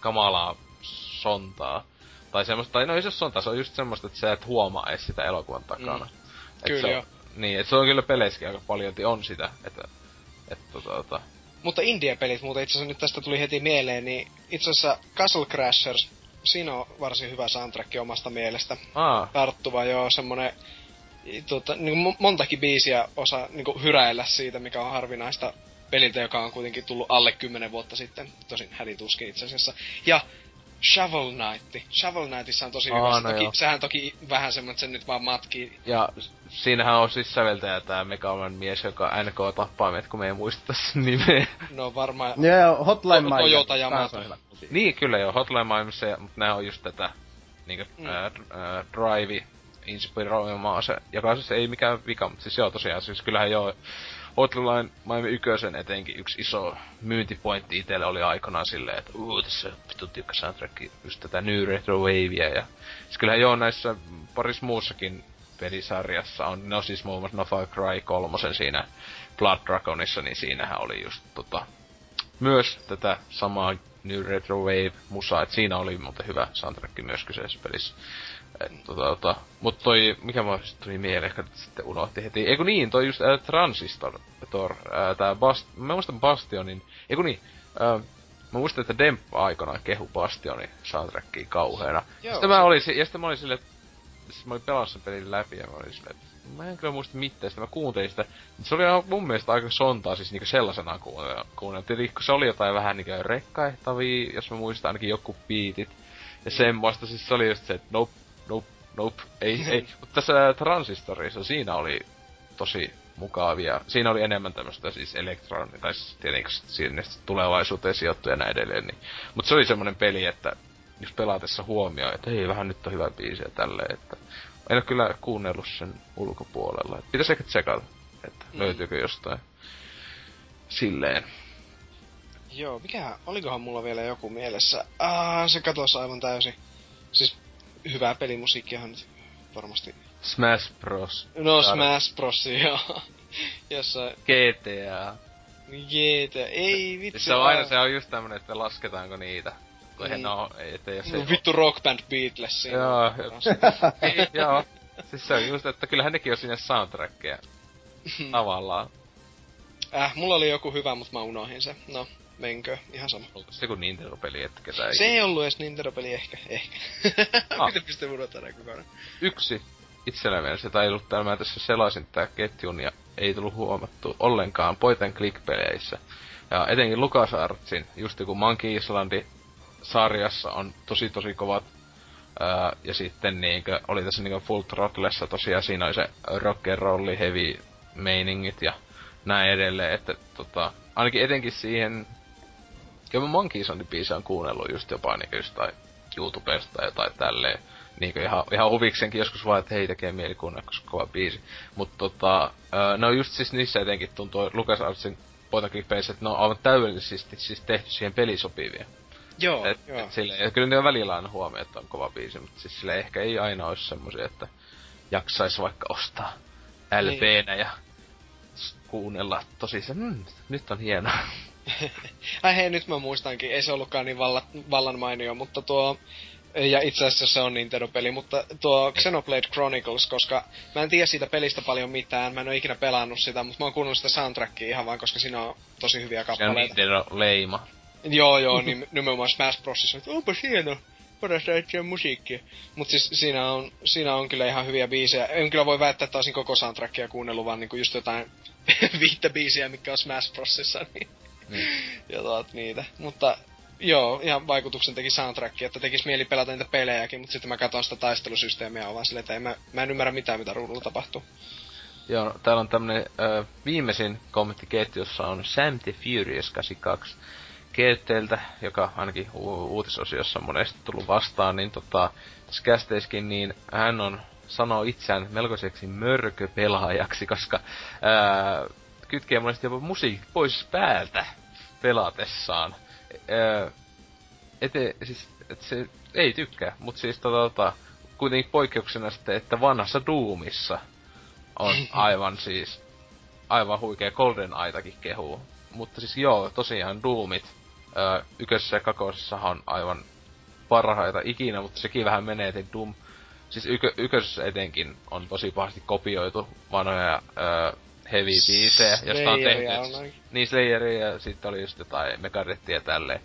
kamalaa sontaa. Tai semmoista, tai no ei se sontaa, se on just semmoista, että sä et huomaa edes sitä elokuvan takana. Kyllä joo. Niin, et se on kyllä peleissäkin aika paljonti on sitä, että. Mutta indie-pelit muuten itseasiassa nyt tästä tuli heti mieleen, niin itseasiassa Castle Crashers, siinä on varsin hyvä soundtrack omasta mielestä. Tarttuva joo, semmonen, niinku montakin biisiä osaa niinku hyräillä siitä, mikä on harvinaista peliltä, joka on kuitenkin tullut alle 10 vuotta sitten. Tosin hälituskin itseasiassa. Ja... Shovel Knightissa on tosi hyvä. No sehän toki vähän semmoinen, että sen nyt vaan matkii. Ja siinähän on siis säveltäjä tää Megaman mies, joka NK tappaa meidät, kun me ei muisteta sen nimeä. No varmaan... Joo, Hotline Miami. Toyota ja Mato. Niin, kyllä joo, Hotline Miami, mutta nää on just tätä... Niinkö, Drive inspiroimaa se, joka siis ei mikään vika, mutta siis joo tosiaan, siis kyllähän joo... Hotline Miami Ykösen etenkin yksi iso myyntipointti itelle oli aikanaan silleen, että tässä on vittu tiukka soundtracki, just tätä New Retro Wavea ja... Siis kyllähän joo näissä paris muussakin pelisarjassa on, no siis muun muassa No Far Cry 3 siinä Blood Dragonissa, niin siinähän oli just myös tätä samaa New Retro Wave musaa, et siinä oli muuten hyvä soundtrack myös kyseessä pelissä. Mut toi, mikä mä tuli mieleen, ehkä sitten unohti heti. Eiku niin, toi just Transistor, tää mä muistan Bastionin, eiku niin, mä muistan, että Demp aikanaan kehu Bastionin soundtrackia kauheena. Joo, sitten mä olin silleen, siis mä olin pelannut sen pelin läpi ja mä olin silleen, mä en kyllä muista mitään, sitä mä kuuntelin sitä. Se oli mun mielestä aika sontaa, siis niinku sellaisenaan kuunnella. Tietenkin se oli jotain vähän niinku rekkaihtavia, jos mä muistan ainakin joku biitit. Ja semmoista, siis se oli just se, että nope, ei. Mutta tässä Transistorissa siinä oli tosi mukavia. Siinä oli enemmän tämmöstä siis elektronia, tai siis tietenkin sinne tulevaisuuteen sijoittuja ja näin edelleen. Niin. Mut se oli semmonen peli, että jos pelaatessa huomioi, että hei, vähän nyt on hyvä biisi ja tälleen, että... En oo kyllä kuunnellut sen ulkopuolella. Pitäis ehkä tsekata, että löytyykö jostain silleen. Joo, olikohan mulla vielä joku mielessä? Se katosi aivan täysin. Siis hyvää pelimusiikkiahan nyt varmasti. Smash Bros. No Smash Bros, joo. Jossain... GTA, ei vitsi. Se on aina, se on just tämmönen, että lasketaanko niitä. Vittu Rock Band Beatles siinä. Joo. Siis se on just, että kyllähän nekin on sinne soundtrackia. Tavallaan. Mulla oli joku hyvä, mut mä unohdin sen. No, menkö. Ihan sama. Onko se joku Nintendo-peli, että ketä ei... Se ei ollu edes Nintendo-peli, ehkä. Mitä piste unohtaa kukaan? Yksi. Itsellä mielessä, tai ei ollu täällä, mä tässä selaisin tää ketjun ja ei tullu huomattu ollenkaan point and click-peleissä. Ja etenkin LucasArtsin, just joku Monkey Islandi, sarjassa on tosi kovat. Ja sitten niinkö, oli tässä niinkö Full Throttlessa tosiaan, siinä oli se rock'n'rolli, heavy meiningit ja näin edelleen, että ainakin etenkin siihen... Kyllä mä Monkey Islandin biisiä on kuunnellut just jopa niinkö jostain YouTubesta tai jotain tälleen. Niinkö ihan huviksenkin joskus vaan, että hei, tekee mieli kuunnella, koska kova biisi. Mut no just siis niissä etenkin tuntuu LucasArtsin pointaklippeissä, että ne on aivan täydellisesti siis tehty siihen pelisopivia. Joo, joo. Silleen, kyllä ne on välillä aina huomioon, että on kova biisi, mutta siis silleen ehkä ei aina ois semmosia, että jaksais vaikka ostaa LP:nä ja kuunnella tosissaan, nyt on hienoa. Hei, nyt mä muistankin, ei se ollutkaan niin vallan mainio, mutta tuo... Ja itse asiassa se on Nintendo-peli, mutta tuo Xenoblade Chronicles, koska mä en tiedä siitä pelistä paljon mitään, mä en oo ikinä pelannut sitä, mutta mä oon kuunnellut sitä soundtrackia ihan vaan, koska siinä on tosi hyviä kappaleita. Se on Nintendo-leima. Joo, nimenomaan Smash Brosissa, että onpas hieno, parasta etsiä musiikkia. Mut siis siinä on kyllä ihan hyviä biisejä. En kyllä voi väittää, että olisin koko soundtrackia kuunnellut, vaan niinku just jotain 5 biisiä, mitkä on Smash Brosissa, niin jotain niitä. Mutta joo, ihan vaikutuksen teki soundtrackia, että tekis mieli pelata niitä pelejäkin, mut sitten mä katon sitä taistelusysteemiä vaan silleen, että mä en ymmärrä mitä ruudulla tapahtuu. Joo, täällä on tämmönen viimeisin kommentti ketjussa on Sam the Furious 82. Keetteeltä, joka ainakin uutisosiossa on monesti tullut vastaan, niin tässä kästeissäkin, niin hän sanoo itseään melkoiseksi mörköpelaajaksi, koska kytkee monesti jopa musiikki pois päältä pelatessaan. Siis, se ei tykkää, mutta siis kuitenkin poikkeuksena sitten, että vanhassa Doomissa on aivan huikea Golden Eyetakin kehuu. Mutta siis joo, tosiaan Doomit. Ykkösessä ja kakosessahan on aivan parhaita ikinä, mutta sekin vähän menee, että Doom... Siis ykkösessä etenkin on tosi pahasti kopioitu vanhoja heavy biisejä, josta on tehty... Niin, Slayeria ja sitten oli just jotain Megadethia tälleen.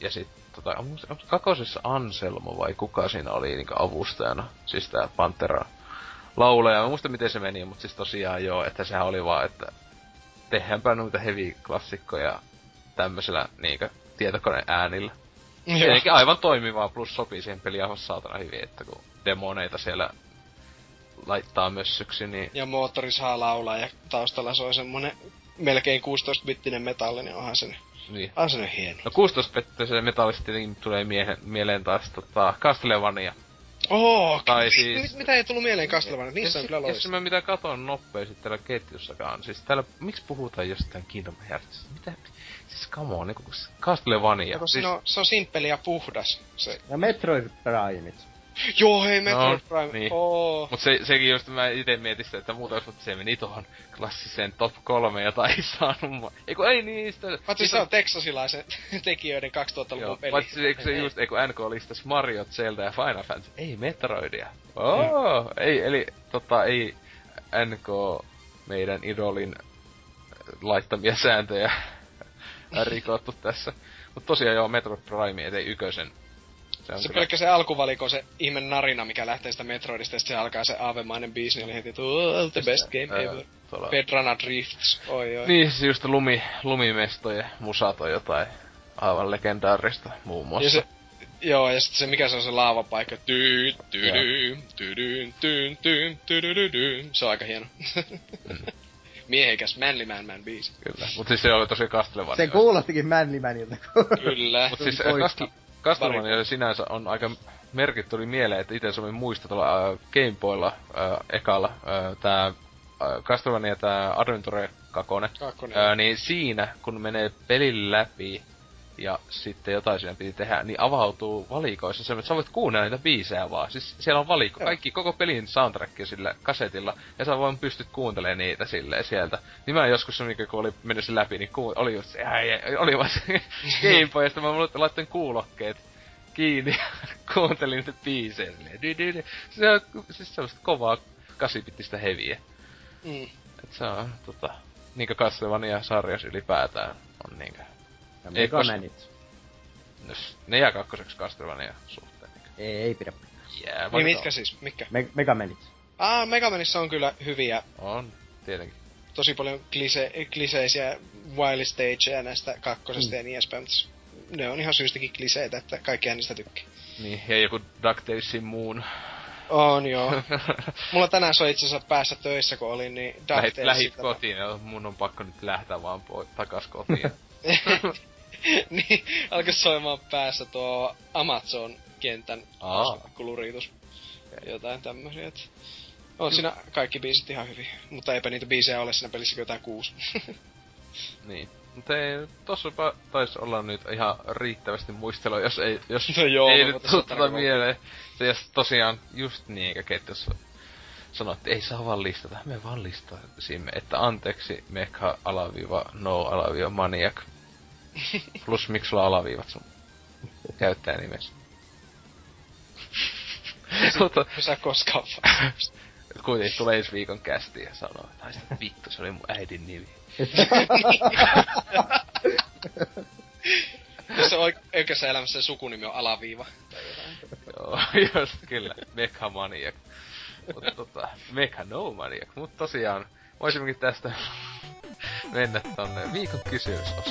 Ja sit onko kakosessa Anselmo vai kuka siinä oli niinku avustajana? Siis tää Pantera lauleja. Mä muista miten se meni, mutta siis tosiaan joo, että sehän oli vaan, että... Tehdäänpä noita heavy-klassikkoja tämmöisellä niinkö tietokoneen äänillä. Tietenkin aivan toimivaa, plus sopii siihen peliin aivan saatana hyvin, että kun demoneita siellä laittaa mössyksi, niin... Ja moottori saa laulaa, ja taustalla soi semmonen melkein 16-bittinen metalli, niin onhan sen... Niin. Onhan sen hieno. No 16-bittisen metallista tietenkin tulee mieleen taas Castlevania. Oho! Tai siis... Mitä ei tullut mieleen Castlevania, niissä on kyllä loista. Jos mä mitä katon nopeasti täällä ketjussakaan, siis täällä... Miksi puhutaan jostain Kingdom Hearts? Mitä? Siis come on, niinku Castlevania. No, siis... se on simppeli ja puhdas. Se. Ja Metroid Primeit. Joo, hei, Metroid Prime, niin. Oh. Mut sekin just mä ite mietin sitä, että muuta jos se meni tohon klassiseen top 3 ja tai saanut ei niistä... Patsi se on teksasilaisen tekijöiden 2000-luvun peli. Patsi se just, eiku NK listas Mario, Zelda ja Final Fantasy, ei Metroidia. Oh, ei, eli ei NK meidän idolin laittamia sääntöjä rikottu tässä. Mut tosiaan joo, Metroid Prime etei ykkösen. Se pelkkä se alkuvaliko, se ihme narina, mikä lähtee sitä Metroidista, ja se alkaa se aavemainen biisi, niin oli heti the best game ever. Pedrana Drifts, oi. Niin, siis just lumimestojen musat on jotain aivan legendaarista muun muassa. Joo, ja sitten se mikä se on se laavapaikka, se on aika hieno. Miehekäs Manly Man biisi. Kyllä, mut siis se oli tosi Castlevania. Se kuulostikin Manly Manilta. Kyllä. Mut siis Castlevania sinänsä on aika merkittävä mieleen, että itse sovi muista tuolla Gameboylla ekalla tää Castlevania ja tää Adventure 2, niin siinä kun menee pelin läpi ja sitten jotain siinä piti tehdä, niin avautuu valikoissa semmoinen, että sä voit kuunnella niitä biisejä vaan. Siis siellä on valiko, kaikki koko pelin soundtrackia sillä kasetilla, ja sä vaan pystyt kuuntelemaan niitä silleen sieltä. Niin mä joskus semmoinen, kun oli mennyt sen läpi, niin oli just se, oli vaan se Gameboy, ja sitten mä laittin kuulokkeet kiinni ja kuuntelin niitä biisejä silleen. Se on siis semmoista kovaa kasipittistä heviä. Mm. Et se on niinkö Castlevania-sarjas ylipäätään on niinkö. Ja Mega Manit. Ne jää kakkoseksi Castlevania suhteen. Ei pidä. Yeah, niin mitkä siis? Mikä? Mega Manit. Mega Manissa on kyllä hyviä. On, tietenkin. Tosi paljon kliseisiä wild stageja näistä kakkosesta ja niin edespäin. Ne on ihan syystäkin kliseitä, että kaikkihan niistä tykkää. Niin, ja joku DuckTalesin muun. On joo. Mulla tänään soi itse asiassa päässä töissä, kun olin, niin DuckTalesin... Lähit kotiin, ja mun on pakko nyt lähteä vaan takas kotiin. Niin, alkoi soimaan päässä tuo Amazon-kentän kuluriitus. Jotain tämmösiä, et... On siinä kaikki biisit ihan hyvin. Mutta eipä niitä biisejä ole siinä pelissä jotain 6. Niin. Mutta ei... Tossapa taisi olla nyt ihan riittävästi muistelua, jos ei... Ei nyt tuu mieleen. Se jos tosiaan just niin, jos sanoi, että ei saa vaan listata. Me vaan listasimme, että anteeksi Meka_No_Maniac. Plus miksi sulla alaviivat sun käyttäjänimessä. Sä koskaan vasta. Kuitenkin tulee ensi viikon kästiin ja sanoo, että haista vittu, se oli mun äidin nimi. Tässä oikeassa elämässä se sukunimi on alaviiva. Joo, just kyllä. Meka Maniac. Mut Mechanomaniac, mut tosiaan voisimmekin tästä mennä tonne viikon kysymysosa.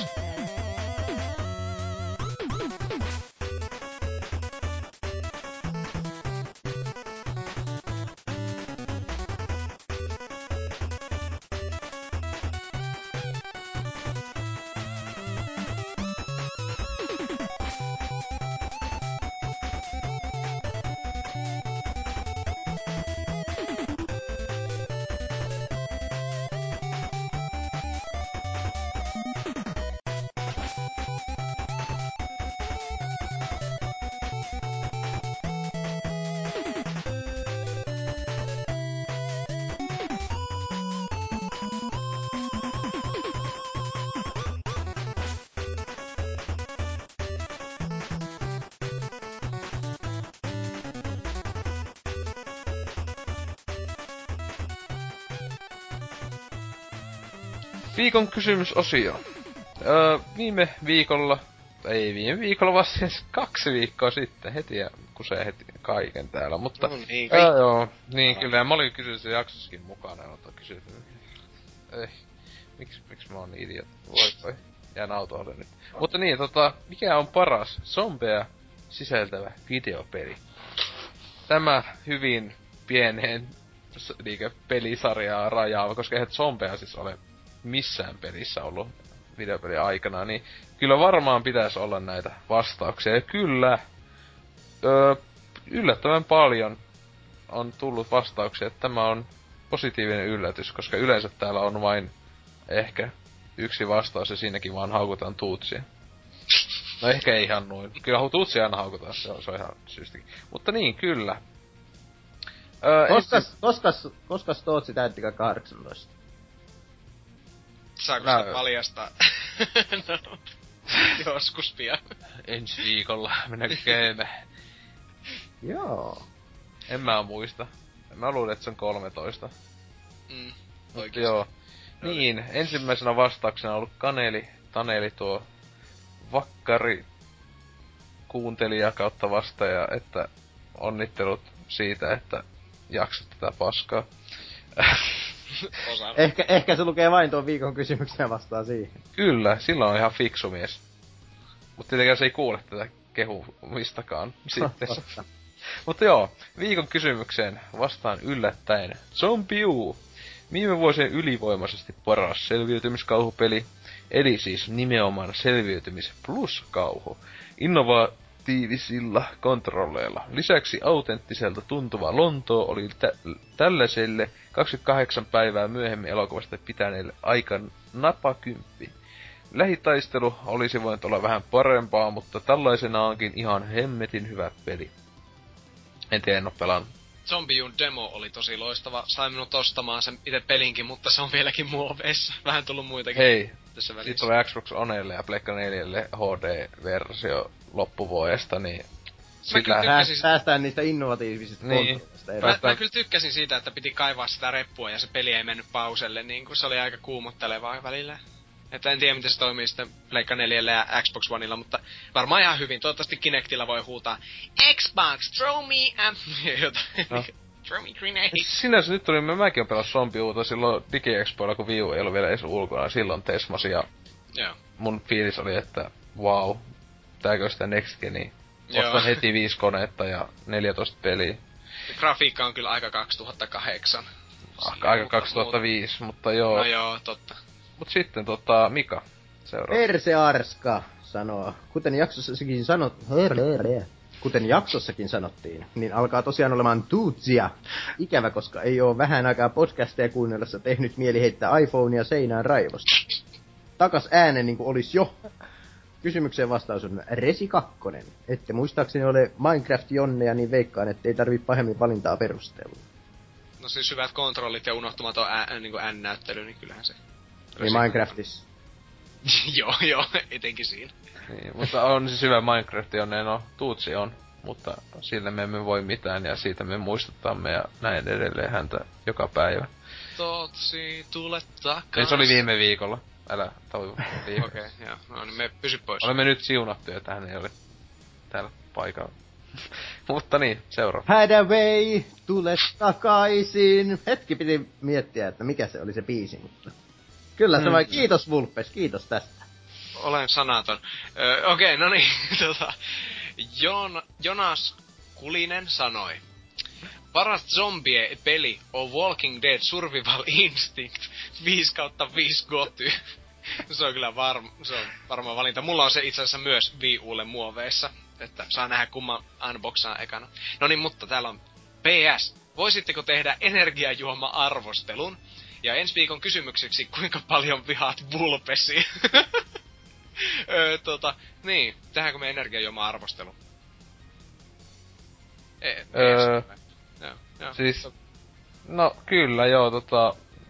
Viikon kysymysosio. Viime viikolla, vaan siis 2 viikkoa sitten. Heti kaiken täällä, mutta... No niin, joo, niin kyllä, mä olin kysynyt sen jaksossakin mukana, en ota kysynyt. Miksi mä oon niin idiot? Voi, jään autolle nyt. Mutta niin, mikä on paras zombeja sisältävä videopeli? Tämä hyvin pieneen niinkö pelisarjaa rajaava, koska eihän zombeja siis ole missään pelissä ollut videopelin aikana, niin kyllä varmaan pitäisi olla näitä vastauksia. Ja kyllä, yllättävän paljon on tullut vastauksia, että tämä on positiivinen yllätys, koska yleensä täällä on vain ehkä yksi vastaus ja siinäkin vaan haukutaan Tuutsia. No ehkä ei ihan noin. Kyllä Tuutsia aina haukutaan, se on ihan syystäkin. Mutta niin, kyllä. Koskas Tootsi täyttikään 18? Saako sitä paljastaa? No, joskus pian. Ensi viikolla mennään käymään. Joo. En mä muista. Mä luulen, että se on 13. Oikeesti. Joo. Niin, ensimmäisenä vastauksena on ollut Taneli tuo vakkari kuuntelija kautta vastaaja, että onnittelut siitä, että jaksat tätä paskaa. Ehkä se lukee vain tuon viikon kysymyksen vastaan siihen. Kyllä, silloin on ihan fiksu mies. Mut tietenkään se ei kuule tätä kehumistakaan sitten. Mutta joo, viikon kysymykseen vastaan yllättäen Zombiu. Viime vuosien ylivoimaisesti paras selviytymiskauhupeli, eli siis nimenomaan selviytymis plus kauhu, innovatiivisilla kontrolleilla. Lisäksi autenttiselta tuntuva Lontoo oli tällaiselle 28 päivää myöhemmin elokuvasta pitäneelle aika napakymppi. Lähitaistelu olisi voinut olla vähän parempaa, mutta tällaisenaankin ihan hemmetin hyvä peli. En tiedä, en oo pelannut. Zombiun demo oli tosi loistava. Sai minut ostamaan sen itse pelinkin, mutta se on vieläkin muoveissa. Vähän tullut muitakin. Hei, tässä välissä. Sit tulee Xbox Onelle ja Pleikka 4:lle HD-versio loppuvuodesta, niin... Päästään niistä innovatiivisista kontrolleista. Niin. Mä kyllä tykkäsin siitä, että piti kaivaa sitä reppua ja se peli ei mennyt pauselle, niin kun se oli aika kuumottelevaa välillä. Että en tiedä, miten se toimii sitten Pleikka 4:llä ja Xbox Oneilla, mutta varmaan ihan hyvin. Toivottavasti Kinectillä voi huutaa Xbox, throw me and... No. Throw me grenade. Sinänsä nyt tuli, mäkin on pelannut Zombiuuta silloin DigiExpoilla, kun Wii U ei ollut vielä edes ulkona. Silloin tesmasi ja mun fiilis oli, että wow, tääkö sitä next geniä. Ostan heti 5 konetta ja 14 peliä. Grafiikka on kyllä aika 2008. Aika 2005, mutta joo. No joo, totta. Mut sitten Mika, seuraa. Perse Arska sanoo, kuten jaksossakin sanottiin, niin alkaa tosiaan olemaan Tuutsia. Ikävä, koska ei oo vähän aikaa podcasteja kuunnellessa tehnyt mieli heittää iPhonea seinään raivosta. Takas äänen niinku olis jo. Kysymykseen vastaus on Resi Kakkonen. Ette muistaakseni ole Minecraft-jonneja, niin veikkaan, ettei tarvii pahemmin valintaa perustella. No siis hyvät kontrollit ja unohtumaton niinku n-näyttely, niin kyllähän se... Niin Minecraftissa. joo, etenkin siinä. Niin, mutta on siis hyvä Minecraft on, no Tuutsi on, mutta sille me emme voi mitään ja siitä me muistuttamme ja näin edelleen häntä joka päivä. Tuutsi, tule takas. Niin se oli viime viikolla, älä toivo. Okei, joo, no niin me pysy pois. Olemme nyt siunattuja, että hän ei ole täällä paikalla. Mutta niin, seuraava. Head away, tule takaisin. Hetki piti miettiä, että mikä se oli se biisi, mutta... Kyllä se vai. Kiitos Vulpes, kiitos tästä. Olen sanaton. Okei, no niin. Jonas Kulinen sanoi. Paras zombie-peli on Walking Dead Survival Instinct 5/5 goty. Se on kyllä varma valinta. Mulla on se itse asiassa myös Wii U:lle muoveissa. Että saa nähdä kumman unboxaan ekana. No niin, mutta täällä on PS. Voisitteko tehdä energiajuoma-arvostelun? Ja ensi viikon kysymykseksi, kuinka paljon vihaat Vulpesiin? Niin, tehdäänkö me energiajuoma-arvostelu? Siis, no kyllä joo,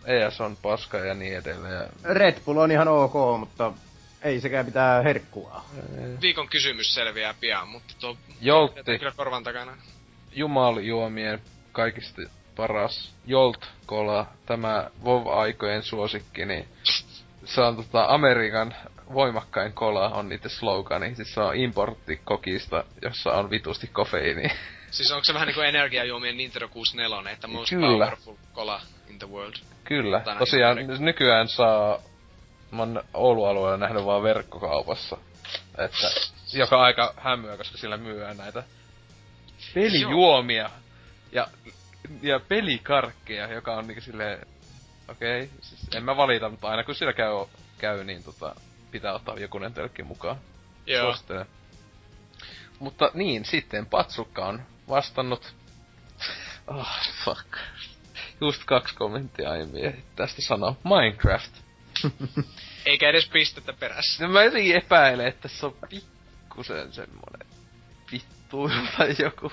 ES on paska ja niin edelleen. Red Bull on ihan ok, mutta ei sekään pitää herkkua. Viikon kysymys selviää pian, mutta tuo... Joltti. Kyllä korvan takana. Jumaljuomien kaikista... paras Jolt-kola, tämä WoW-aikojen suosikki, niin se on Amerikan voimakkain kola, on niitä slogani. Siis se on importtikokista, jossa on vitusti kofeiiniä. Siis onko se vähän niinku energiajuomien Nintendo 64, että most powerful kola in the world? Kyllä, tosiaan nykyään saa, mä oon Oulun alueella nähnyt vaan verkkokaupassa, että joka aika hämyä, koska sillä myyään näitä pelijuomia. Ja ja pelikarkkeja, joka on niinku silleen... Okei, siis en mä valita, mutta aina kun siellä käy niin pitää ottaa jokunen tölkki mukaan. Joo. Suosittelen. Mutta niin, sitten Patsukka on vastannut... Ah, fuck. Just 2 kommenttia aiemmin tästä sanoo Minecraft. Eikä edes pistettä perässä. No mä jotenkin epäilen, että se on pikkusen semmonen vittu tai joku.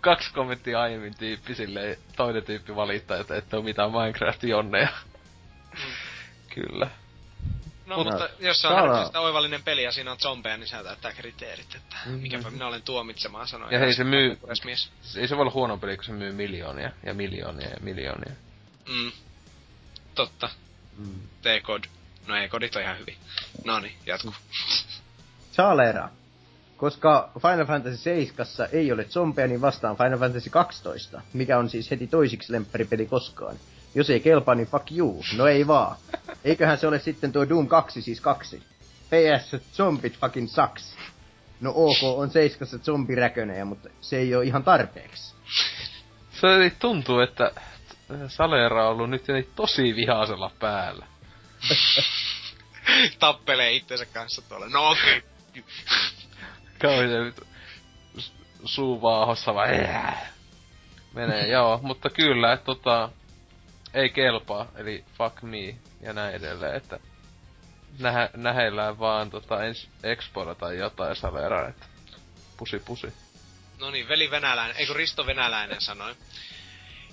2 kommenttia aiemmin tyyppi silleen, toinen tyyppi valittaa, että et oo mitään Minecraft-jonneja. Kyllä. No mutta jos se on erityisesti oivallinen peli ja siinä on zombeja, niin sehän täyttää kriteerit, että mikäpä minä olen tuomitsemaan sanoin. Ja hei se myy, ei se voi olla huono peli, kun se myy miljoonia ja miljoonia ja miljoonia. Mm. Totta. Mm. T-kod. No ei, kodit on ihan hyvin. Noniin, jatkuu. Salera. Koska Final Fantasy 7 ei ole zombeja, niin vastaan Final Fantasy 12, mikä on siis heti toisiksi lemppäripeli koskaan. Jos ei kelpaa, niin fuck you. No ei vaan. Eiköhän se ole sitten tuo Doom 2 siis 2. PS, zombit fucking sucks. No ok, on 7 zombiräkönejä, mutta se ei oo ihan tarpeeksi. Se tuntuu, että Salera on ollut nyt tosi vihaisella päällä. Tappelee itsensä kanssa tuolla. No okei. Okay. Kauhinen nyt suu vaahossa vaan menee, joo, mutta kyllä, että ei kelpaa, eli fuck me ja näin edelleen, että näheillään vaan expora tai jotain Saveraa, että pusi. Noniin, veli Venäläinen, eikö Risto Venäläinen sanoi.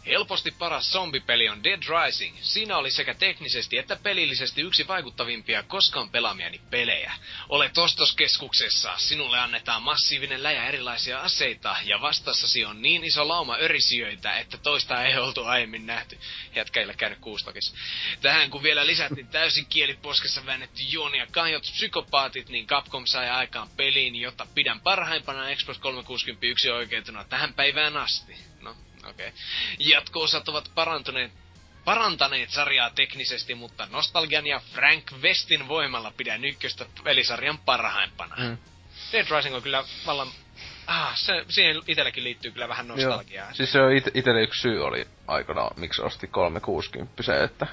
Helposti paras zombipeli on Dead Rising. Siinä oli sekä teknisesti että pelillisesti yksi vaikuttavimpia koskaan pelaamiani pelejä. Olet ostoskeskuksessa. Sinulle annetaan massiivinen läjä erilaisia aseita, ja vastassasi on niin iso lauma örisijöitä, että toista ei oltu aiemmin nähty. Jätkäillä käynyt kuustokissa. Tähän kun vielä lisättiin täysin kieliposkessa väännetty juoni ja kahjot psykopaatit, niin Capcom sai aikaan peliin, jota pidän parhaimpana Xbox 360 yksin oikeutena tähän päivään asti. No. Okei. Okay. Jatko-osat ovat parantaneet sarjaa teknisesti, mutta nostalgian ja Frank Westin voimalla pidän ykköstä pelisarjan parhaimpana. Mm. Dead Rising on kyllä vallan... siihen itselläkin liittyy kyllä vähän nostalgiaa. Joo. Siis se on itselle yksi syy oli aikanaan, miksi osti 360, että...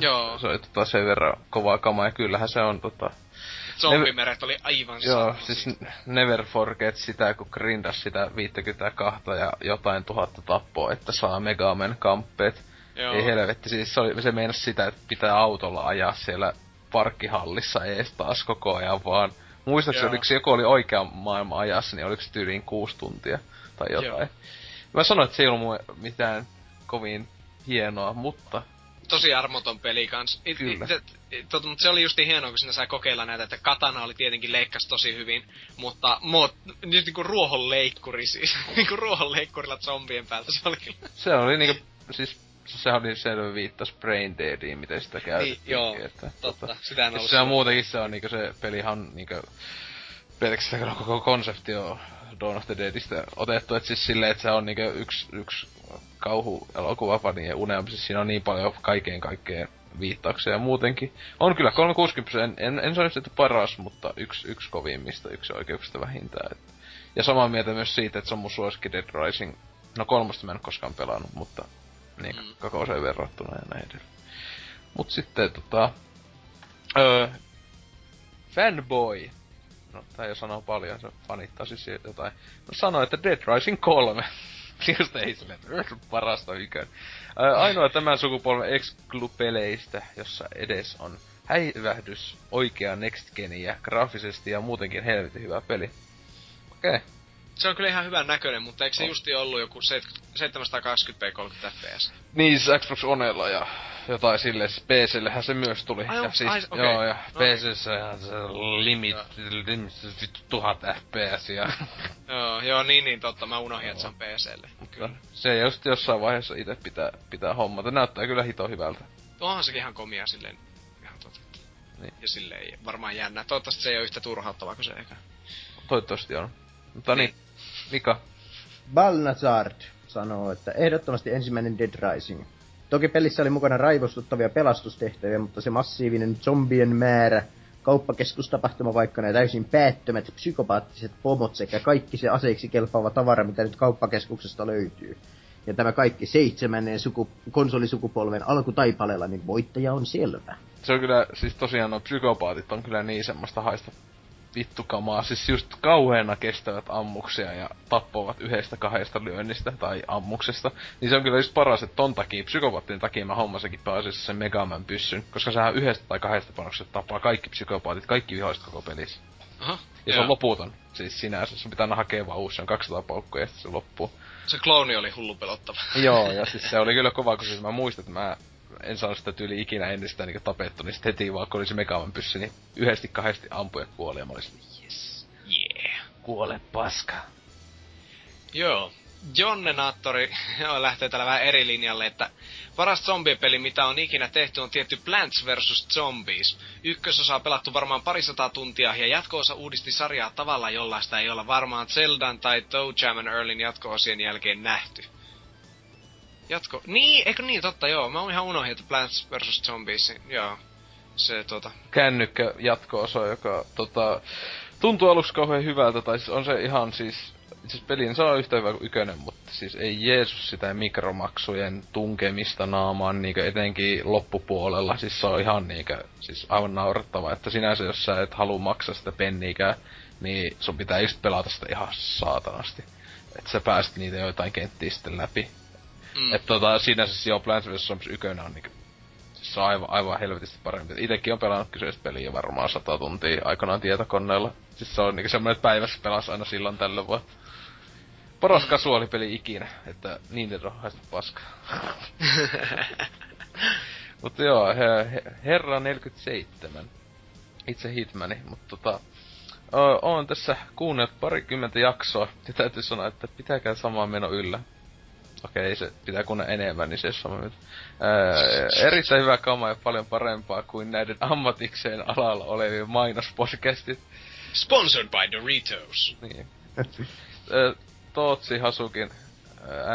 Joo. Se oli sen verran kovaa kamaa, ja kyllähän se on zombimeret oli aivan sama. Joo, siis never forget sitä, kun grindas sitä 52 ja jotain 1000 tappoa, että saa Megaman kamppeet. Ei helvetti, siis se meinasi sitä, että pitää autolla ajaa siellä parkkihallissa ees taas koko ajan vaan. Muistaakseni oliko se joku oli oikean maailman ajassa, niin oliko se tyyliin 6 tuntia tai jotain. Joo. Mä sanoin, että se ei ollut mitään kovin hienoa, mutta... Tosi armoton peli kans. Mutta se oli justi hienoa, kun siinä sai kokeilla näitä, että katana oli tietenkin leikkas tosi hyvin, mutta nyt niinku ruohonleikkuri siis. Niinku ruohonleikkurilla zombien päältä se oli kyllä. Se oli niinku, siis sehän oli selvä viittas Brain Deadiin, miten sitä käytettiin. Niin, joo, että, totta. Sitä on ollut. Se on muutenkin, se on niinku se pelihan niinku... Pelkästään koko konsepti on Dawn of the Deadistä otettu, et siis silleen, et se on niinku yks kauhuelokuvafanien unelma, siis siinä on niin paljon kaikkeen viittauksia ja muutenkin. On kyllä 360, en sano sitä paras, mutta yksi kovimmista, yksi oikeuksista vähintään. Et. Ja samaa mieltä myös siitä, että se on mun suosikki Dead Rising. No 3 mä en oo koskaan pelannut, mutta niin kakoseen verrattuna ja näin edelleen. Mut sitten fanboy. No, tää jo sanoo paljon, se fanittaa siis jotain. No sanoi, että Dead Rising 3. Just ei silleen, että parasta ikään. Ainoa tämän sukupolven exclu-peleistä, jossa edes on häivähdys, oikea next-geniä, graafisesti ja muutenkin helvetin hyvä peli. Okei. Okay. Se on kyllä ihan hyvän näköinen, mutta eikö se justi ollut joku 720p 30fps? Niin, siis Xbox Onella ja jotain silleen, siis PC:llähän se myös tuli. Ja siis, okay. Joo, ja PC:ssähän se limit 1000 fps ja... joo, niin totta, mä unohdin, että se on PC:lle. Kyllä. Se just jossain vaiheessa itse pitää hommata, näyttää kyllä hito hyvältä. Onhan sekin ihan komia silleen, ihan totta. Niin. Ja silleen varmaan jännää, toivottavasti se ei oo yhtä turhauttavaa kuin se eikä. Toivottavasti on. Mutta niin, Mika. Balnazard sanoo, että ehdottomasti ensimmäinen Dead Rising. Toki pelissä oli mukana raivostuttavia pelastustehtäviä, mutta se massiivinen zombien määrä, kauppakeskustapahtuma-vaikkana ja täysin päättömät psykopaattiset pomot sekä kaikki se aseiksi kelpaava tavara, mitä nyt kauppakeskuksesta löytyy. Ja tämä kaikki 7. konsolisukupolven alkutaipaleella, niin voittaja on selvä. Se on kyllä, siis tosiaan nuo psykopaatit on kyllä niin semmoista haista vittukamaa. Siis just kauheena kestävät ammuksia ja tappoivat yhdestä kahdesta lyönnistä tai ammuksesta. Niin se on kyllä just paras, että ton takia, psykopaattien takia mä hommasinkin pääasiassa sen Megaman pyssyn. Koska sehän yhdestä tai kahdesta panoksesta tappaa kaikki psykopaatit, kaikki viholliset koko pelissä. Aha, ja se on loputon. Siis sinänsä, sun pitää aina hakea vaan uusi, se on 200 paukkoja ja sitten se loppuu. Se klooni oli hullun pelottava. Joo, ja siis se oli kyllä kova, kun siis mä muistan, että mä en saanut sitä tyyliä ikinä ennen sitä niinku tapettu, niin sit heti vaan, kun oli se Megaman pyssy, niin yhdesti kahdesti ampui ja kuoli, ja mä olin sit, yes, yeah, kuole paska. Joo, Jonnenaattori lähtee tällä vähän eri linjalle, että paras zombipeli, mitä on ikinä tehty, on tietty Plants vs. Zombies. Ykkösosa on pelattu varmaan 200 tuntia, ja jatko-osa uudisti sarjaa tavalla, jollaista ei olla varmaan Zeldan tai Toe Jam and Earlin jatko-osien jälkeen nähty. Niin, eikö niin, totta, joo. Mä oon ihan unohdin, että Plants vs. Zombies, joo. Se kännykkä jatko-osa, joka tuntuu aluksi kauhean hyvältä, tai siis on se ihan siis pelin saa yhtä hyvä kuin ykönen, mutta siis ei Jeesus sitä mikromaksujen tunkemista naamaan niinkö etenkin loppupuolella. Siis se on ihan niinkö, siis aivan naurettava, että sinänsä jos sä et halua maksaa sitä penniikää, niin sun pitää just pelata sitä ihan saatanasti. Että sä pääset niitä joitain kenttiä sitten läpi. Mm. Että sinänsä jo Plants vs. Zombies ykönen on niinkö, siis se on aivan helvetisti parempi. Itekin on pelannut kyseistä peliä jo varmaan 100 tuntia aikanaan tietokoneella. Siis se on niinkö semmonen, että päivässä pelas aina silloin tällöin vaan. Paras kasuaalipeli ikinä, että Nintendo haista paskaa. Mutta joo, Herra 47, itse Hitmani, mutta oon tässä kuunnellut 20 jaksoa, ja täytyy sanoa, että pitääkää samaa meno yllä. Okei, se pitää kuunnella enemmän, niin se on sama. Erittäin hyvä kama ja paljon parempaa kuin näiden ammatikseen alalla olevien mainospodcastit. Sponsored by Doritos. Niin. Tootsi, Hasukin,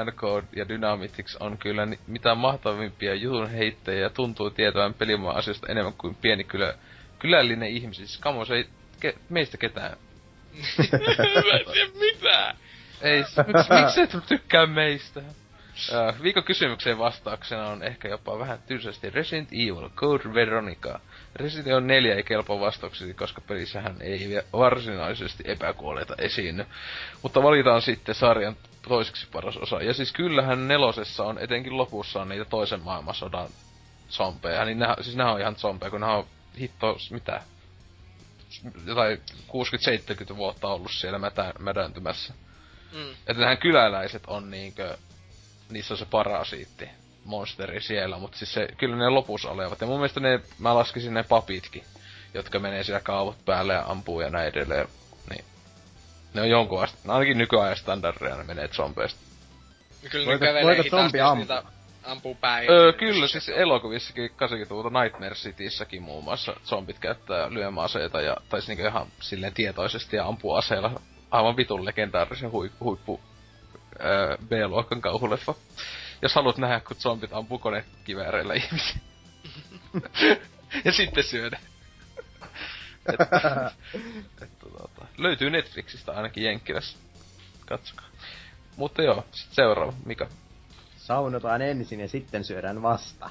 N-Code ja Dynamitix on kyllä mitä mahtavimpia jutun heittejä ja tuntuu tietävän pelimaan asioista enemmän kuin pieni kylällinen ihmisiä. Siis kamos ei meistä ketään. Mä en tiedä mitään! Ei, miksi et tykkää meistä? Viikon kysymykseen vastauksena on ehkä jopa vähän tylsästi Resident Evil Code Veronica. Resident on 4 ei kelpaa vastauksesi, koska pelissähän ei varsinaisesti epäkuolleita esiinny. Mutta valitaan sitten sarjan toiseksi paras osa. Ja siis kyllähän 4:ssä on etenkin lopussa niitä toisen maailmansodan zombeja. Niin nämä on ihan zombeja, kun nämä on hittois mitä? Jotain 60-70 vuotta ollut siellä mädäntymässä. Mm. Että nähän kyläläiset on niinkö, niissä on se parasiitti, monsteri siellä, mutta siis se, kyllä ne lopussa olevat. Ja mun mielestä mä laskisin ne papitkin, jotka menee siellä kaavut päälle ja ampuu ja näin edelleen. Niin. Ne on jonkun asti, ainakin nykyajan standardeja ne menee zombeista. Kyllä ne kävelee hitaasti, jos niitä ampuu päin. Kyllä, siis elokuvissakin 80-luvulta Nightmare Cityssäkin muun muassa zombit käyttää lyömäaseita ja taisi niinku ihan silleen tietoisesti ja ampuu aseella aivan vitun legendaarisen huippu B-luokan kauhuleffa. Jos haluat nähdä, kun zombit ampuu konekivääreillä ihmisiä. Ja sitten syödä. Löytyy Netflixistä ainakin Jenkkilässä. Katsokaa. Mutta joo, sit seuraava. Mika? Saunotaan ensin ja sitten syödään vasta.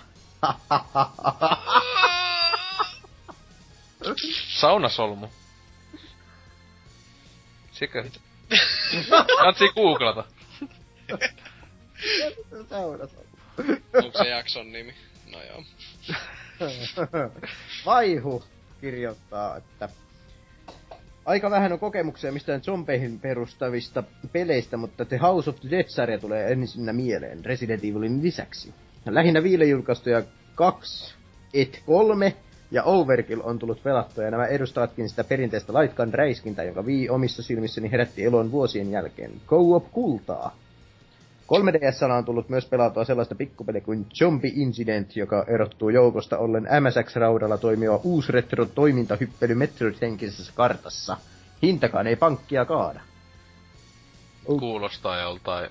Saunasolmu. Sekö? Katsii googlata. Onko se jakson nimi? No joo. Vaihu kirjoittaa, että aika vähän on kokemuksia mistään zombeihin perustavista peleistä, mutta The House of the Dead-sarja tulee ensinnä mieleen Resident Evilin lisäksi. Lähinnä viilejulkaistuja 2 et 3 ja Overkill on tullut pelattua, ja nämä edustavatkin sitä perinteistä laitkan räiskintää, joka Wii omissa silmissäni herätti eloon vuosien jälkeen. Co-op-kultaa. 3DS:llä on tullut myös pelattua sellaista pikkupeliä kuin Zombie Incident, joka erottuu joukosta ollen MSX-raudalla toimiva uusretro-toimintahyppely Metroid-henkisessä kartassa. Hintakaan ei pankkia kaada. Kuulostaa joltain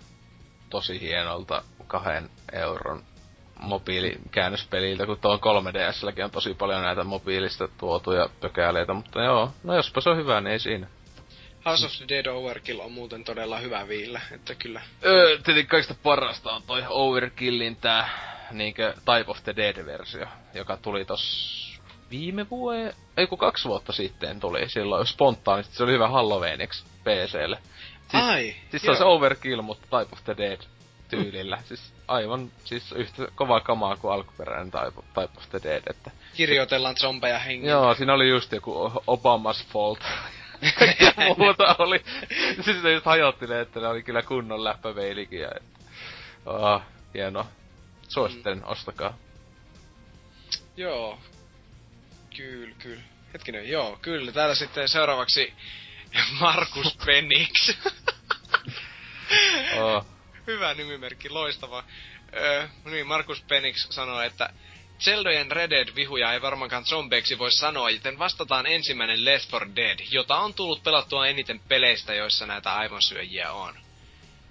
tosi hienolta 2 euron mobiilikäännöspeliltä, kun tuolla 3DS:lläkin on tosi paljon näitä mobiilista tuotuja pökäleitä, mutta joo, no jospa se on hyvä, niin ei siinä. House of the Dead Overkill on muuten todella hyvä viillä, että kyllä. Tietenkin kaikista parasta on toi Overkillin tää niinkö Type of the Dead-versio, joka tuli tossa viime vuoden, ei kun 2 vuotta sitten tuli silloin spontaanisti, se oli hyvä Halloweeniksi PClle. Siis, ai, siis se on se Overkill, mutta Type of the Dead tyylillä. Siis aivan siis yhtä kovaa kamaa kuin alkuperäinen Type of the Dead, että... Kirjoitellaan zombeja hengiin. Joo, siinä oli just joku Obama's Fault. Ja muuta oli. Siis se just hajottilee, että ne oli kyllä kunnon läppäveilikin. Hienoa. Suosittelen, ostakaa. Joo. Kyllä. Hetkinen, joo, kyllä. Täällä sitten seuraavaksi Markus Penix. Hyvä nimimerkki, loistava. Niin, Markus Penix sanoi, että Zeldojen Red Dead-vihuja ei varmaankaan zombeiksi voi sanoa, joten vastataan ensimmäinen Left 4 Dead, jota on tullut pelattua eniten peleistä, joissa näitä aivosyöjiä on.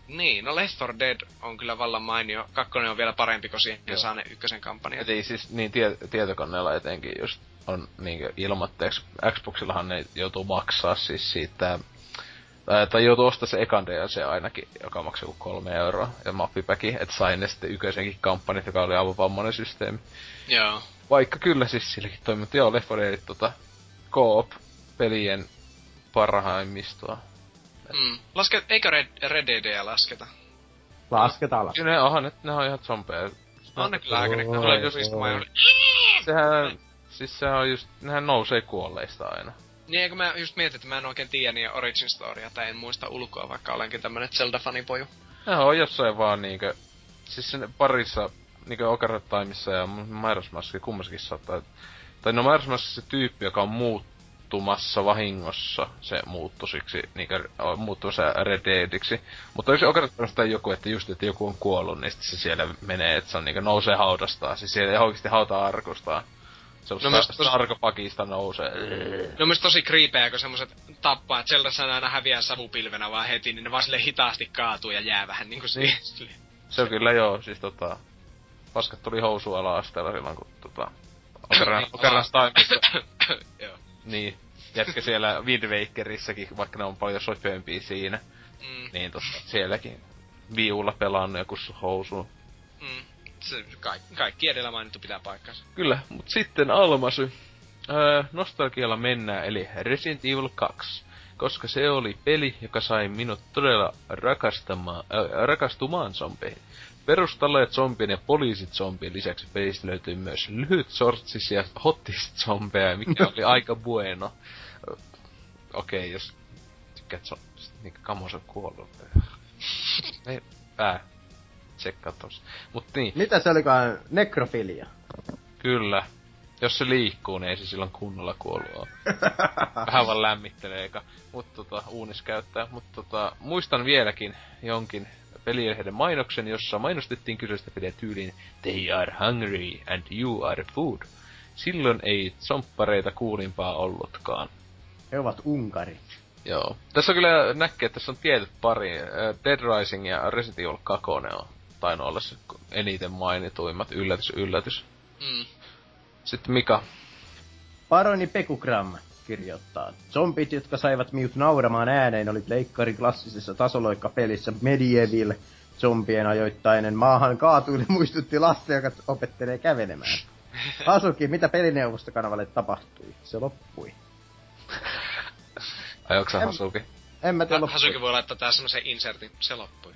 Niin, no Left 4 Dead on kyllä vallan mainio. 2 on vielä parempi, kun siihen saa ne 1 kampanjat. Eli siis niin tietokoneella etenkin just on niinkö ilmoitteeksi. Xboxillahan ne joutuu maksaa siis siitä... Tai joutuu ostaa se ekan DLC ainakin, joka maksoi joku 3 euroa, ja mappipäki, et sai ne sitten yköisenkin kampanjat, joka oli aivan vammoinen systeemi. Joo. Vaikka kyllä siis silläkin toimi, mutta joo, Lefodelit co-op-pelien parhaimmistoa. Eikö Red Deadia lasketa? Lasketaan. Kyllä ne onhan, ne on ihan zombeja. On ne kyllä aikainen, ne tulee just istumaan. Sehän, siis sehän on just, nehän nousee kuolleista aina. Niin, eikö mä just mietin, että mä en oikein tiedä niiden origin storya, tai en muista ulkoa, vaikka olenkin tämmönen Zelda-fanipoju. Joo, on jossain vaan niinkö... Siis sen parissa, niinkö Ocarina of Timeissa ja Majora's Maskissa kummassakin saattaa... Tai no Majora's Maskissa se tyyppi, joka on muuttumassa vahingossa, se muuttusiksi, niinkö muuttumassa Red Deadiksi. Mutta yksi Ocarina of Timeista joku, että just, että joku on kuollut, niin se siellä menee, että se on niinkö nousee haudastaan. Siis siellä ei oikeesti hautaa arkustaan. Sarkofagista nousee. No myös tosi kriipeä, kun semmoset tappaa, et Zeldassa aina häviää savupilvenä vaan heti, niin ne vaan silleen hitaasti kaatuu ja jää vähän niinku siihen. Se on kyllä joo, siis paskat tuli housuun ala-asteella silloin, kun Ocarina of Timeissa. Joo. Niin, jätkä siellä Wind Wakerissäkin, vaikka ne on paljon sopempiä siinä. Niin sielläkin viulla pelaannu ja kussu housuun. Kaikki edellä mainittu pitää paikkansa. Kyllä, mut sitten Almasy. Nostalgialla mennään, eli Resident Evil 2. Koska se oli peli, joka sai minut todella rakastumaan zombeihin. Perustalleet zombien ja poliisit zombien lisäksi pelistä löytyi myös lyhytsortsisia hottiset zombeja, mikä oli aika bueno. Okei, jos tykkäät niinkä kamos on kuollut. Ei, tsekkaa tossa. Mut niin. Mitä se olikaan? Nekrofilia? Kyllä. Jos se liikkuu, niin ei se silloin kunnolla kuolua. Vähän vaan lämmittelee eikä. Mut uunis käyttää. Mut muistan vieläkin jonkin pelilehden mainoksen, jossa mainostettiin kyseistä peliä tyyliin They are hungry and you are food. Silloin ei zomppareita kuulimpaa ollutkaan. He ovat unkarit. Joo. Tässä kyllä näkee, että tässä on tietyt pari. Dead Rising ja Resident Evil 2 on. Taino olla se eniten mainituimmat. Yllätys. Sitten Mika. Paroni Pekugram kirjoittaa. Zombit, jotka saivat minut nauramaan ääneen, oli pleikkari klassisessa tasoloikkapelissä Medieval. Zombien ajoittainen maahan kaatuille muistutti lasta, joka opettelee kävelemään. Hasuki, mitä pelineuvostokanavalle tapahtui? Se loppui. Ai onko sä Hasuki? En mä tiedä. Hasuki voi laittaa tää semmosen insertin. Se loppui.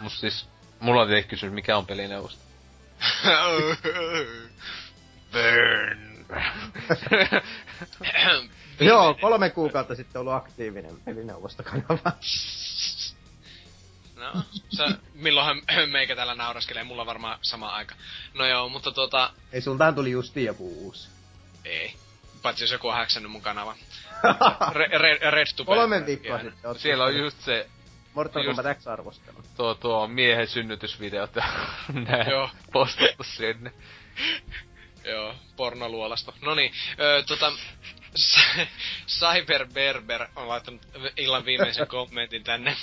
Mut siis, mulla on tietenkin kysymys, mikä on pelineuvosto? Burn! Joo, 3 kuukautta sitten ollut aktiivinen pelineuvostokanava. No, milloinhan meikä täällä nauraskelee, mulla on varmaan sama aika. No joo, mutta Ei, sultahan tuli justiin joku uusi. Ei. Paitsi jos joku on häksännyt mun kanava. Red to Bell. 3 viikkoa sitten. Siellä on just se... Mortal Kombat X-arvostelu. Tuo miehen synnytysvideot ja näin postattu sinne. Joo, pornoluolasta. Noniin, Cyber Berber on laittanut illan viimeisen kommentin tänne.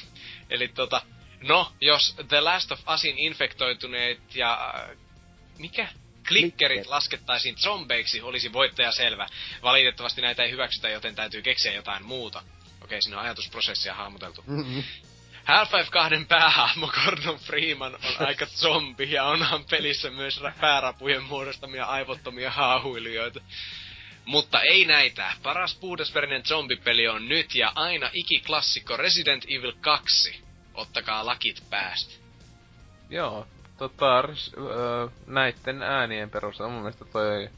Eli no, jos The Last of Usin infektoituneet ja... Mikä? Klikkerit laskettaisiin zombeiksi, olisi voittaja selvä. Valitettavasti näitä ei hyväksytä, joten täytyy keksiä jotain muuta. Okei, siinä on ajatusprosessia hahmoteltu. Mm-hmm. Half-Life 2 päähahmo Gordon Freeman on aika zombi ja onhan pelissä myös päärapujen muodostamia aivottomia haahuilijoita. Mutta ei näitä. Paras puhdasverinen zombipeli on nyt ja aina ikiklassikko Resident Evil 2. Ottakaa lakit päästä. Joo, näitten äänien perusteella mun mielestä toi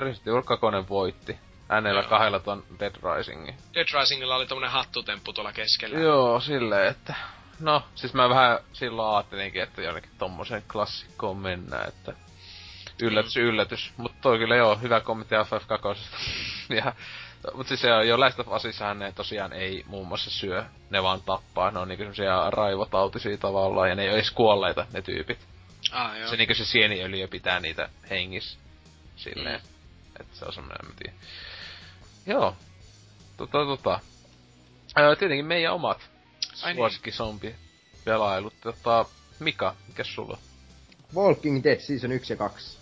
Resident Evil 2 voitti. Äänellä kahdella ton Dead Risingin. Dead Risingilla oli tommonen hattutemppu tuolla keskellä. Joo, silleen, että... No, siis mä vähän silloin ajattelinkin, että jonnekin tommoseen klassikkoon mennään, että... Yllätys, yllätys. Mut toi kyllä joo, hyvä kommentti FF2:sta. Ja... Mut siis jo Last of Usissahan ne tosiaan ei muun muassa syö. Ne vaan tappaa, ne on niinku semmosia raivotautisia tavallaan, ja ne ei oo edes kuolleita, ne tyypit. Ah, joo. Se niinku se sieniöljy pitää niitä hengissä. Silleen. Mm. Et se on semmonen, mä tiedän. Joo. Tietenkin meidän omat suosikkizombi-pelailut. Mika, mikäs sulla on? Walking Dead Season 1 ja 2.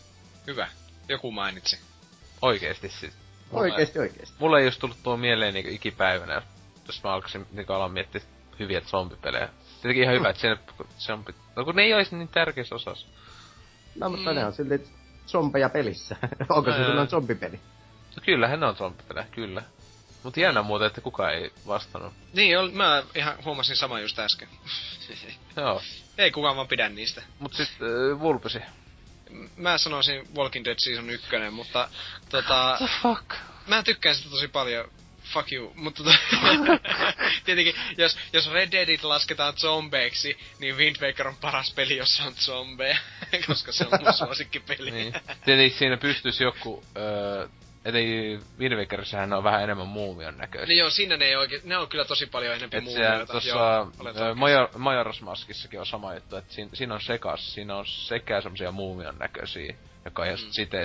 Hyvä. Joku mainitsi. Oikeesti siis. Oikeesti. Mulle ei just tullut tuo mieleen niinku ikipäivänä, jos mä alkaisin niinku alan miettiä hyviä zombipelejä. Tietenkin ihan hyvä, että siinä zombit... No kun ne ei ois niin tärkeissä osassa. No mutta ne on silti zombeja pelissä. Onko se sellainen zombipeli? No kyllähän ne on zombipelejä, kyllä. Mut hienoa muuten, että kukaan ei vastannut. Niin, mä ihan huomasin saman just äsken. Joo. Ei kukaan vaan pidä niistä. Mut sit Vulpesi. Mä sanoisin Walking Dead Season 1, mutta The fuck? Mä tykkään sitä tosi paljon. Fuck you, mutta tietenkin, jos Red Deadit lasketaan zombeiksi, niin Wind Waker on paras peli, jossa on zombeja. Koska se on mun suosikkipeli. Niin. Tietenkin siinä pystyis joku... Eli Winwickerissähän on vähän enemmän muumion näköisiä. Niin joo, siinä ne ei ne on kyllä tosi paljon enemmän muumioita. Tuossa Majora's Maskissakin on sama juttu, että siinä on sekas. Siinä on sekä semmosia muumion näköisiä, joka ei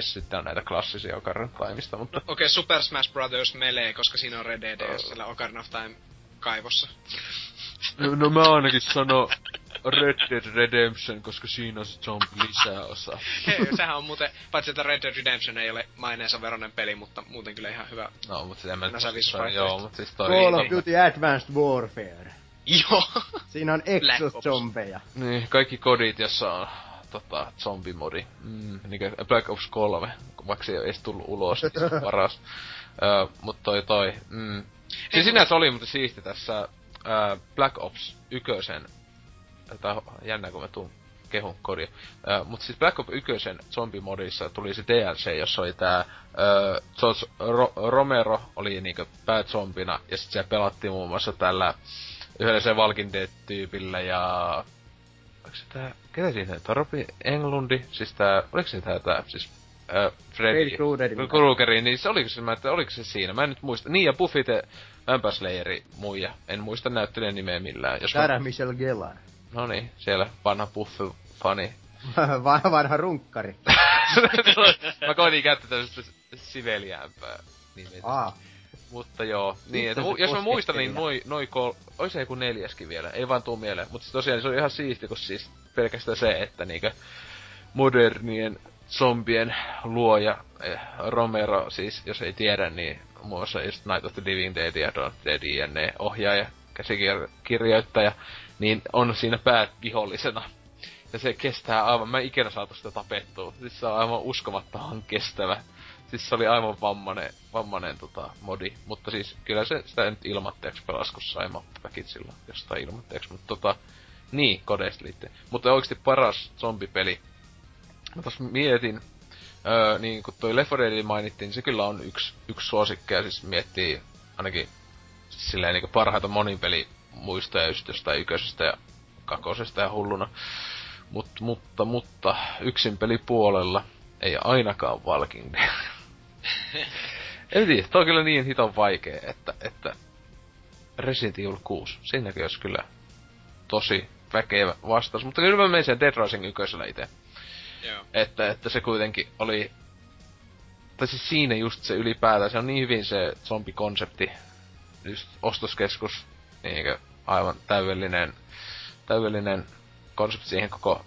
sitten on näitä klassisia Ocarina of Timeista, mutta... No, okei, Super Smash Bros. Melee, koska siinä on Red Dead, siellä Ocarina of Time kaivossa. No mä ainakin sano... Red Dead Redemption, koska siinä on se zombie-lisäosa. Hei, sehän on muuten, paitsi että Red Dead Redemption ei ole maineensa veroinen peli, mutta muuten kyllä ihan hyvä. No, mutta sitä mä... Joo, mutta siis toi... Call of Duty Advanced Warfare. Joo. Siinä on exo-zombeja. Niin, kaikki kodit, jossa on zombimodi. Niinkö Black Ops 3, vaikka se ei ole edes tullut ulos, niin se on paras. Mut toi... Siis sinänsä oli muuten siisti tässä Black Ops 1:n. Tää on jännää, kun mä tuun kehun kodia. Mut siis Black Ops 1 zombimodissa tuli se DLC, jossa oli tää... George Romero oli niinkö pääzombina, ja sit se pelatti muun muassa tällä... Yhdellä se Walking Dead-tyypillä ja... Oliko se tää... Ketä siinä? Tää Robin Englundi? Siis tää... Oliko se tää siis... Freddy Kruegeri, niin se oliko se, mä että oliko se siinä? Mä en nyt muista. Niin ja Buffy the Vampire Slayer muija. En muista näyttelijän nimeä millään. Sarah Michelle Gellar. No niin, siellä vanha Buffy-fani. Vanha runkkari. Mä koitin käyttää tämmöstä siveliämpää nimetä. Mutta joo, niin, että jos mä muistan, niin ois se joku neljäskin vielä, ei vaan tuu mieleen. Mutta tosiaan se on ihan siisti, kun siis pelkästään se, että niinkö modernien zombien luoja Romero, siis jos ei tiedä, niin muun muassa just Night of the Living Dead ja Dawn of the Dead ja ne ohjaaja, käsikirjoittaja, niin on siinä päävihollisena. Ja se kestää aivan, mä en ikinä saatu sitä tapettua. Siis se on aivan uskomattoman kestävä. Siis se oli aivan vammanen modi. Mutta siis kyllä se sitä nyt ilmatteeksi pelas, kun sai mappapäkit silloin jostain ilmatteeksi. Mutta niin, kodeista liittyen. Mutta oikeesti paras zombipeli. Mä tossa mietin, niin kun toi Left 4 Dead mainittiin, niin se kyllä on yksi suosikkeja. Siis miettii ainakin silleen niinku parhaita monipeli muistoja just jostain yköisestä ja kakosesta ja hulluna. Mutta yksin pelipuolella ei ainakaan Walking Dead. En tiedä, toi on kyllä niin hiton vaikee, että Resident Evil 6, siinäkin olisi kyllä tosi väkevä vastaus. Mutta kyllä mä menin sen Dead Rising yköisellä ite. Yeah. Että se kuitenkin oli... Tai siis siinä just se ylipäätään, se on niin hyvin se zombikonsepti, just ostoskeskus. Niinkö aivan täydellinen konsepti siihen koko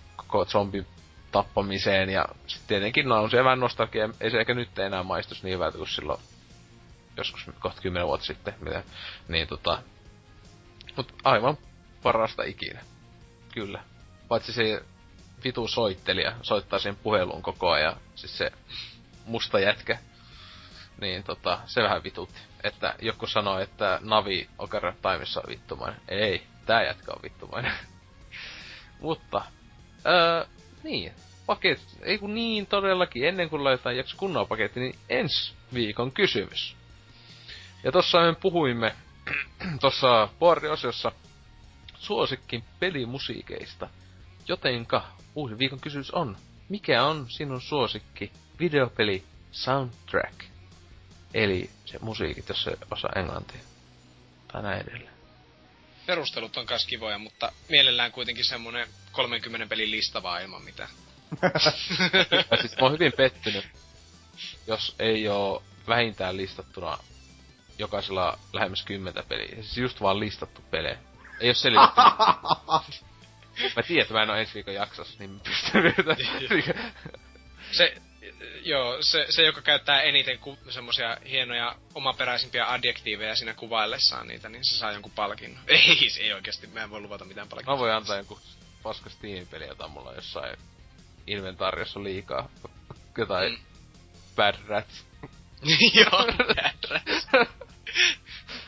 zombin tappamiseen ja sit tietenkin on se vähän nostalgia, ei se ehkä nyt enää maistus niin hyvältä kuin silloin joskus kohta 10 vuotta sitten, mitä, niin mut aivan parasta ikinä. Kyllä. Paitsi se vitu soittelija soittaa sen puheluun koko ajan, siis se musta jätkä. Niin se vähän vitutti. Että joku sanoo, että Navi Ocarina of Timeissa on vittumainen. Ei, tää jätkä on vittumainen. Mutta, niin. Paketti, ei kun niin todellakin, ennen kuin laitetaan jakso kunnon paketti, niin ensi viikon kysymys. Ja tossa me puhuimme, tossa boardiosiossa, suosikkin pelimusiikeista. Jotenka uusi viikon kysymys on, mikä on sinun suosikki videopeli soundtrack? Eli se musiikit, jos se osaa englantia. Tai näin edelleen. Perustelut on kans kivoja, mutta mielellään kuitenkin semmonen 30 pelin lista vaan ilman mitään. Siis mä oon hyvin pettynyt, jos ei oo vähintään listattuna jokaisella lähemmäs 10 peliä. Siis just vaan listattu pelejä. Ei oo selitetty. Mä tiedän, että mä en oo ensi viikon jaksossa, niin mä pystyn vielä. Joo, se joka käyttää eniten semmosia hienoja omaperäisimpiä adjektiiveja siinä kuvaillessaan niitä, niin se saa jonkun palkinnon. Ei oikeesti, mä en voi luvata mitään palkintoa. Mä voin antaa jonkun paskas tiimipeliä, jota mulla on jossain inventaariossa liikaa. Jotain Bad Rats. Joo, Bad Rats.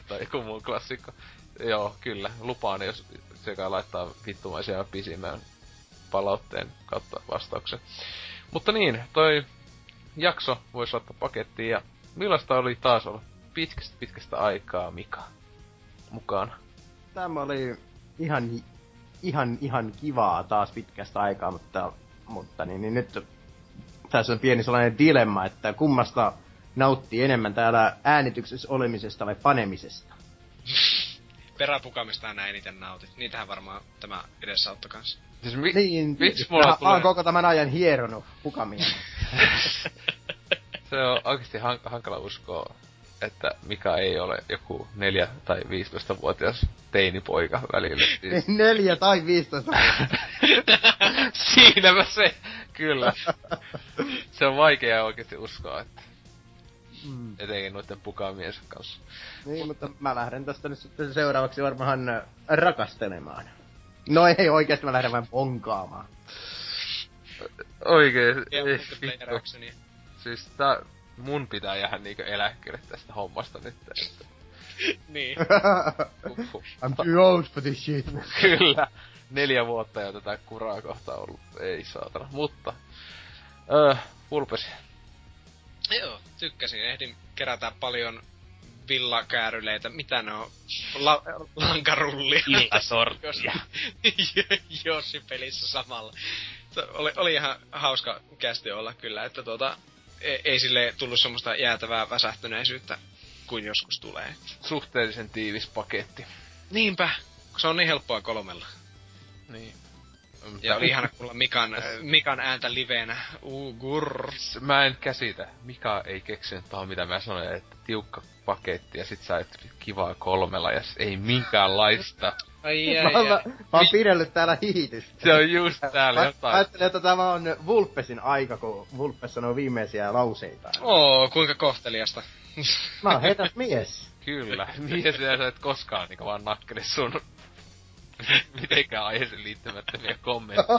Tai joku muu klassikko. Joo, kyllä, lupaan, jos sekä laittaa vittumaisia pisimään palautteen kautta vastauksen. Mutta niin, toi jakso voisi laittaa pakettiin, ja millaista oli taas olla pitkästä aikaa Mika mukana? Tämä oli ihan kivaa taas pitkästä aikaa, mutta niin nyt tässä on pieni sellainen dilemma, että kummasta nauttii enemmän täällä äänityksessä olemisesta vai panemisesta? Peräpukamista aina eniten nautit. Niitähän varmaan tämä edesauttoi kanssa. Siis miksi mulla tulee... Mä oon koko tämän ajan hieronut pukamia. Se on oikeesti hankala uskoa, että Mika ei ole joku 4 tai 15-vuotias teinipoika välillä. Siis... 4 tai 15 Siinäpä se, kyllä. Se on vaikea oikeesti uskoa, että... Etenkin noitten pukamiensa kanssa. Niin, mutta mä lähden tästä nyt sitten seuraavaksi varmaan rakastelemaan. No ei oikeesti, mä lähden vain ponkaamaan. Oikeesti, ei. Siis mun pitää jäädä niinkö eläkkeelle tästä hommasta nyt. Niin. I'm too old for this shit. Kyllä. 4 vuotta jo tätä kuraa kohtaa ollut. Ei saatana, mutta... Pulpesi. Joo, tykkäsin. Ehdin kerätä paljon villakääryleitä. Mitä ne on? Lankarullia. Illasorttia. Jossi pelissä samalla. Oli ihan hauska kästi olla kyllä, että ei sille tullut semmoista jäätävää väsähtyneisyyttä kuin joskus tulee. Suhteellisen tiivis paketti. Niinpä, se on niin helppoa 3. Niin. Ja oli ihana kuulla Mikan ääntä liveenä. Gurr. Mä en käsitä. Mika ei keksinyt tohon mitä mä sanoin, että tiukka paketti ja sit sä et kivaa 3 ja ei minkäänlaista. Mä oon pidellyt täällä hiitystä. Se on just täällä jotain. Mä ajattelin, että tämä on Vulpesin aika, kun Vulpes sanoo viimeisiä lauseita. Kuinka kohteliasta. Mä oon hetäs mies. Kyllä. Mies sä et koskaan niin vaan nakkele sun... Mitenkään aiheeseen liittymättömiä kommentteja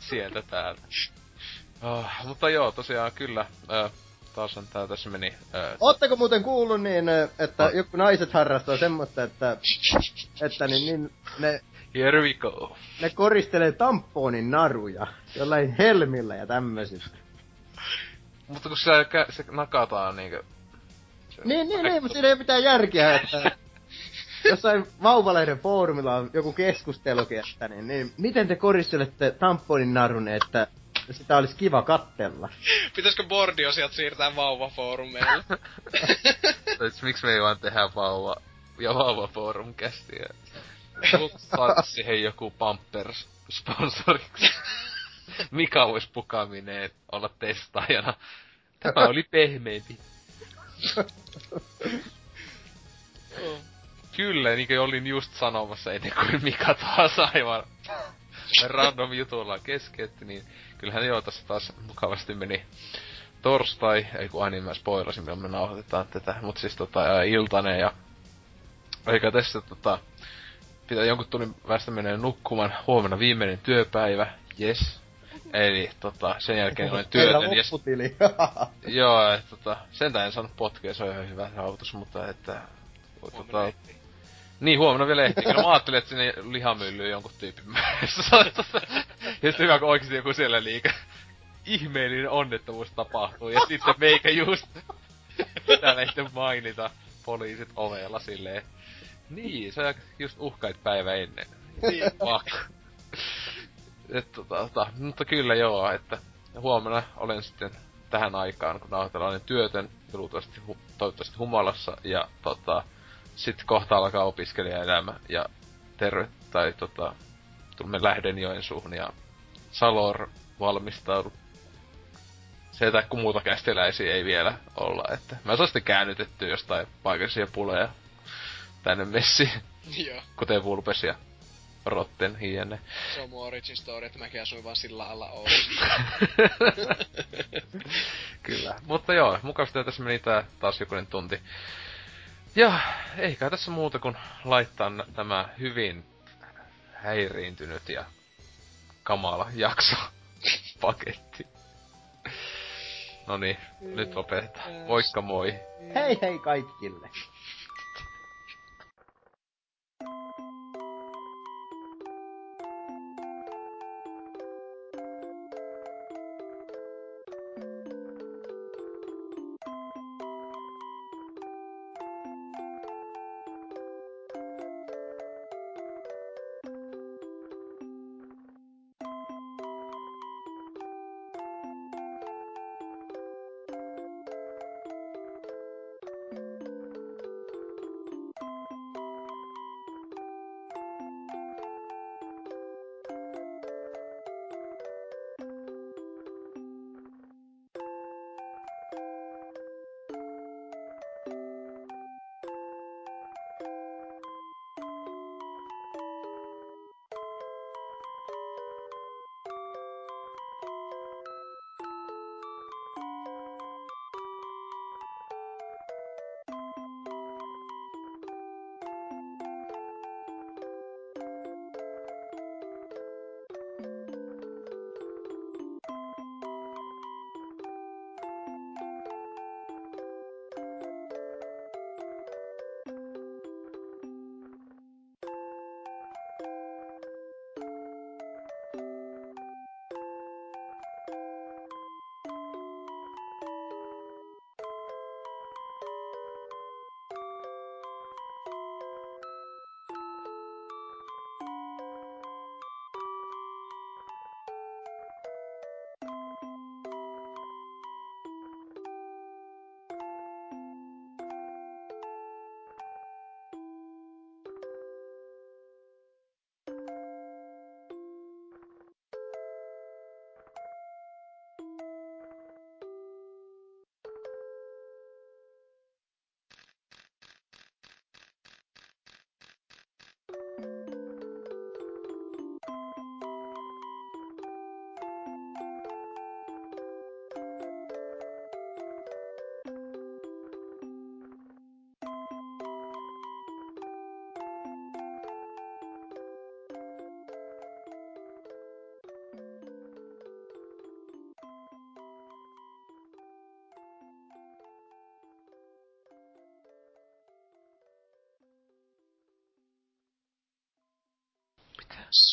sieltä täältä. Mutta joo, tosiaan kyllä. Taashan tää tässä meni. Ootteko muuten kuullut niin, että joku naiset harrastaa semmoista, että niin ne... Here we go. Ne koristelee tamponin naruja jollain helmillä ja tämmöisistä. Mutta kun se nakataan niinkö... Niin, mutta siinä ei mitään järkeä, että... Jossain Vauvalehden foorumilla on joku keskustelukin, että niin miten te koristelette tamponin narun, että sitä olisi kiva kattella? Pitäisikö bordiosiat siirtää Vauva-foorumeille? Miksi me ei vaan tehdä Vauva- ja Vauva-foorumcastia? Saat siihen joku Pampers-sponsoriksi. Mika voisi pukaminen olla testaajana. Tämä oli pehmeempi. Kyllä, niinkö olin just sanomassa ennen kuin Mika taas aivan random jutulla keskeytti, niin kyllähän joo tässä taas mukavasti meni torstai, ei kun aina mä spoilasin, kun me nauhoitetaan tätä, mut siis iltanen ja eikä tässä pitää jonkun tunnin päästä menee nukkumaan, huomenna viimeinen työpäivä, jes. Eli sen jälkeen olen työtön, jes. Joo, et sentään en saanut potkea, se on ihan hyvä saavutus, mutta että niin, huomenna vielä ehtii. Mä ajattelin, että sinne lihamyllyyn jonkun tyypin määrässä. Ja sitten hyvä, kun oikeesti joku siellä liikaa. Ihmeellinen onnettomuus tapahtuu, ja sitten meikä just... Täällä ei sitten mainita poliisit ovella silleen. Niin, sä just uhkait päivä ennen. Niin, mutta kyllä joo, että huomenna olen sitten tähän aikaan, kun nauhoitellaan, niin työtön, toivottavasti humalassa, ja sitten kohta alkaa opiskelijaelämä ja tulemme lähden Joensuuhun ja Salor valmistaudu. Sitä kun muuta kästiläisiä ei vielä olla, että mä saan sitten käännytettyä jostain paikallisia puleja tänne messiin. Joo. Kuten Vulpes ja Rotten hienne. Se on mun origin story, että mäkin asuin vaan sillä alla Oulussa. Kyllä, mutta joo, mukavasti tässä meni tää taas jokunen tunti. Ja eikä tässä muuta kuin laittaa tämä hyvin häiriintynyt ja kamala jakso paketti. Noniin, nyt lopetetaan. Moikka moi! Hei hei kaikille!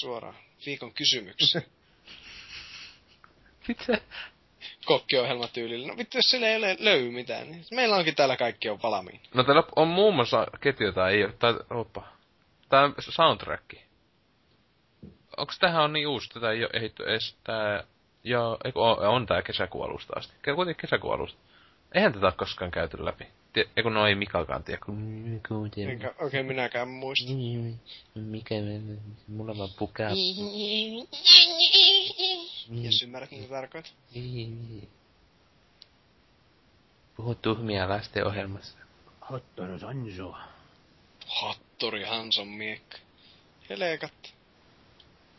Suoraan viikon kysymykseen. Mitä? Kokkiohjelmatyylillä. No vittu, jos sillä ei löydy mitään, niin meillä onkin täällä kaikki on valmiin. No täällä on muun muassa ketju, tai ei oo, tai oppa. Tää on soundtrack. Onks tähän on niin uusi, tätä ei oo ehitty edes tää... Joo, on tää kesäkuun alusta asti. Kuitenkin kesäkuun alusta. Eihän tätä koskaan käyty läpi. Eiku no ei Mikakaan tiedä, kun... Okei, minäkään muista. Mikä... Mulla vaan pukaa... Jos ymmärrät, mitä tarkoit. Puhu tuhmia lasten ohjelmassa. Hattori Hanson miekka. Helekatti.